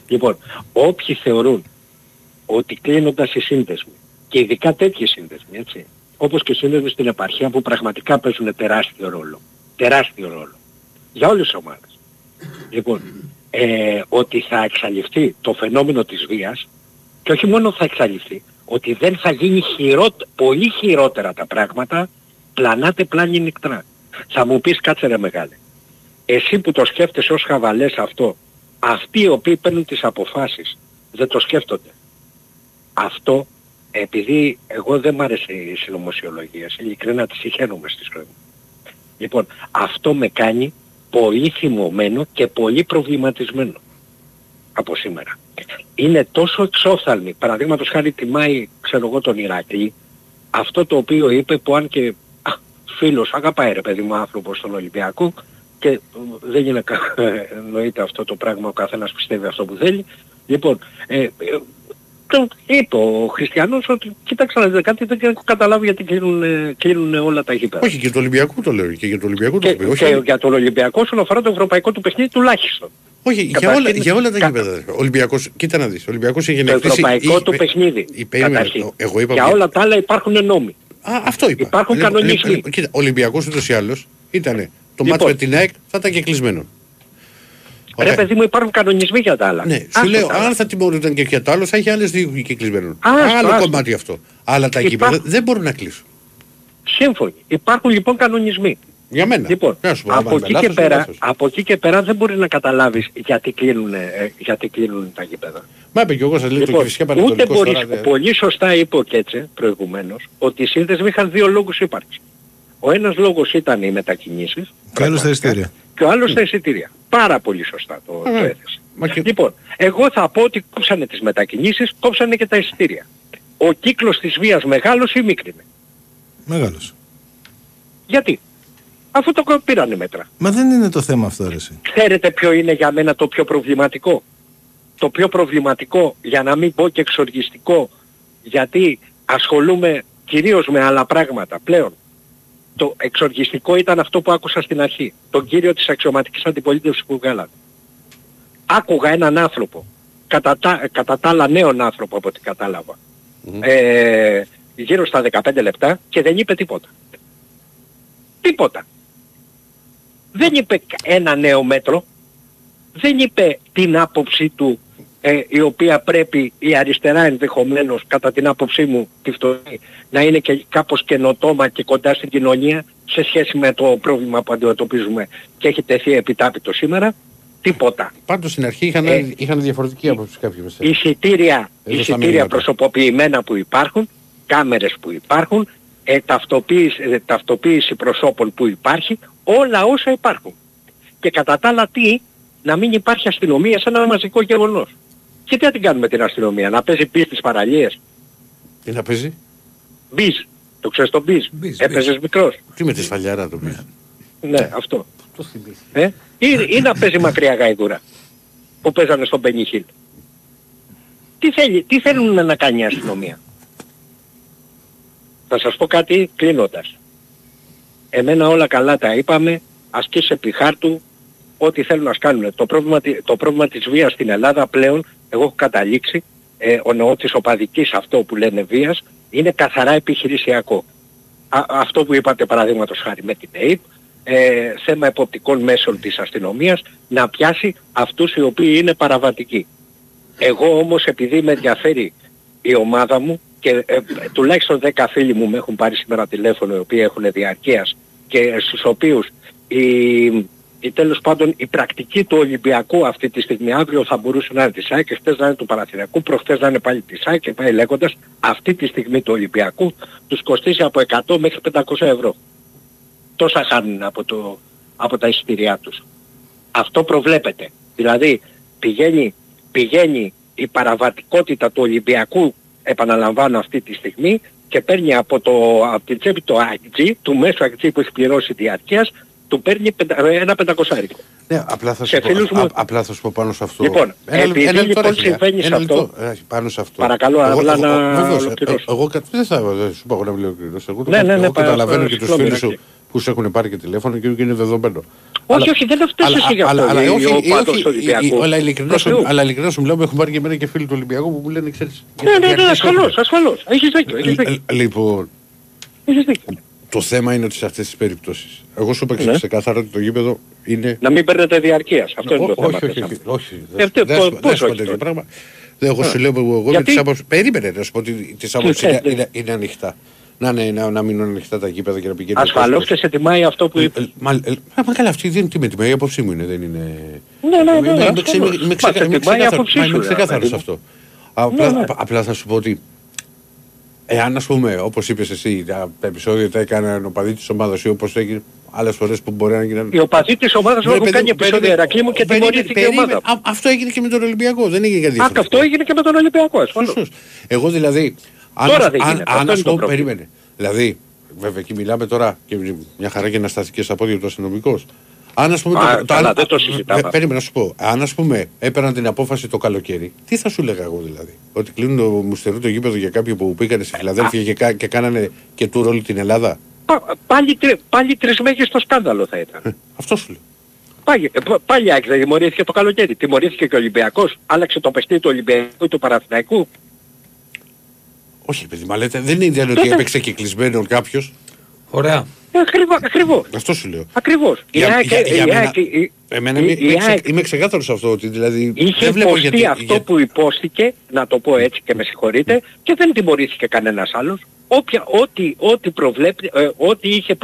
Λοιπόν, όποιοι θεωρούν ότι κλείνοντας οι σύνδεσμοι, και ειδικά τέτοιοι σύνδεσμοι, έτσι, όπως και συνέβη στην επαρχία που πραγματικά παίζουν τεράστιο ρόλο. Για όλες τις ομάδες. Λοιπόν, ότι θα εξαλειφθεί το φαινόμενο της βίας και όχι μόνο θα εξαλειφθεί, ότι δεν θα γίνει πολύ χειρότερα τα πράγματα, πλανάτε πλάνη νικτρά. Θα μου πεις κάτσε ρε μεγάλε. Εσύ που το σκέφτεσαι ως χαβαλές αυτό, αυτοί οι οποίοι παίρνουν τις αποφάσεις δεν το σκέφτονται. Αυτό, επειδή εγώ δεν μ' άρεσε η συνωμοσιολογία, ειλικρινά τις συχαίνομαι στη ζωή μου. Λοιπόν, αυτό με κάνει πολύ θυμωμένο και πολύ προβληματισμένο από σήμερα. Είναι τόσο εξόφθαλμη, παραδείγματος χάρη τιμάει, ξέρω εγώ, τον Ηρακλή, αυτό το οποίο είπε που αν και φίλος αγαπάει ρε παιδί μου άνθρωπος στον Ολυμπιακό και δεν είναι εννοείται αυτό το πράγμα, ο καθένας πιστεύει αυτό που θέλει. Λοιπόν, το είπε ο Χριστιανός ότι κοίταξαν κάτι, δεν έχω καταλάβει γιατί κλείνουν όλα τα γήπεδα. Όχι, και το Ολυμπιακό το λέω. Και για το Ολυμπιακό το λέω. Και για τον Ολυμπιακό όσον αφορά το ευρωπαϊκό του παιχνίδι τουλάχιστον. Όχι, για όλα τα γήπεδα. Ολυμπιακός, κοίτα να δεις. Ο Ολυμπιακός έχει νεκτήσει. Το ευρωπαϊκό του παιχνίδι. Καταρχήν. Για όλα τα άλλα υπάρχουν νόμοι. Αυτό είπα. Υπάρχουν κανονισμοί. Κοίτα, ο Ολυμπιακός ούτως ή άλλως ήταν το μάτς με την ΑΕΚ θα ήταν και κλεισμένο. Ωραία. Ρε παιδί μου υπάρχουν κανονισμοί για τα άλλα. Ναι, σου λέω αν θα τιμωρούνταν και για το άλλο θα είχε άλλες δύο κυκλισμένων. Άλλο κομμάτι αυτό. Αλλά τα γήπεδα δεν μπορούν να κλείσουν. Σύμφωνοι. Υπάρχουν λοιπόν κανονισμοί. Για μένα. Λοιπόν, από εκεί και πέρα δεν μπορεί να καταλάβεις γιατί κλείνουν, γιατί κλείνουν τα γήπεδα. Μα είπε και εγώ σας λέω λοιπόν, το φυσικά παρατολικός ούτε μπορείς, τώρα... Πολύ σωστά είπε ο Κέτσε προηγουμένως ότι οι σύνδεσμοι είχαν δύο λόγους ύπαρξης. Ο ένας λόγος ήταν οι μετακινήσεις και ο άλλος τα εισιτήρια. Και ο άλλος τα εισιτήρια. Πάρα πολύ σωστά το έθεσε. Και... Λοιπόν, εγώ θα πω ότι κόψανε τις μετακινήσεις, κόψανε και τα εισιτήρια. Ο κύκλος της βίας μεγάλος ή μίκρινε. Μεγάλος. Γιατί. Αφού το πήρανε μέτρα. Μα δεν είναι το θέμα αυτό, ρε εσύ. Ξέρετε ποιο είναι για μένα το πιο προβληματικό. Το πιο προβληματικό, για να μην πω και εξοργιστικό, γιατί ασχολούμαι κυρίως με άλλα πράγματα πλέον. Το εξοργιστικό ήταν αυτό που άκουσα στην αρχή. Τον κύριο της αξιωματικής αντιπολίτευσης που βγάλανε. Άκουγα έναν άνθρωπο, κατά τα άλλα νέον άνθρωπο από ό,τι κατάλαβα, γύρω στα 15 λεπτά και δεν είπε τίποτα. Τίποτα. Δεν είπε ένα νέο μέτρο, δεν είπε την άποψή του η οποία πρέπει η αριστερά ενδεχομένως κατά την άποψή μου τη φτωχή να είναι και κάπως καινοτόμα και κοντά στην κοινωνία σε σχέση με το πρόβλημα που αντιμετωπίζουμε και έχει τεθεί επιτάπητο σήμερα. Τίποτα. Πάντως στην αρχή είχαν διαφορετική άποψη κάποιοι μέσα. Εισιτήρια προσωποποιημένα που υπάρχουν, κάμερες που υπάρχουν, ταυτοποίηση προσώπων που υπάρχει, όλα όσα υπάρχουν. Και κατά τα άλλα τι, να μην υπάρχει αστυνομία σε ένα μαζικό γεγονός. Και τι να την κάνουμε την αστυνομία, να παίζει μπιζ στις παραλίες. Τι να παίζει? Μπιζ, το ξέρεις το μπιζ, έπαιζες μικρός. Τι με τη σφαλιάρα το μπιζ. Ναι, αυτό. Ή να παίζει μακριά γαϊδούρα που παίζανε στον Πενιχίλ. Τι θέλουν να κάνει η αστυνομία. Θα σας πω κάτι κλείνοντας. Εμένα όλα καλά τα είπαμε, ασκήσε επί χάρτου ό,τι θέλουν να κάνουν. Το πρόβλημα της βίας στην Ελλάδα πλέον, εγώ έχω καταλήξει, ο νοό της οπαδικής αυτό που λένε βίας, είναι καθαρά επιχειρησιακό. Αυτό που είπατε παραδείγματος χάρη με την ΕΕΠ, θέμα εποπτικών μέσων της αστυνομίας, να πιάσει αυτούς οι οποίοι είναι παραβατικοί. Εγώ όμως επειδή με ενδιαφέρει η ομάδα μου, και τουλάχιστον 10 φίλοι μου με έχουν πάρει σήμερα τηλέφωνο οι οποίοι έχουν διαρκείας και στους οποίους τέλος πάντων η πρακτική του Ολυμπιακού αυτή τη στιγμή, αύριο θα μπορούσε να είναι της ΑΕΚ και χτες να είναι του Παναθηναϊκού, προχτές να είναι πάλι της ΑΕΚ και πάει λέγοντας, αυτή τη στιγμή του Ολυμπιακού τους κοστίζει από 100 μέχρι 500 ευρώ. Τόσα χάνουν από τα εισιτήριά τους. Αυτό προβλέπεται. Δηλαδή πηγαίνει η παραβατικότητα του Ολυμπιακού, επαναλαμβάνω αυτή τη στιγμή, και παίρνει από την τσέπη το IG, του μέσου IG που έχει πληρώσει διαρκείας, του παίρνει ένα 500. Ναι, απλά θα σου πω πάνω σε αυτό. Λοιπόν, επειδή λοιπόν συμβαίνει σε αυτό, παρακαλώ απλά να ολοκληρώσω. Εγώ δεν θα σου πω να ολοκληρώσω. Εγώ καταλαβαίνω και τους φίλους σου που σου έχουν πάρει και τηλέφωνο και είναι δεδομένο. Όχι, όχι, δεν φταίει εσύ γι' αυτό. Αλλά ειλικρινά σου μιλάω, έχουν πάρει και εμένα και φίλοι του Ολυμπιακού που μου λένε, ξέρεις... Ναι, ασφαλώς. Έχεις δίκιο. Λοιπόν, το θέμα είναι ότι σε αυτές τις περιπτώσεις, εγώ σου είπα ξεκάθαρα ότι το γήπεδο είναι... Να μην παίρνετε διαρκείας. Αυτό είναι το θέμα. Όχι, όχι. Εγώ σου λέω, περίμενε να σου πω ότι τις άποψεις είναι ανοιχτά. Να μείνουν ανοιχτά τα γήπεδα και να πηγαίνουν... Ασφαλώς και σε τιμάει αυτό που είπε. Μα καλά, αυτή δεν με τιμάει, η απόψη μου είναι, δεν είναι... Ναι, είμαι ξεκάθαρος αυτό. Απλά θα σου πω ότι... Εάν, ας πούμε, όπως είπες εσύ, τα επεισόδια τα έκαναν οπαδοί της ομάδας ή όπως έγινε άλλες φορές που μπορεί να γίνανε... Οι οπαδοί της ομάδας μου έχουν κάνει επεισόδια, Ηρακλή μου, και τιμωρήθηκε η ομάδα. Αυτό έγινε και με τον Ολυμπιακό, δεν έγινε κάτι. Αυτό έγινε και με τον Ολυμπιακό, ασφαλώς. Εγώ δηλαδή... Αν αυτό περίμενε. Δηλαδή, βέβαια εκεί μιλάμε τώρα και μια χαρά και να σταθεί και στα πόδια του αστυνομικού. Αν ας πούμε. Δεν το συζητάμε. Περίμενα να σου πω. Αν ας πούμε έπαιρναν την απόφαση το καλοκαίρι, τι θα σου λέγα εγώ δηλαδή. Ότι κλείνουν το μουστερού το γήπεδο για κάποιοι που πήγανε στη Φιλαδέλφια και κάνανε και τουρ όλη την Ελλάδα. Πάλι τρισμέγιστο σκάνδαλο θα ήταν. Αυτό σου λέει. Πάλι άξιζε, τιμωρήθηκε το καλοκαίρι. Τιμωρήθηκε και ο Ολυμπιακός. Άλλαξε το παιχνίδι του Ολυμπιακού ή του Παναθηναϊκού. Όχι, παιδί, μα λέτε, δεν είναι ότι έπαιξε κυκλισμένο κάποιος. Ωραία. Ακριβώς. Αυτό σου λέω. Ακριβώς. Εμένα είμαι ξεκάθαρος αυτό, ότι δηλαδή... Είχε υποστεί αυτό που υπόστηκε, να το πω έτσι και με συγχωρείτε, και δεν τιμωρήθηκε κανένας άλλος. Ό,τι είχε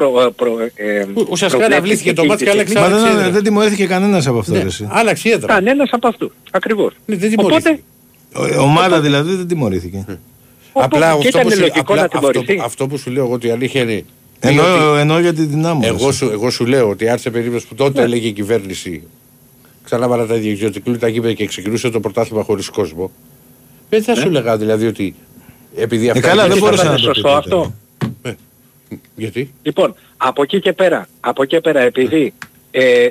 ουσιαστικά αναβλήθηκε το μάτι και άλλαξε. Μα δεν τιμωρήθηκε κανένας από αυτό. Άλλαξε έδρα. Κανένας από αυτού. Ακριβώς. Οπότε... ομάδα δηλαδή δεν τιμωρήθηκε. Απλά αυτό που σου λέω εγώ ότι η αλήθεια είναι... Ενώ για την δυνάμωση. Εγώ σου λέω ότι άρχισε περίπτωση που τότε έλεγε η κυβέρνηση ξανά τα ιδιωτικά τα γήπεδα και ξεκινούσε το πρωτάθλημα χωρίς κόσμο. Δεν θα σου λέγα δηλαδή ότι... Καλά, δεν μπορούσα να το πει αυτό. Γιατί? Λοιπόν, από εκεί και πέρα, επειδή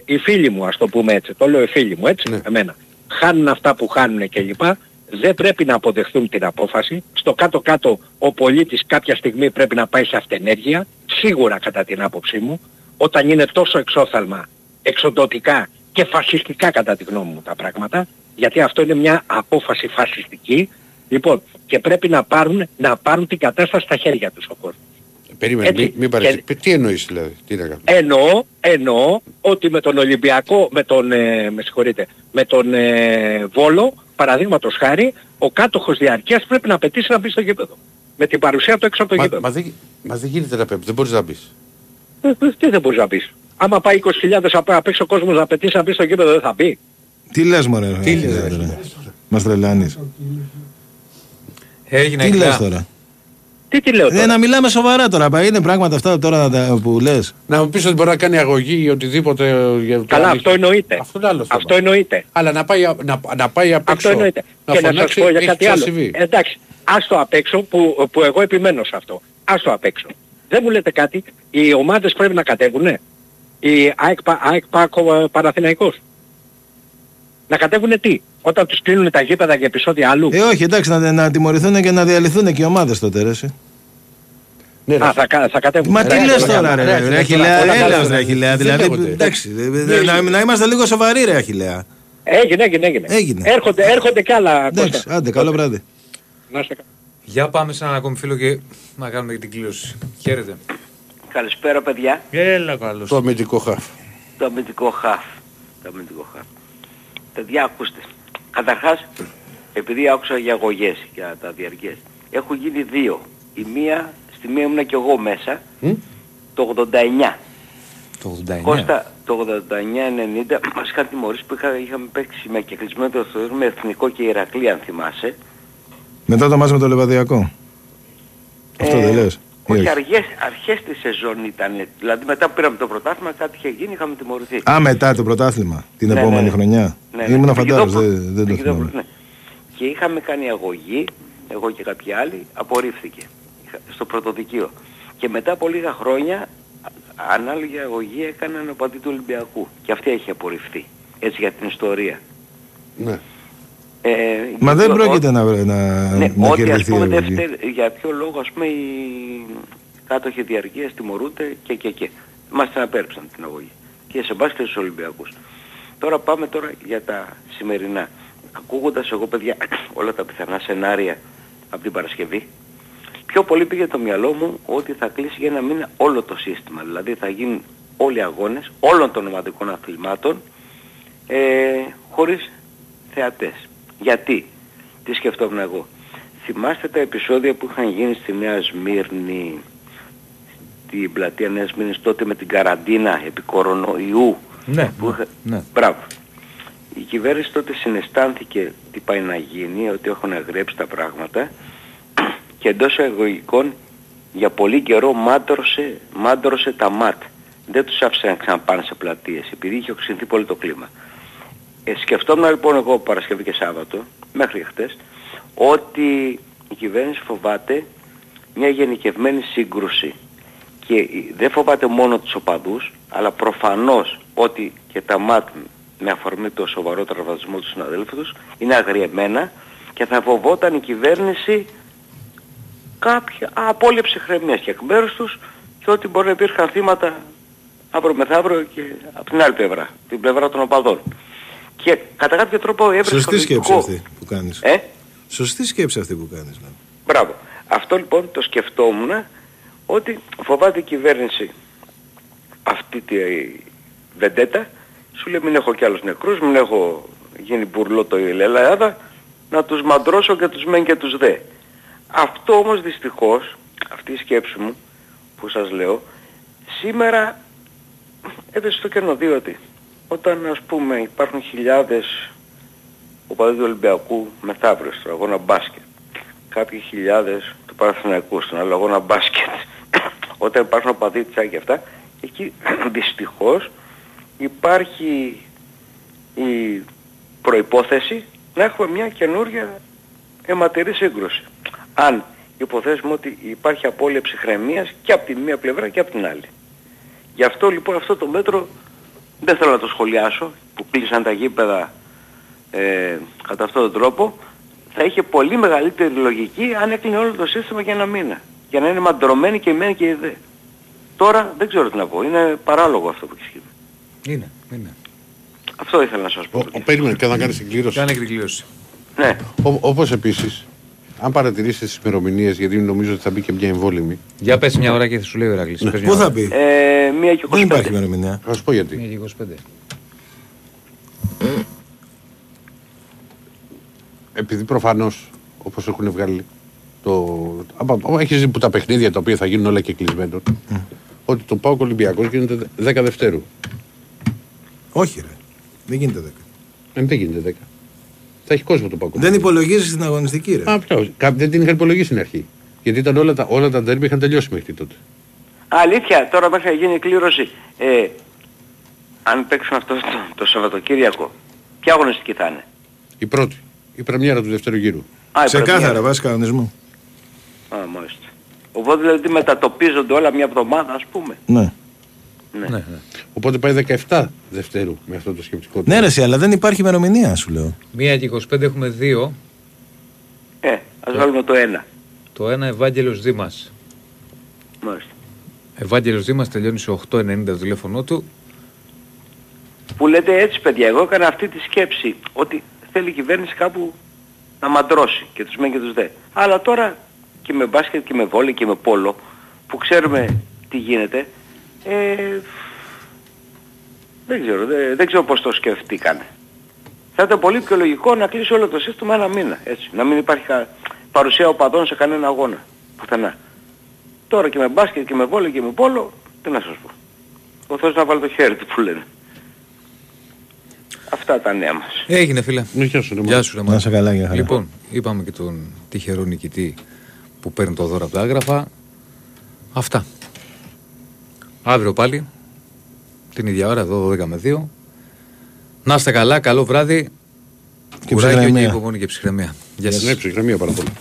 οι φίλοι μου, ας το πούμε έτσι, το λέω οι φίλοι μου έτσι, εμένα, χάνουν αυτά που χάνουν κλπ. Δεν πρέπει να αποδεχθούν την απόφαση. Στο κάτω-κάτω ο πολίτης κάποια στιγμή πρέπει να πάει σε αυτενέργεια, σίγουρα κατά την άποψή μου, όταν είναι τόσο εξόθαλμα, εξοντωτικά και φασιστικά κατά τη γνώμη μου τα πράγματα, γιατί αυτό είναι μια απόφαση φασιστική. Λοιπόν, και πρέπει να πάρουν την κατάσταση στα χέρια τους ο κόσμος. Περίμενε, μην παρεξηγείς. Τι εννοείς δηλαδή, τι να κάνω. Εννοώ ότι με τον Ολυμπιακό, με τον Βόλο, παραδείγματος χάρη, ο κάτοχος διαρκείας πρέπει να απαιτήσει να μπει στο γήπεδο. Με την παρουσία του έξω από το γήπεδο. Μα δεν γίνεται να πέμπει, δεν μπορείς να μπεις. Τι δεν μπορείς να μπεις. Άμα πάει 20.000 απ' έξω ο κόσμος να απαιτήσει να μπει στο γήπεδο δεν θα μπει. Τι λες μωρέ. Μας τρελάνεις. Τι λες τώρα. Τι λέω τώρα. Να μιλάμε σοβαρά τώρα. Είναι πράγματα αυτά τώρα που λες. Να μου πεις ότι μπορεί να κάνει αγωγή ή οτιδήποτε. Καλά, αυτό εννοείται. Αυτό εννοείται. Αλλά να πάει απ' έξω. Αυτό εννοείται. Και να σας πω για κάτι άλλο. Εντάξει, άστο απ' έξω που εγώ επιμένω σε αυτό. Άστο απ' έξω. Δεν μου λέτε κάτι. Οι ομάδες πρέπει να κατέβουνε. Η ΑΕΚ Παναθηναϊκός. Να κατέβουνε τι. Όταν τους κλείνουν τα γήπεδα για επεισόδια αλλού. Όχι, εντάξει, να τιμωρηθούν και να διαλυθούν και οι ομάδες τότε, ρε. Ναι, θα κατέβουν. Μα τι λες τώρα, ρε Αχιλλέα, δηλαδή, εντάξει, να είμαστε λίγο σοβαροί, ρε Αχιλλέα. Έγινε. Έρχονται κι άλλα, Κώστα. Άντε, καλό βράδυ. Για πάμε σε έναν ακόμη φίλο και να κάνουμε την κλήρωση. Χαίρετε. Καλησπέρα, παιδιά. Έλα, καλώς. Το αμυντικό χαφ. Παιδιά, ακούστε. Καταρχάς, επειδή άκουσα για αγωγές, για τα διαρκές, έχουν γίνει δύο. Η μία, στη μία ήμουνα και εγώ μέσα, το 89. Κώστα, το 89-90, μας είχαν τιμωρήσει που είχαμε παίξει με κεκλεισμένο το με Εθνικό και Ηρακλή, αν θυμάσαι. Μετά το μάζι με το Λεβαδιακό. Αυτό δεν λες. Όχι, αρχές της σεζόν ήταν, δηλαδή μετά που πήραμε το πρωτάθλημα κάτι είχε γίνει, είχαμε τιμωρηθεί. Α, μετά το πρωτάθλημα, την επόμενη χρονιά. Ήμουν φαντάρος, δεν το θυμάμαι. Ναι. Και είχαμε κάνει αγωγή, εγώ και κάποιοι άλλοι, απορρίφθηκε στο πρωτοδικείο. Και μετά από λίγα χρόνια, ανάλογη αγωγή έκαναν ο παδί του Ολυμπιακού. Και αυτή έχει απορριφθεί, έτσι για την ιστορία. Ναι. Μα δεν πρόκειται να κερδιθεί η αγωγή. Για ποιο λόγο ας πούμε οι κάτοχοι διαρκείας τιμωρούνται και. Μας την απέρριψαν την αγωγή. Και σε μπάσκετ στους Ολυμπιακούς. Τώρα πάμε για τα σημερινά. Ακούγοντας εγώ παιδιά όλα τα πιθανά σενάρια από την Παρασκευή, πιο πολύ πήγε το μυαλό μου ότι θα κλείσει για ένα μήνα όλο το σύστημα. Δηλαδή θα γίνουν όλοι οι αγώνες όλων των ομαδικών αθλημάτων χωρίς θεατές. Γιατί, τι σκεφτόμουν εγώ. Θυμάστε τα επεισόδια που είχαν γίνει στη Νέα Σμύρνη, στην πλατεία Νέας Σμύρνης τότε με την καραντίνα επί κορονοϊού. Ναι. Μπράβο. Η κυβέρνηση τότε συναισθάνθηκε τι πάει να γίνει, ότι έχουν αγρέψει τα πράγματα και εντός εγωγικών για πολύ καιρό μάντρωσε τα ΜΑΤ. Δεν τους άφησε να ξαναπάνε σε πλατείες επειδή είχε οξυνθεί πολύ το κλίμα. Σκεφτόμουν λοιπόν εγώ Παρασκευή και Σάββατο, μέχρι χτες, ότι η κυβέρνηση φοβάται μια γενικευμένη σύγκρουση. Και δεν φοβάται μόνο τους οπαδούς, αλλά προφανώς ότι και τα ΜΑΤ με αφορμή το σοβαρό τραυματισμό του συναδέλφου τους είναι αγριεμένα και θα φοβόταν η κυβέρνηση κάποια απώλεια ψυχραιμίας και εκ μέρους τους και ότι μπορεί να υπήρχαν θύματα αύριο μεθαύριο και από την άλλη πλευρά, την πλευρά των οπαδών. Και κατά κάποιο τρόπο έβρισκε... Σωστή σκέψη αυτή που κάνεις. Σωστή σκέψη αυτή που κάνεις. Ναι. Μπράβο. Αυτό λοιπόν το σκεφτόμουν ότι φοβάται η κυβέρνηση αυτή τη βεντέτα. Σου λέει μην έχω κι άλλους νεκρούς, μην έχω γίνει μπουρλό το Ελλάδα, να τους μαντρώσω και τους μεν και τους δε. Αυτό όμως δυστυχώς αυτή η σκέψη μου που σας λέω, σήμερα έπεσε στο κενό, διότι όταν ας πούμε υπάρχουν χιλιάδες οπαδοί του Ολυμπιακού μεθαύριο στον αγώνα μπάσκετ, κάποιοι χιλιάδες του Παναθηναϊκού στον άλλο αγώνα μπάσκετ, όταν υπάρχουν οπαδοί τσάκια και αυτά, εκεί δυστυχώς υπάρχει η προϋπόθεση να έχουμε μια καινούρια αιματερή σύγκρουση. Αν υποθέσουμε ότι υπάρχει απώλεια ψυχραιμίας και από τη μία πλευρά και από την άλλη. Γι' αυτό λοιπόν αυτό το μέτρο δεν θέλω να το σχολιάσω, που κλείσαν τα γήπεδα κατά αυτόν τον τρόπο, θα είχε πολύ μεγαλύτερη λογική αν έκλεινε όλο το σύστημα για ένα μήνα. Για να είναι μαντρωμένοι και εμένα και οι δε. Τώρα δεν ξέρω τι να πω. Είναι παράλογο αυτό που ισχύει. Είναι, είναι. Αυτό ήθελα να σας πω. Περίμενε και να κάνεις συγκλήρωση. Κάνε συγκλήρωση. Ναι. Όπως επίσης, αν παρατηρήσετε τις ημερομηνίες, γιατί νομίζω ότι θα μπει και μια εμβόλυμη. Για πες μια ώρα και θα σου λέει ο Ηρακλής. Ναι. Πού θα μπει? 1:25. Δεν υπάρχει ημερομηνία. Θα σου πω γιατί. 1:25. Επειδή προφανώς, όπως έχουν βγάλει, έχεις δει που τα παιχνίδια τα οποία θα γίνουν όλα και κλεισμένα, ότι το ΠΑΟΚ Ολυμπιακός γίνεται 10 Δευτέρου. Όχι ρε, δεν γίνεται 10. Δεν γίνεται 10. Θα έχει κόσμο το ΠΑΟΚ. Δεν υπολογίζεις την αγωνιστική ρε. Δεν την είχαν υπολογίσει στην αρχή. Γιατί ήταν όλα τα ντέρμπι είχαν τελειώσει μέχρι τότε. Αλήθεια, τώρα μέχρι να γίνει η κλήρωση. Αν παίξουν αυτό το Σαββατοκύριακο, ποια αγωνιστική θα είναι? Η πρώτη. Η πρεμιέρα του δεύτερου γύρου. Ξεκάθαρα, βάσει κανονισμού. Α, μάλιστα. Οπότε δηλαδή μετατοπίζονται όλα μια εβδομάδα, ας πούμε. Ναι. Ναι. Ναι. Οπότε πάει 17 Δευτέρου με αυτό το σκεπτικό. Ναι, ρε, αλλά δεν υπάρχει ημερομηνία, σου λέω. 1:25 έχουμε 2. Ας βάλουμε το 1. Το 1 Ευάγγελος Δήμας. Μάλιστα. Ευάγγελος Δήμας τελειώνει σε 8:90 το τηλέφωνό του. Που λέτε έτσι, παιδιά, εγώ έκανα αυτή τη σκέψη ότι θέλει η κυβέρνηση κάπου να μαντρώσει και τους μεν και τους δε. Αλλά τώρα και με μπάσκετ και με βόλεϊ και με πόλο που ξέρουμε τι γίνεται, δεν ξέρω πώς το σκεφτήκανε. Θα ήταν πολύ πιο λογικό να κλείσει όλο το σύστημα ένα μήνα, έτσι. Να μην υπάρχει παρουσία οπαδών σε κανένα αγώνα, πουθενά. Τώρα και με μπάσκετ και με βόλεϊ και με πόλο, τι να σας πω. Ο Θεός να βάλει το χέρι του που λένε. Αυτά τα νέα μας. Έγινε φίλε. Γεια σου ρε Μάνα. Να σε καλά, για χαρά. Λοιπόν, είπαμε και τον τυχερό νικητή που παίρνει το δώρο από τα άγραφα. Αυτά. Αύριο πάλι, την ίδια ώρα, εδώ 12 με 2. Να είστε καλά, καλό βράδυ. Και κουράγιο και υπομονή και ψυχραιμία. Γεια σας. Ναι, ψυχραιμία πάρα πολύ.